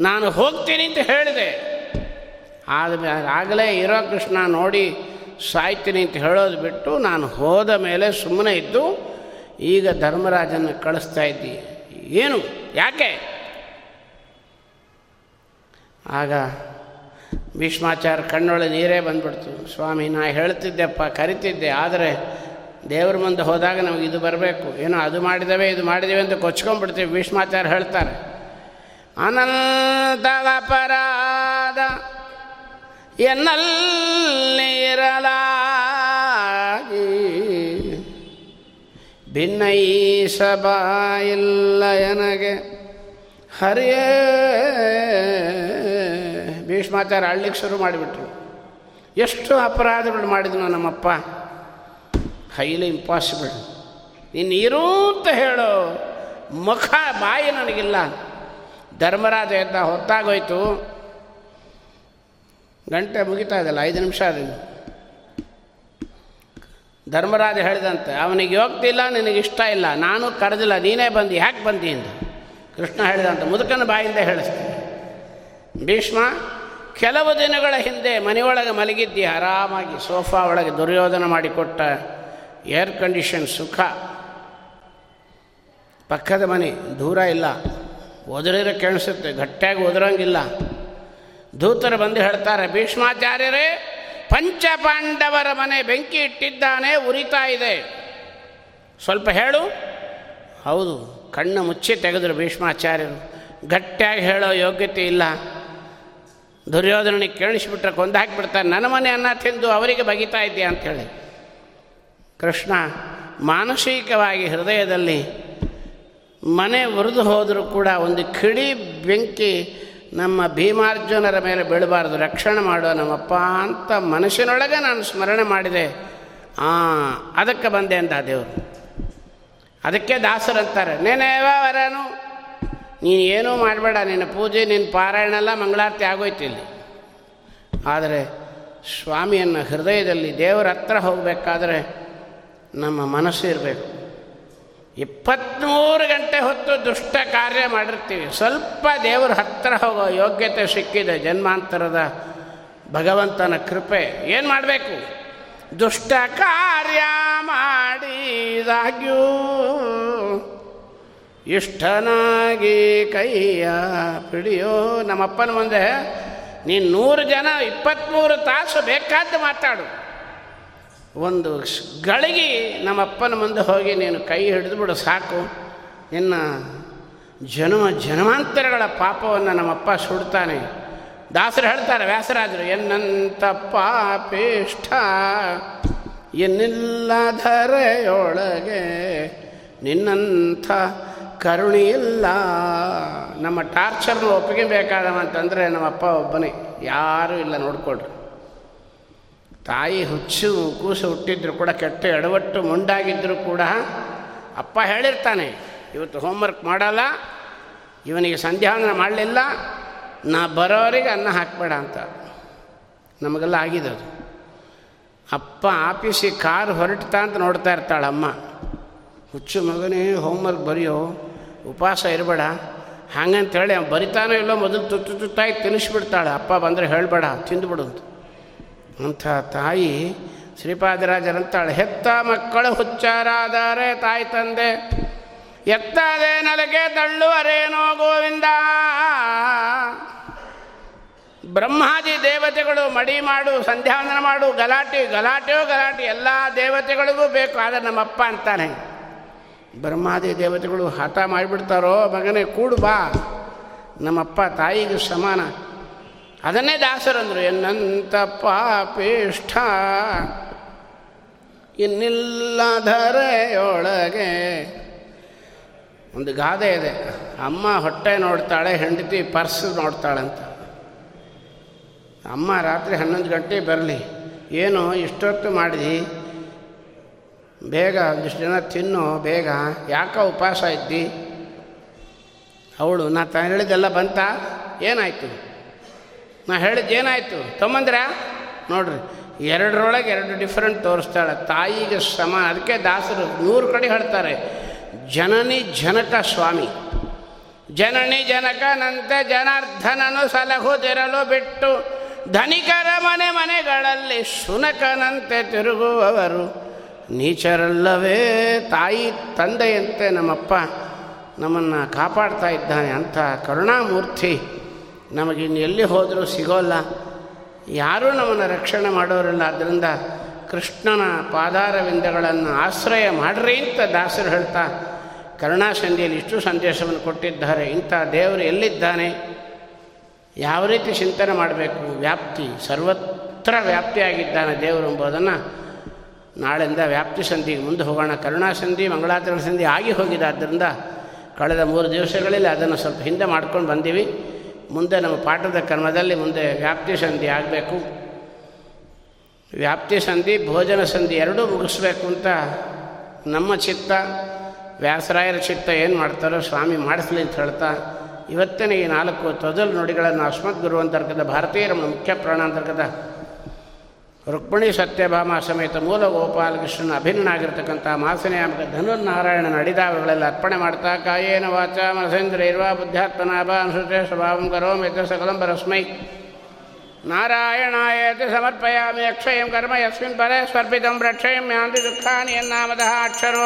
ನಾನು ಹೋಗ್ತೀನಿ ಅಂತ ಹೇಳಿದೆ. ಆಗಲೇ ಇರೋ ಕೃಷ್ಣ ನೋಡಿ ಸಾಯ್ತೀನಿ ಅಂತ ಹೇಳೋದು ಬಿಟ್ಟು ನಾನು ಹೋದ ಮೇಲೆ ಸುಮ್ಮನೆ ಇದ್ದು ಈಗ ಧರ್ಮರಾಜನ ಕಳಿಸ್ತಾ ಇದ್ದಿ. ಏನು, ಯಾಕೆ? ಆಗ ಭೀಷ್ಮಾಚಾರ್ಯ ಕಣ್ಣೊಳಗೆ ನೀರೇ ಬಂದ್ಬಿಡ್ತು. ಸ್ವಾಮಿ, ನಾ ಹೇಳ್ತಿದ್ದೆಪ್ಪ, ಕರಿತಿದ್ದೆ, ಆದರೆ ದೇವ್ರ ಮುಂದೆ ಹೋದಾಗ ನಮಗೆ ಇದು ಬರಬೇಕು. ಏನೋ ಅದು ಮಾಡಿದ್ದೇವೆ, ಇದು ಮಾಡಿದ್ದೇವೆ ಅಂತ ಕೊಚ್ಕೊಂಡ್ಬಿಡ್ತೀವಿ. ಭೀಷ್ಮಾಚಾರ್ಯ ಹೇಳ್ತಾರೆ, ಅನಂತವಪರಾಧ ಎನ್ನಲ್ಲಿರಲಾಗಿ ಭಿನ್ನೈಸಬಾಯಿಲ್ಲ ಎನಗೆ ಹರಿಯೇ. ಭೀಷ್ಮಾಚಾರ್ಯ ಅಳ್ಳಿಗೆ ಶುರು ಮಾಡಿಬಿಟ್ರು. ಎಷ್ಟು ಅಪರಾಧಗಳು ಮಾಡಿದ್ನು ನಮ್ಮಪ್ಪ, ಹೈಲಿ ಇಂಪಾಸಿಬಲ್. ನೀನು ಇರು ಅಂತ ಹೇಳೋ ಮುಖ, ಬಾಯಿ ನನಗಿಲ್ಲ. ಧರ್ಮರಾಜ ಎದ್ದ, ಹೊತ್ತಾಗೋಯ್ತು, ಗಂಟೆ ಮುಗಿತಾ ಇದೆಲ್ಲ, 5 ನಿಮಿಷ. ಧರ್ಮರಾಜ ಹೇಳಿದಂತೆ ಅವನಿಗೆ ಯೋಗ್ತಿಲ್ಲ, ನಿನಗಿಷ್ಟ ಇಲ್ಲ, ನಾನು ಕರೆದಿಲ್ಲ, ನೀನೇ ಬಂದು ಯಾಕೆ ಬಂದಿ ಎಂದು ಕೃಷ್ಣ ಹೇಳಿದಂತೆ ಮುದುಕನ ಬಾಯಿಂದ ಹೇಳಿಸ್ತೀನಿ. ಭೀಷ್ಮ, ಕೆಲವು ದಿನಗಳ ಹಿಂದೆ ಮನೆಯೊಳಗೆ ಮಲಗಿದ್ದಿ ಆರಾಮಾಗಿ, ಸೋಫಾ ಒಳಗೆ ದುರ್ಯೋಧನ ಮಾಡಿಕೊಟ್ಟ ಏರ್ ಕಂಡೀಷನ್ ಸುಖ, ಪಕ್ಕದ ಮನೆ, ದೂರ ಇಲ್ಲ, ಒದರಿರೋ ಕೇಳಿಸುತ್ತೆ, ಗಟ್ಟಿಯಾಗಿ ಒದರಂಗಿಲ್ಲ. ದೂತರು ಬಂದು ಹೇಳ್ತಾರೆ, ಭೀಷ್ಮಾಚಾರ್ಯರೇ, ಪಂಚಪಾಂಡವರ ಮನೆ ಬೆಂಕಿ ಇಟ್ಟಿದ್ದಾನೆ, ಉರಿತಾ ಇದೆ, ಸ್ವಲ್ಪ ಹೇಳು. ಹೌದು, ಕಣ್ಣು ಮುಚ್ಚಿ ತೆಗೆದರು ಭೀಷ್ಮಾಚಾರ್ಯರು. ಗಟ್ಟಿಯಾಗಿ ಹೇಳೋ ಯೋಗ್ಯತೆ ಇಲ್ಲ, ದುರ್ಯೋಧನಿಗೆ ಕೇಳಿಸ್ಬಿಟ್ರೆ ಕೊಂದು ಹಾಕಿಬಿಡ್ತಾರೆ. ನನ್ನ ಮನೆ ಅನ್ನ ತಿಂದು ಅವರಿಗೆ ಬಗಿತಾ ಇದೆಯಾ ಅಂಥೇಳಿ ಕೃಷ್ಣ ಮಾನಸಿಕವಾಗಿ ಹೃದಯದಲ್ಲಿ ಮನೆ ಉರಿದು ಹೋದರೂ ಕೂಡ ಒಂದು ಕಿಡಿ ಬೆಂಕಿ ನಮ್ಮ ಭೀಮಾರ್ಜುನರ ಮೇಲೆ ಬೀಳಬಾರ್ದು, ರಕ್ಷಣೆ ಮಾಡೋ ನಮ್ಮಪ್ಪ ಅಂತ ಮನಸ್ಸಿನೊಳಗೆ ನಾನು ಸ್ಮರಣೆ ಮಾಡಿದೆ, ಅದಕ್ಕೆ ಬಂದೆ ಅಂತ ದೇವರು. ಅದಕ್ಕೆ ದಾಸರಂತಾರೆ, ನೇನೇವ ವರನು, ನೀನೇನೂ ಮಾಡಬೇಡ, ನಿನ್ನ ಪೂಜೆ ನಿನ್ನ ಪಾರಾಯಣೆಲ್ಲ ಮಂಗಳಾರತಿ ಆಗೋಯ್ತಿಲ್ಲಿ. ಆದರೆ ಸ್ವಾಮಿಯನ್ನು ಹೃದಯದಲ್ಲಿ ದೇವರ ಹತ್ರ ಹೋಗಬೇಕಾದ್ರೆ ನಮ್ಮ ಮನಸ್ಸು ಇರಬೇಕು. 23 ಗಂಟೆ ಹೊತ್ತು ದುಷ್ಟ ಕಾರ್ಯ ಮಾಡಿರ್ತೀವಿ, ಸ್ವಲ್ಪ ದೇವರ ಹತ್ತಿರ ಹೋಗೋ ಯೋಗ್ಯತೆ ಸಿಕ್ಕಿದೆ. ಜನ್ಮಾಂತರದ ಭಗವಂತನ ಕೃಪೆ. ಏನು ಮಾಡಬೇಕು? ದುಷ್ಟ ಕಾರ್ಯ ಮಾಡಿದಾಗ್ಯೂ ಇಷ್ಟನಾಗಿ ಕೈಯ ಪಿಡಿಯೋ. ನಮ್ಮಪ್ಪನ ಮುಂದೆ ನೀನು 100 ಜನ 23 ತಾಸು ಬೇಕಾದ್ದು ಮಾತಾಡು, ಒಂದು ಗಳಿಗೆ ನಮ್ಮಪ್ಪನ ಮುಂದೆ ಹೋಗಿ ನೀನು ಕೈ ಹಿಡಿದುಬಿಡು ಸಾಕು, ನಿನ್ನ ಜನ್ಮಾಂತರಗಳ ಪಾಪವನ್ನು ನಮ್ಮಪ್ಪ ಸುಡ್ತಾನೆ. ದಾಸರು ಹೇಳ್ತಾರೆ, ವ್ಯಾಸರಾಜರು, ಎನ್ನಂತ ಪಾಪಿಷ್ಠ ಎನ್ನಿಲ್ಲ ಧರೆಯೊಳಗೆ ನಿನ್ನಂಥ ಕರುಣೆಯಿಲ್ಲ. ನಮ್ಮ ಟಾರ್ಚರ್ನ ಒಪ್ಪಿಗೆಬೇಕಾದವ ಅಂತಂದರೆ ನಮ್ಮಪ್ಪ ಒಬ್ಬನೇ, ಯಾರೂ ಇಲ್ಲ. ನೋಡಿಕೊಳ್ರಿ, ತಾಯಿ ಹುಚ್ಚು ಕೂಸು ಹುಟ್ಟಿದ್ರು ಕೂಡ, ಕೆಟ್ಟ ಎಡವಟ್ಟು ಮುಂಡಾಗಿದ್ದರೂ ಕೂಡ ಅಪ್ಪ ಹೇಳಿರ್ತಾನೆ, ಇವತ್ತು ಹೋಮ್ವರ್ಕ್ ಮಾಡಲ್ಲ, ಇವನಿಗೆ ಸಂಧ್ಯಾವಂದನ ಮಾಡಲಿಲ್ಲ, ನಾ ಬರೋರಿಗೆ ಅನ್ನ ಹಾಕಬೇಡ ಅಂತ. ನಮಗೆಲ್ಲ ಆಗಿದೆ ಅದು. ಅಪ್ಪ ಆಫೀಸಿಗೆ ಕಾರ್ ಹೊರಟ್ತಾ ಅಂತ ನೋಡ್ತಾ ಇರ್ತಾಳೆ ಅಮ್ಮ, ಹುಚ್ಚು ಮಗನೇ ಹೋಮ್ವರ್ಕ್ ಬರೆಯೋ, ಉಪವಾಸ ಇರಬೇಡ ಹಾಗಂತೇಳಿ ಅವ್ನು ಬರಿತಾನೋ ಇಲ್ಲೋ ಮೊದಲು ತುತ್ತಾಗಿ ತಿನ್ನಿಸ್ಬಿಡ್ತಾಳೆ, ಅಪ್ಪ ಬಂದರೆ ಹೇಳಬೇಡ ತಿಂದುಬಿಡು ಅಂತ. ಅಂಥ ತಾಯಿ ಶ್ರೀಪಾದರಾಜರಂತಾಳೆ, ಹೆತ್ತ ಮಕ್ಕಳು ಹುಚ್ಚಾರಾದರೆ ತಾಯಿ ತಂದೆ, ಎತ್ತದೇ ನಲಗೆ ತಳ್ಳುವರೇನೋ ಗೋವಿಂದ. ಬ್ರಹ್ಮಾದಿ ದೇವತೆಗಳು ಮಡಿ ಮಾಡು, ಸಂಧ್ಯಾವಂದನ ಮಾಡು, ಗಲಾಟೆ ಎಲ್ಲ ದೇವತೆಗಳಿಗೂ ಬೇಕು. ಆದರೆ ನಮ್ಮಪ್ಪ ಅಂತಾನೆ, ಬ್ರಹ್ಮಾದಿ ದೇವತೆಗಳು ಹಠ ಮಾಡಿಬಿಡ್ತಾರೋ ಮಗನೇ ಕೂಡು ಬಾ. ನಮ್ಮಪ್ಪ ತಾಯಿಗೂ ಸಮಾನ. ಅದನ್ನೇ ದಾಸರಂದರು, ಎನ್ನಂತ ಪಾಪಿಷ್ಠ ಇನ್ನಿಲ್ಲ ಧರೆಯೊಳಗೆ. ಒಂದು ಗಾದೆ ಇದೆ, ಅಮ್ಮ ಹೊಟ್ಟೆ ನೋಡ್ತಾಳೆ, ಹೆಂಡತಿ ಪರ್ಸ್ ನೋಡ್ತಾಳಂತ. ಅಮ್ಮ ರಾತ್ರಿ 11 ಗಂಟೆ ಬರಲಿ, ಏನು ಇಷ್ಟೊತ್ತು ಮಾಡಿದ್ವಿ, ಬೇಗ ಒಂದಿಷ್ಟು ಜನ ತಿನ್ನು, ಬೇಗ ಯಾಕೆ ಉಪವಾಸ ಇದ್ದಿ. ಅವಳು, ನಾ ತಾನು ಹೇಳಿದ್ದೆಲ್ಲ ಬಂತ, ಏನಾಯಿತು, ನಾ ಹೇಳಿದ್ದು ಏನಾಯಿತು, ತೊಂಬಂದ್ರ ನೋಡ್ರಿ, ಎರಡರೊಳಗೆ ಎರಡು ಡಿಫ್ರೆಂಟ್ ತೋರಿಸ್ತಾಳೆ. ತಾಯಿಗೆ ಸಮ. ಅದಕ್ಕೆ ದಾಸರು 100 ಕಡೆ ಹೇಳ್ತಾರೆ, ಜನನಿ ಜನಕ ಸ್ವಾಮಿ, ಜನನಿ ಜನಕನಂತ ಜನಾರ್ಧನನು ಸಲಹುದಿರಲು ಬಿಟ್ಟು, ಧನಿಕರ ಮನೆಗಳಲ್ಲಿ ಶುನಕನಂತೆ ತಿರುಗುವವರು ನೀಚರಲ್ಲವೇ. ತಾಯಿ ತಂದೆಯಂತೆ ನಮ್ಮಪ್ಪ ನಮ್ಮನ್ನು ಕಾಪಾಡ್ತಾ ಇದ್ದಾನೆ. ಅಂಥ ಕರುಣಾಮೂರ್ತಿ ನಮಗಿನ್ನು ಎಲ್ಲಿ ಹೋದರೂ ಸಿಗೋಲ್ಲ, ಯಾರೂ ನಮ್ಮನ್ನು ರಕ್ಷಣೆ ಮಾಡೋರಿಲ್ಲ. ಆದ್ದರಿಂದ ಕೃಷ್ಣನ ಪಾದಾರವಿಂದಗಳನ್ನು ಆಶ್ರಯ ಮಾಡ್ರಿ ಅಂತ ದಾಸರು ಹೇಳ್ತಾ ಕರುಣಾ ಸಂಧಿಯಲ್ಲಿ ಇಷ್ಟು ಸಂದೇಶವನ್ನು ಕೊಟ್ಟಿದ್ದಾರೆ. ಇಂಥ ದೇವರು ಎಲ್ಲಿದ್ದಾನೆ, ಯಾವ ರೀತಿ ಚಿಂತನೆ ಮಾಡಬೇಕು, ವ್ಯಾಪ್ತಿ, ಸರ್ವತ್ರ ವ್ಯಾಪ್ತಿಯಾಗಿದ್ದಾನೆ ದೇವರು ಎಂಬುದನ್ನು ನಾಳೆಯಿಂದ ವ್ಯಾಪ್ತಿ ಸಂಧಿಗೆ ಮುಂದೆ ಹೋಗೋಣ. ಕರುಣಾ ಸಂಧಿ, ಮಂಗಳಾಚರಣೆ ಸಂಧಿ ಆಗಿ ಹೋಗಿದೆ. ಆದ್ದರಿಂದ ಕಳೆದ 3 ದಿವಸಗಳಲ್ಲಿ ಅದನ್ನು ಸ್ವಲ್ಪ ಹಿಂದೆ ಮಾಡ್ಕೊಂಡು ಬಂದೀವಿ. ಮುಂದೆ ನಮ್ಮ ಪಾಠದ ಕ್ರಮದಲ್ಲಿ ಮುಂದೆ ವ್ಯಾಪ್ತಿ ಸಂಧಿ ಆಗಬೇಕು. ವ್ಯಾಪ್ತಿ ಸಂಧಿ, ಭೋಜನ ಸಂಧಿ ಎರಡೂ ಮುಗಿಸ್ಬೇಕು ಅಂತ ನಮ್ಮ ಚಿತ್ತ, ವ್ಯಾಸರಾಯರ ಚಿತ್ತ ಏನು ಮಾಡ್ತಾರೋ ಸ್ವಾಮಿ ಮಾಡಿಸ್ಲಿ ಅಂತ ಹೇಳ್ತಾ ಇವತ್ತಿನ ಈ 4 ತೊದಲು ನುಡಿಗಳನ್ನು ಅಸ್ಮತ್ ಗುರುವಂತರ್ಗದ ಭಾರತೀಯರ ಮುಖ್ಯ ಪ್ರಾಣಾಂತರ್ಗದ ರುಕ್ಮಿಣಿ ಸತ್ಯಭಾಮ ಸಮೇತ ಮೂಲ ಗೋಪಾಲಕೃಷ್ಣನ ಅಭಿನ್ನನಾಗಿರ್ತಕ್ಕಂಥ ಮಾಸನೆಯ ಧನುರ್ನಾರಾಯಣ ನಡಿದಾವಗಳೆಲ್ಲ ಅರ್ಪಣೆ ಮಾಡ್ತಾ ಕಾಯೇನ ವಾಚ ಮನಸೇಂದ್ರೈರ್ವಾ ಬುದ್ಧಾತ್ಮನಾಭ ಅನುಸೃತೆ ಸ್ವಭಾವಂ ಕರೋಮೇತ ಸಕಲಂ ಪರಸ್ಮೈ ನಾರಾಯಣಾಯೇತಿ ಸಮರ್ಪಯಾಮಿ ಅಕ್ಷಯಂ ಕರ್ಮ ಯಸ್ಮಿನ್ ಪರೇ ಸ್ವರ್ಪಿತಂ ರಕ್ಷಯಂ ಯಾಂತಿ ದುಃಖಾನಿ ಯನ್ನಾಮದಃ ಅಕ್ಷರೋ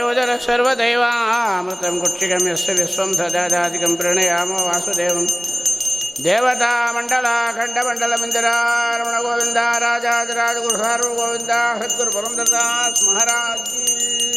ಯೋಧರ ಸರ್ವದೈವಾಮೃತಂ ಗುಚ್ಛಿಕಂ ಯಸ್ಯ ವಿಶ್ವಂ ಸದಾದಾದಿಕಂ ಪ್ರಣಯಾಮೋ ವಾಸುದೇವಂ ದೇವತಾ ಮಂಡಲ ಖಂಡಮಂಡಲ ಮಂದಿರಾರಮಣ ಗೋವಿಂದ ರಾಜಾಜರಾಜಗುರು ಸಾರ್ವ ಗೋವಿಂದ ಸದ್ಗುರು ಪರಮದತ್ತ ಮಹಾರಾಜ್.